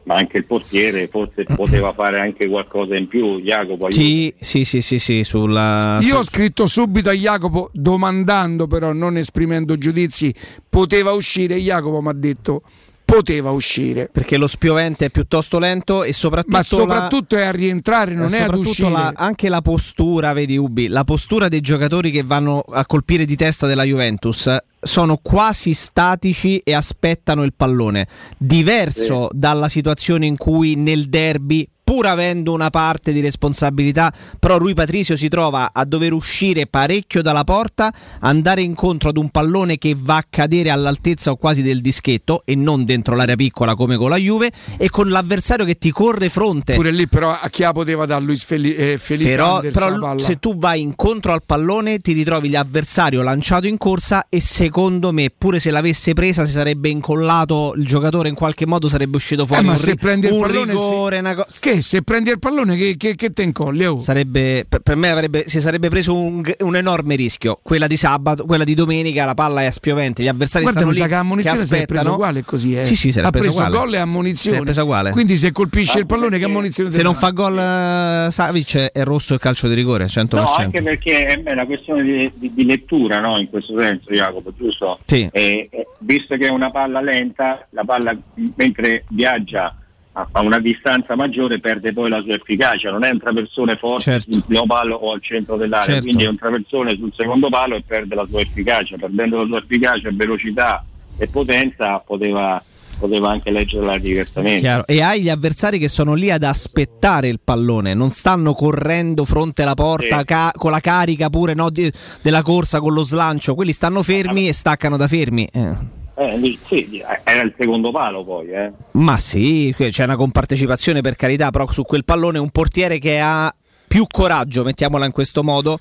ma anche il portiere forse poteva fare anche qualcosa in più. Jacopo, sì, sì, sì, sì, sì, sulla... Io ho scritto subito a Jacopo domandando, però non esprimendo giudizi, poteva uscire. Jacopo mi ha detto poteva uscire, perché lo spiovente è piuttosto lento e soprattutto ma soprattutto la... è a rientrare, non è ad uscire. La... anche la postura, vedi Ubi, la postura dei giocatori che vanno a colpire di testa della Juventus, sono quasi statici e aspettano il pallone, diverso sì. dalla situazione in cui nel derby, pur avendo una parte di responsabilità, però Rui Patricio si trova a dover uscire parecchio dalla porta, andare incontro ad un pallone che va a cadere all'altezza o quasi del dischetto e non dentro l'area piccola come con la Juve, e con l'avversario che ti corre fronte. Pure lì però a chi la poteva dare Luis Feli- eh, Felipe però, Anderson, però la palla. Se tu vai incontro al pallone ti ritrovi l'avversario lanciato in corsa, e secondo me pure se l'avesse presa si sarebbe incollato il giocatore, in qualche modo sarebbe uscito fuori eh, ma un, se ri- il un pallone, rigore, se... una cosa... Se prendi il pallone che, che, che te incolli, oh. Sarebbe, per me avrebbe, si sarebbe preso un, un enorme rischio. Quella di sabato, quella di domenica, la palla è a spiovente, gli avversari guarda, stanno lì che aspettano. Guarda, mi sa che ammonizione si è preso uguale così, eh. Sì, sì, ha preso, preso gol e ammonizione. Quindi se colpisce ah, il pallone che ammonizione. Se non fa gol eh, Savic è rosso il calcio di rigore, cento per cento. No, anche perché è una questione di, di, di lettura, no? In questo senso, Jacopo, giusto? Sì. Eh, eh, visto che è una palla lenta, la palla mentre viaggia a una distanza maggiore perde poi la sua efficacia, non è un traversone forte certo. sul primo palo o al centro dell'area, certo. quindi è un traversone sul secondo palo e perde la sua efficacia, perdendo la sua efficacia, velocità e potenza poteva poteva anche leggerla diversamente. Chiaro. E hai gli avversari che sono lì ad aspettare il pallone, non stanno correndo fronte alla porta sì. ca- con la carica pure no, di- della corsa con lo slancio, quelli stanno fermi ah, e staccano da fermi eh. Eh, sì, era il secondo palo poi eh. Ma sì, c'è una compartecipazione per carità, però su quel pallone un portiere che ha più coraggio, mettiamola in questo modo,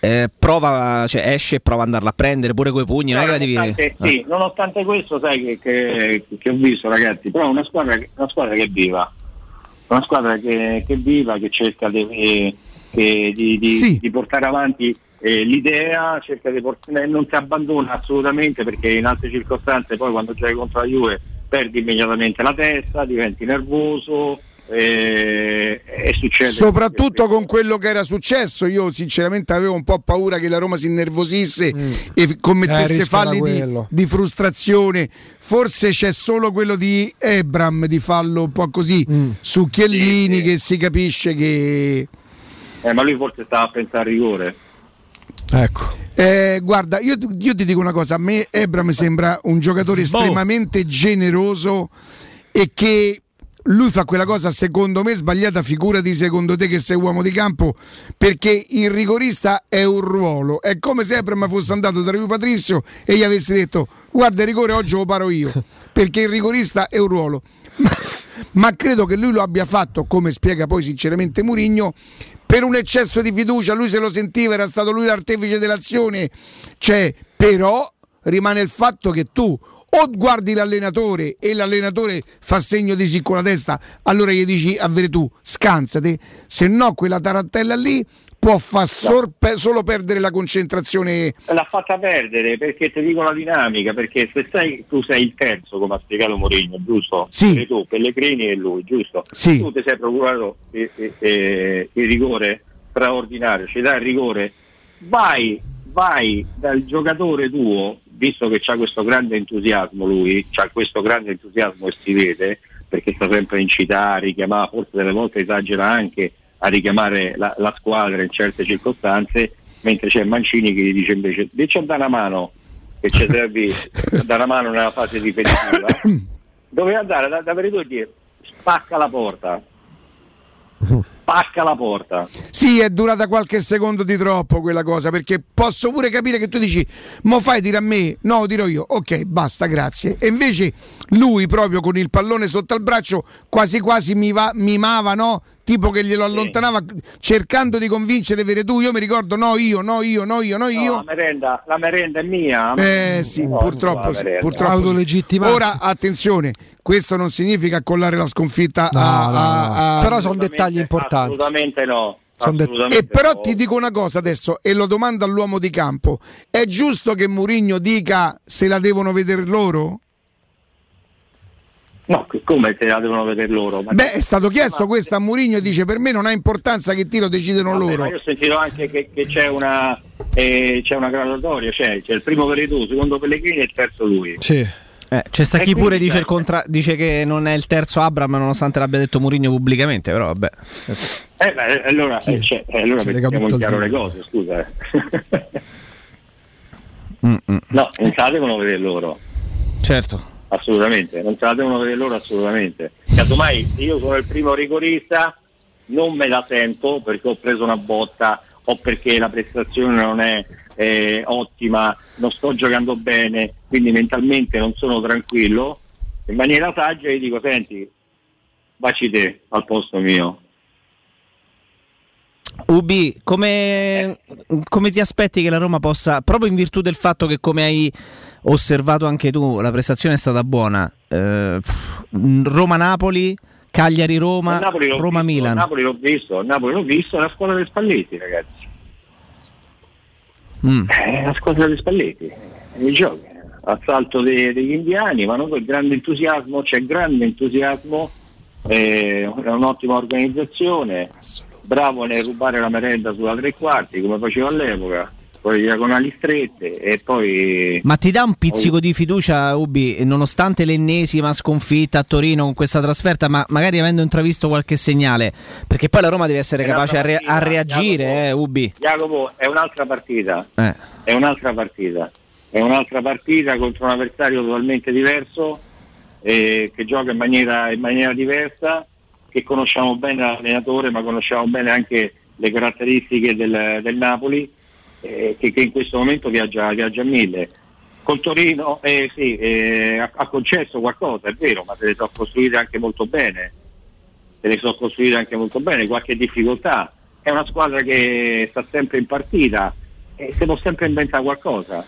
eh, prova, cioè, esce e prova ad andarla a prendere pure coi pugni, no, non nonostante, devi... sì, ah. nonostante questo sai che, che, che ho visto ragazzi, però una squadra, una squadra che è viva, una squadra che, che è viva, che cerca di, che, di, di, sì. di portare avanti Eh, l'idea, cerca di port- eh, non si abbandona assolutamente, perché in altre circostanze poi quando giochi contro la Juve perdi immediatamente la testa, diventi nervoso, E, e succede soprattutto con quello che era successo. Io sinceramente avevo un po' paura che la Roma si innervosisse mm. e commettesse eh, falli di, di frustrazione. Forse c'è solo quello di Ebram di fallo un po' così mm. su Chiellini, sì, sì. che si capisce che eh, ma lui forse stava a pensare al rigore, ecco. Eh, guarda, io, io ti dico una cosa, a me Ebram sembra un giocatore Sbo. estremamente generoso e che lui fa quella cosa, secondo me, sbagliata. Figurati secondo te che sei uomo di campo, perché il rigorista è un ruolo. È come se Ebram fosse andato da Rui Patricio e gli avessi detto: guarda, il rigore oggi lo paro io, perché il rigorista è un ruolo. Ma, ma credo che lui lo abbia fatto, come spiega poi sinceramente Mourinho, per un eccesso di fiducia. Lui se lo sentiva, era stato lui l'artefice dell'azione. Cioè, però rimane il fatto che tu o guardi l'allenatore e l'allenatore fa segno di sì con la testa, allora gli dici a vere tu, scansate, se no quella tarantella lì può far sorpe- solo perdere la concentrazione. L'ha fatta perdere, perché ti dico la dinamica, perché se sei, tu sei il terzo, come ha spiegato Mourinho, giusto? Sì. E tu, Pellegrini e lui, giusto? Sì. Tu ti sei procurato eh, eh, eh, il rigore straordinario, ci dai il rigore, vai, vai dal giocatore tuo, visto che c'ha questo grande entusiasmo lui, c'ha questo grande entusiasmo che si vede, perché sta sempre in città, richiamava, forse delle volte esagera anche a richiamare la, la squadra in certe circostanze, mentre c'è Mancini che gli dice invece dice a dare una mano, che ci serve a dare una mano nella fase difensiva, doveva andare da, da per due e dire spacca la porta. Spacca la porta. Sì, è durata qualche secondo di troppo quella cosa, perché posso pure capire che tu dici mo fai tira a me, no tiro io, ok basta grazie, e invece lui proprio con il pallone sotto al braccio quasi quasi mi va, mimava, no? Tipo che glielo allontanava, sì, cercando di convincere Veretù. Io mi ricordo no io, no io, no io, no io. No, la merenda, la merenda è mia. Eh sì, no, purtroppo, sì, purtroppo sì. Ora attenzione, questo non significa accollare la sconfitta no, a, no, no. a, a però sono dettagli importanti. Assolutamente no. Assolutamente e però no. Ti dico una cosa adesso, e lo domando all'uomo di campo. È giusto che Mourinho dica se la devono vedere loro? No, come se la devono vedere loro? Ma beh, è stato chiesto ma... questo a Mourinho, dice per me non ha importanza che tiro decidono vabbè, loro. Ma io ho sentito anche che, che c'è una eh, c'è una graduatoria, cioè c'è il primo Veretù, il secondo Pellegrini e il terzo lui. Sì. Eh, c'è sta e chi pure dice, il contra- dice che non è il terzo Abraham, nonostante l'abbia detto Mourinho pubblicamente, però vabbè. Eh beh, allora, eh, cioè, eh, allora mettiamo in chiaro le cose, scusa. No, non se la devono vedere loro. Certo. Assolutamente, non ce la devono vedere loro assolutamente. Casomai io sono il primo rigorista, non me la sento perché ho preso una botta o perché la prestazione non è eh, ottima, non sto giocando bene, quindi mentalmente non sono tranquillo. In maniera saggia gli dico senti, baci te al posto mio. Ubi, come, come ti aspetti che la Roma possa, proprio in virtù del fatto che come hai osservato anche tu, la prestazione è stata buona, eh, Roma-Napoli, Cagliari-Roma, Roma-Milan. Napoli l'ho visto, Napoli l'ho visto, è la squadra dei Spalletti ragazzi, mm. è la squadra dei Spalletti, i giochi, assalto dei, degli indiani, ma non con grande entusiasmo, c'è grande entusiasmo, eh, un'ottima organizzazione. Bravo nel rubare la merenda sulla tre quarti come facevo all'epoca, con le diagonali strette e poi. Ma ti dà un pizzico di fiducia, Ubi, nonostante l'ennesima sconfitta a Torino con questa trasferta, ma magari avendo intravisto qualche segnale, perché poi la Roma deve essere capace a, re- a reagire, Jacopo, eh, Ubi. Jacopo, è un'altra partita, eh. è un'altra partita, è un'altra partita contro un avversario totalmente diverso, eh, che gioca in maniera, in maniera diversa, che conosciamo bene l'allenatore, ma conosciamo bene anche le caratteristiche del, del Napoli, eh, che, che in questo momento viaggia, viaggia a mille. Col Torino eh, sì, eh, ha, ha concesso qualcosa, è vero, ma se le sono costruite anche molto bene, se le sono costruite anche molto bene, qualche difficoltà. È una squadra che sta sempre in partita e si può sempre inventare qualcosa,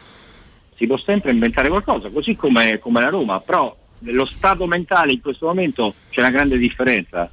si può sempre inventare qualcosa, così come, come la Roma, però nello stato mentale in questo momento c'è una grande differenza.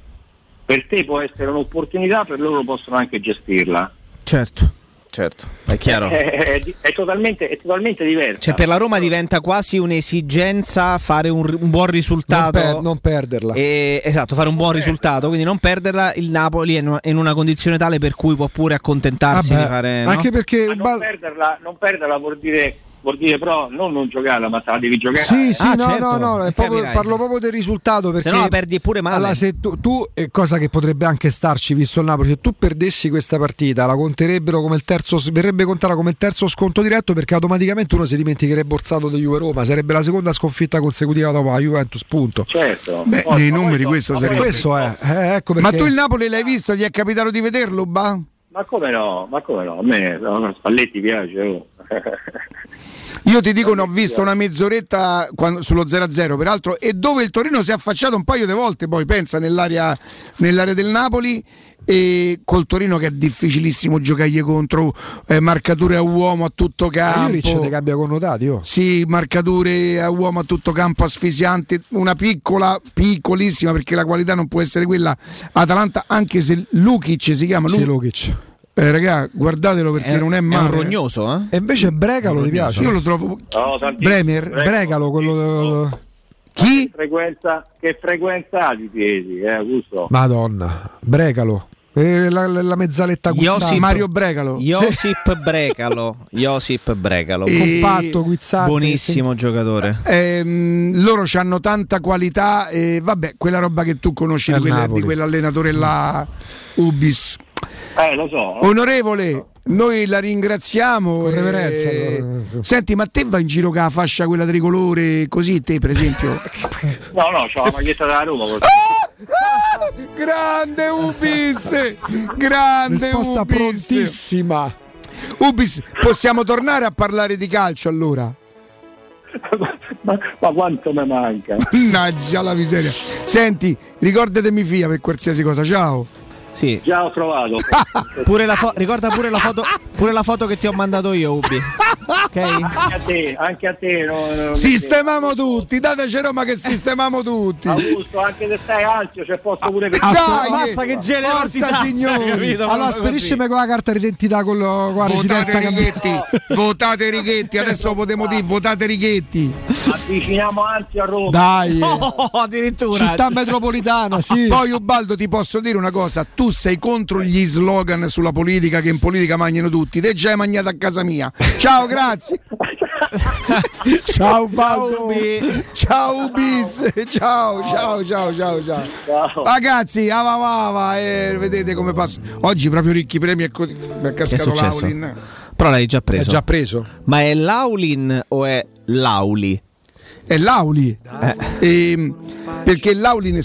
Per te può essere un'opportunità, per loro possono anche gestirla. Certo. Certo, è chiaro. È, è, è, totalmente, è totalmente diverso. Cioè, per la Roma diventa quasi un'esigenza fare un, un buon risultato. Non, per, non perderla. E, esatto, fare un buon risultato, quindi non perderla. Il Napoli è in una, in una condizione tale per cui può pure accontentarsi, vabbè, di fare... Anche no? perché Ma non, perderla, non perderla vuol dire... vuol dire però non non giocarla, ma te la devi giocare. Sì, sì, ah, no, certo. no, no, no, proprio, parlo proprio del risultato, perché se no la perdi pure male. Allora, se tu, tu eh, cosa che potrebbe anche starci, visto il Napoli, se tu perdessi questa partita, la conterebbero come il terzo, verrebbe contata come il terzo sconto diretto, perché automaticamente uno si dimenticherebbe Orsato di Juve Roma, sarebbe la seconda sconfitta consecutiva dopo la Juventus, punto. Certo. Beh, poi, nei numeri questo sarebbe. Questo è, eh, ecco perché... Ma tu il Napoli l'hai visto, ti è capitato di vederlo, ba? Ma come no? Ma come no? A me no, Spalletti piace. Oh. Io ti dico, ne ho visto una mezz'oretta quando, sullo zero a zero peraltro, e dove il Torino si è affacciato un paio di volte, poi pensa nell'area, nell'area del Napoli, e col Torino che è difficilissimo giocargli contro, eh, marcature a uomo a tutto campo. Io ti cambia connotati, oh. Sì, marcature a uomo a tutto campo asfissianti, una piccola, piccolissima, perché la qualità non può essere quella. Atalanta, anche se Lukic si chiama, sì, Lukic. Eh, raga, guardatelo perché è, non è male. È rognoso, eh? E invece Bregalo ti piace? Io lo trovo. No, Bremer, Bregalo, Bregalo quello. Chi? Che frequenza, che frequenza ha di piedi, eh, Augusto? Madonna, Bregalo. Eh, la, la mezzaletta guizzata, Mario Bregalo. Josip Bregalo, Josip Bregalo, e... compatto, guizzato, buonissimo giocatore. Ehm, loro hanno tanta qualità, e vabbè, quella roba che tu conosci di, quella, di quell'allenatore là, Ubis. Eh, lo so. Onorevole, no. Noi la ringraziamo. E... reverenza, no. Senti, ma te va in giro con la fascia quella tricolore così, te per esempio? No, no, c'ho la maglietta della Roma. Ah! Ah! Grande Ubis! Grande risposta Ubis! Prontissima. Ubis, possiamo tornare a parlare di calcio allora? Ma, ma quanto mi manca! Mannaggia la miseria. Senti, ricordatemi Fia per qualsiasi cosa. Ciao. Sì. Già ho trovato. Pure la fo- ricorda pure la foto, pure la foto che ti ho mandato io, Ubi. Okay? Anche a te, anche a te. No, no, sistemiamo tutti, dateci Roma che sistemiamo tutti. Augusto, anche se stai alzio c'è posto pure per te. Che generosità. Forza signori. Allora speriscimi con la carta d'identità con lo con votate Righetti. No. Votate Righetti, adesso potremo dire votate Righetti. Avviciniamo Alzio a Roma. Dai. Oh, addirittura. Città metropolitana, sì. Poi Ubaldo ti posso dire una cosa. Tu sei contro gli slogan sulla politica, che in politica mangiano tutti. Te già hai mangiato a casa mia. Ciao, grazie. Ciao Paolo. Ciao Ubis. Ciao, ciao, ciao, ciao, ciao. ciao. Ragazzi, ava, ava, eh, vedete come passa. Oggi proprio ricchi premi è co- mi è cascato l'Aulin. Però l'hai già preso. È già preso. Ma è l'Aulin o è l'Auli? È l'Auli. Eh. E, perché l'Aulin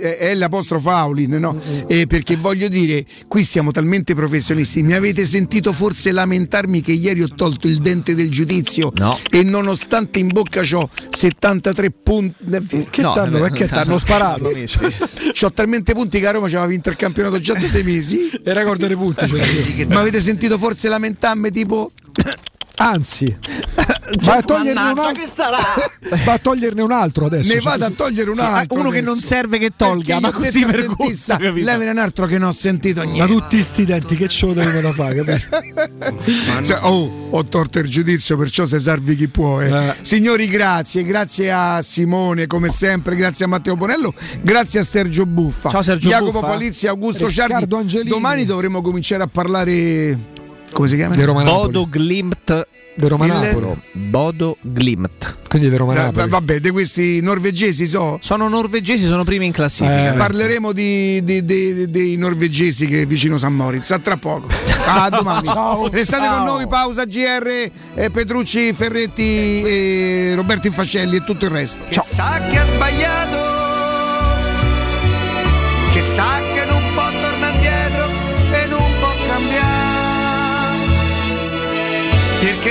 è l'apostrofa Aulin, no? E perché voglio dire, qui siamo talmente professionisti. Mi avete sentito forse lamentarmi che ieri ho tolto il dente del giudizio? No. E nonostante in bocca c'ho settantatré punti. Che no, t'hanno, perché t'hanno sparato? C'ho talmente punti che a Roma c'aveva vinto il campionato già da sei mesi. E ricordo dei punti. Cioè. Ma avete sentito forse lamentarmi tipo... Anzi, va a toglierne un altro. Va a toglierne un altro adesso. Ne vado a togliere un altro. Uno adesso. Che non serve che tolga. Perché ma così per gusto. Levene un altro che non ho sentito niente. Ma tutti sti denti che ce lo devono fare? Cioè, oh, ho torto il giudizio, perciò se servi chi può. Eh. Eh. Signori, grazie. Grazie a Simone, come sempre. Grazie a Matteo Bonello. Grazie a Sergio Buffa. Ciao Sergio Jacopo Buffa. Palizzi, Augusto Ciardi. Domani dovremo cominciare a parlare. Come si chiama? Bodo Glimt de Roma Napoli. Bodo Glimt. Quindi de Roma Napoli. Vabbè, di questi norvegesi so. Sono norvegesi, sono primi in classifica. Eh, parleremo di, di, di, dei norvegesi che è vicino San Moritz. A tra poco. A domani. Ciao, restate ciao. Con noi, pausa G R, eh, Petrucci, Ferretti, eh, Roberto Infascelli e tutto il resto. Ciao. Che sa che ha sbagliato. Che sa che non può tornare indietro e non può cambiare. Perché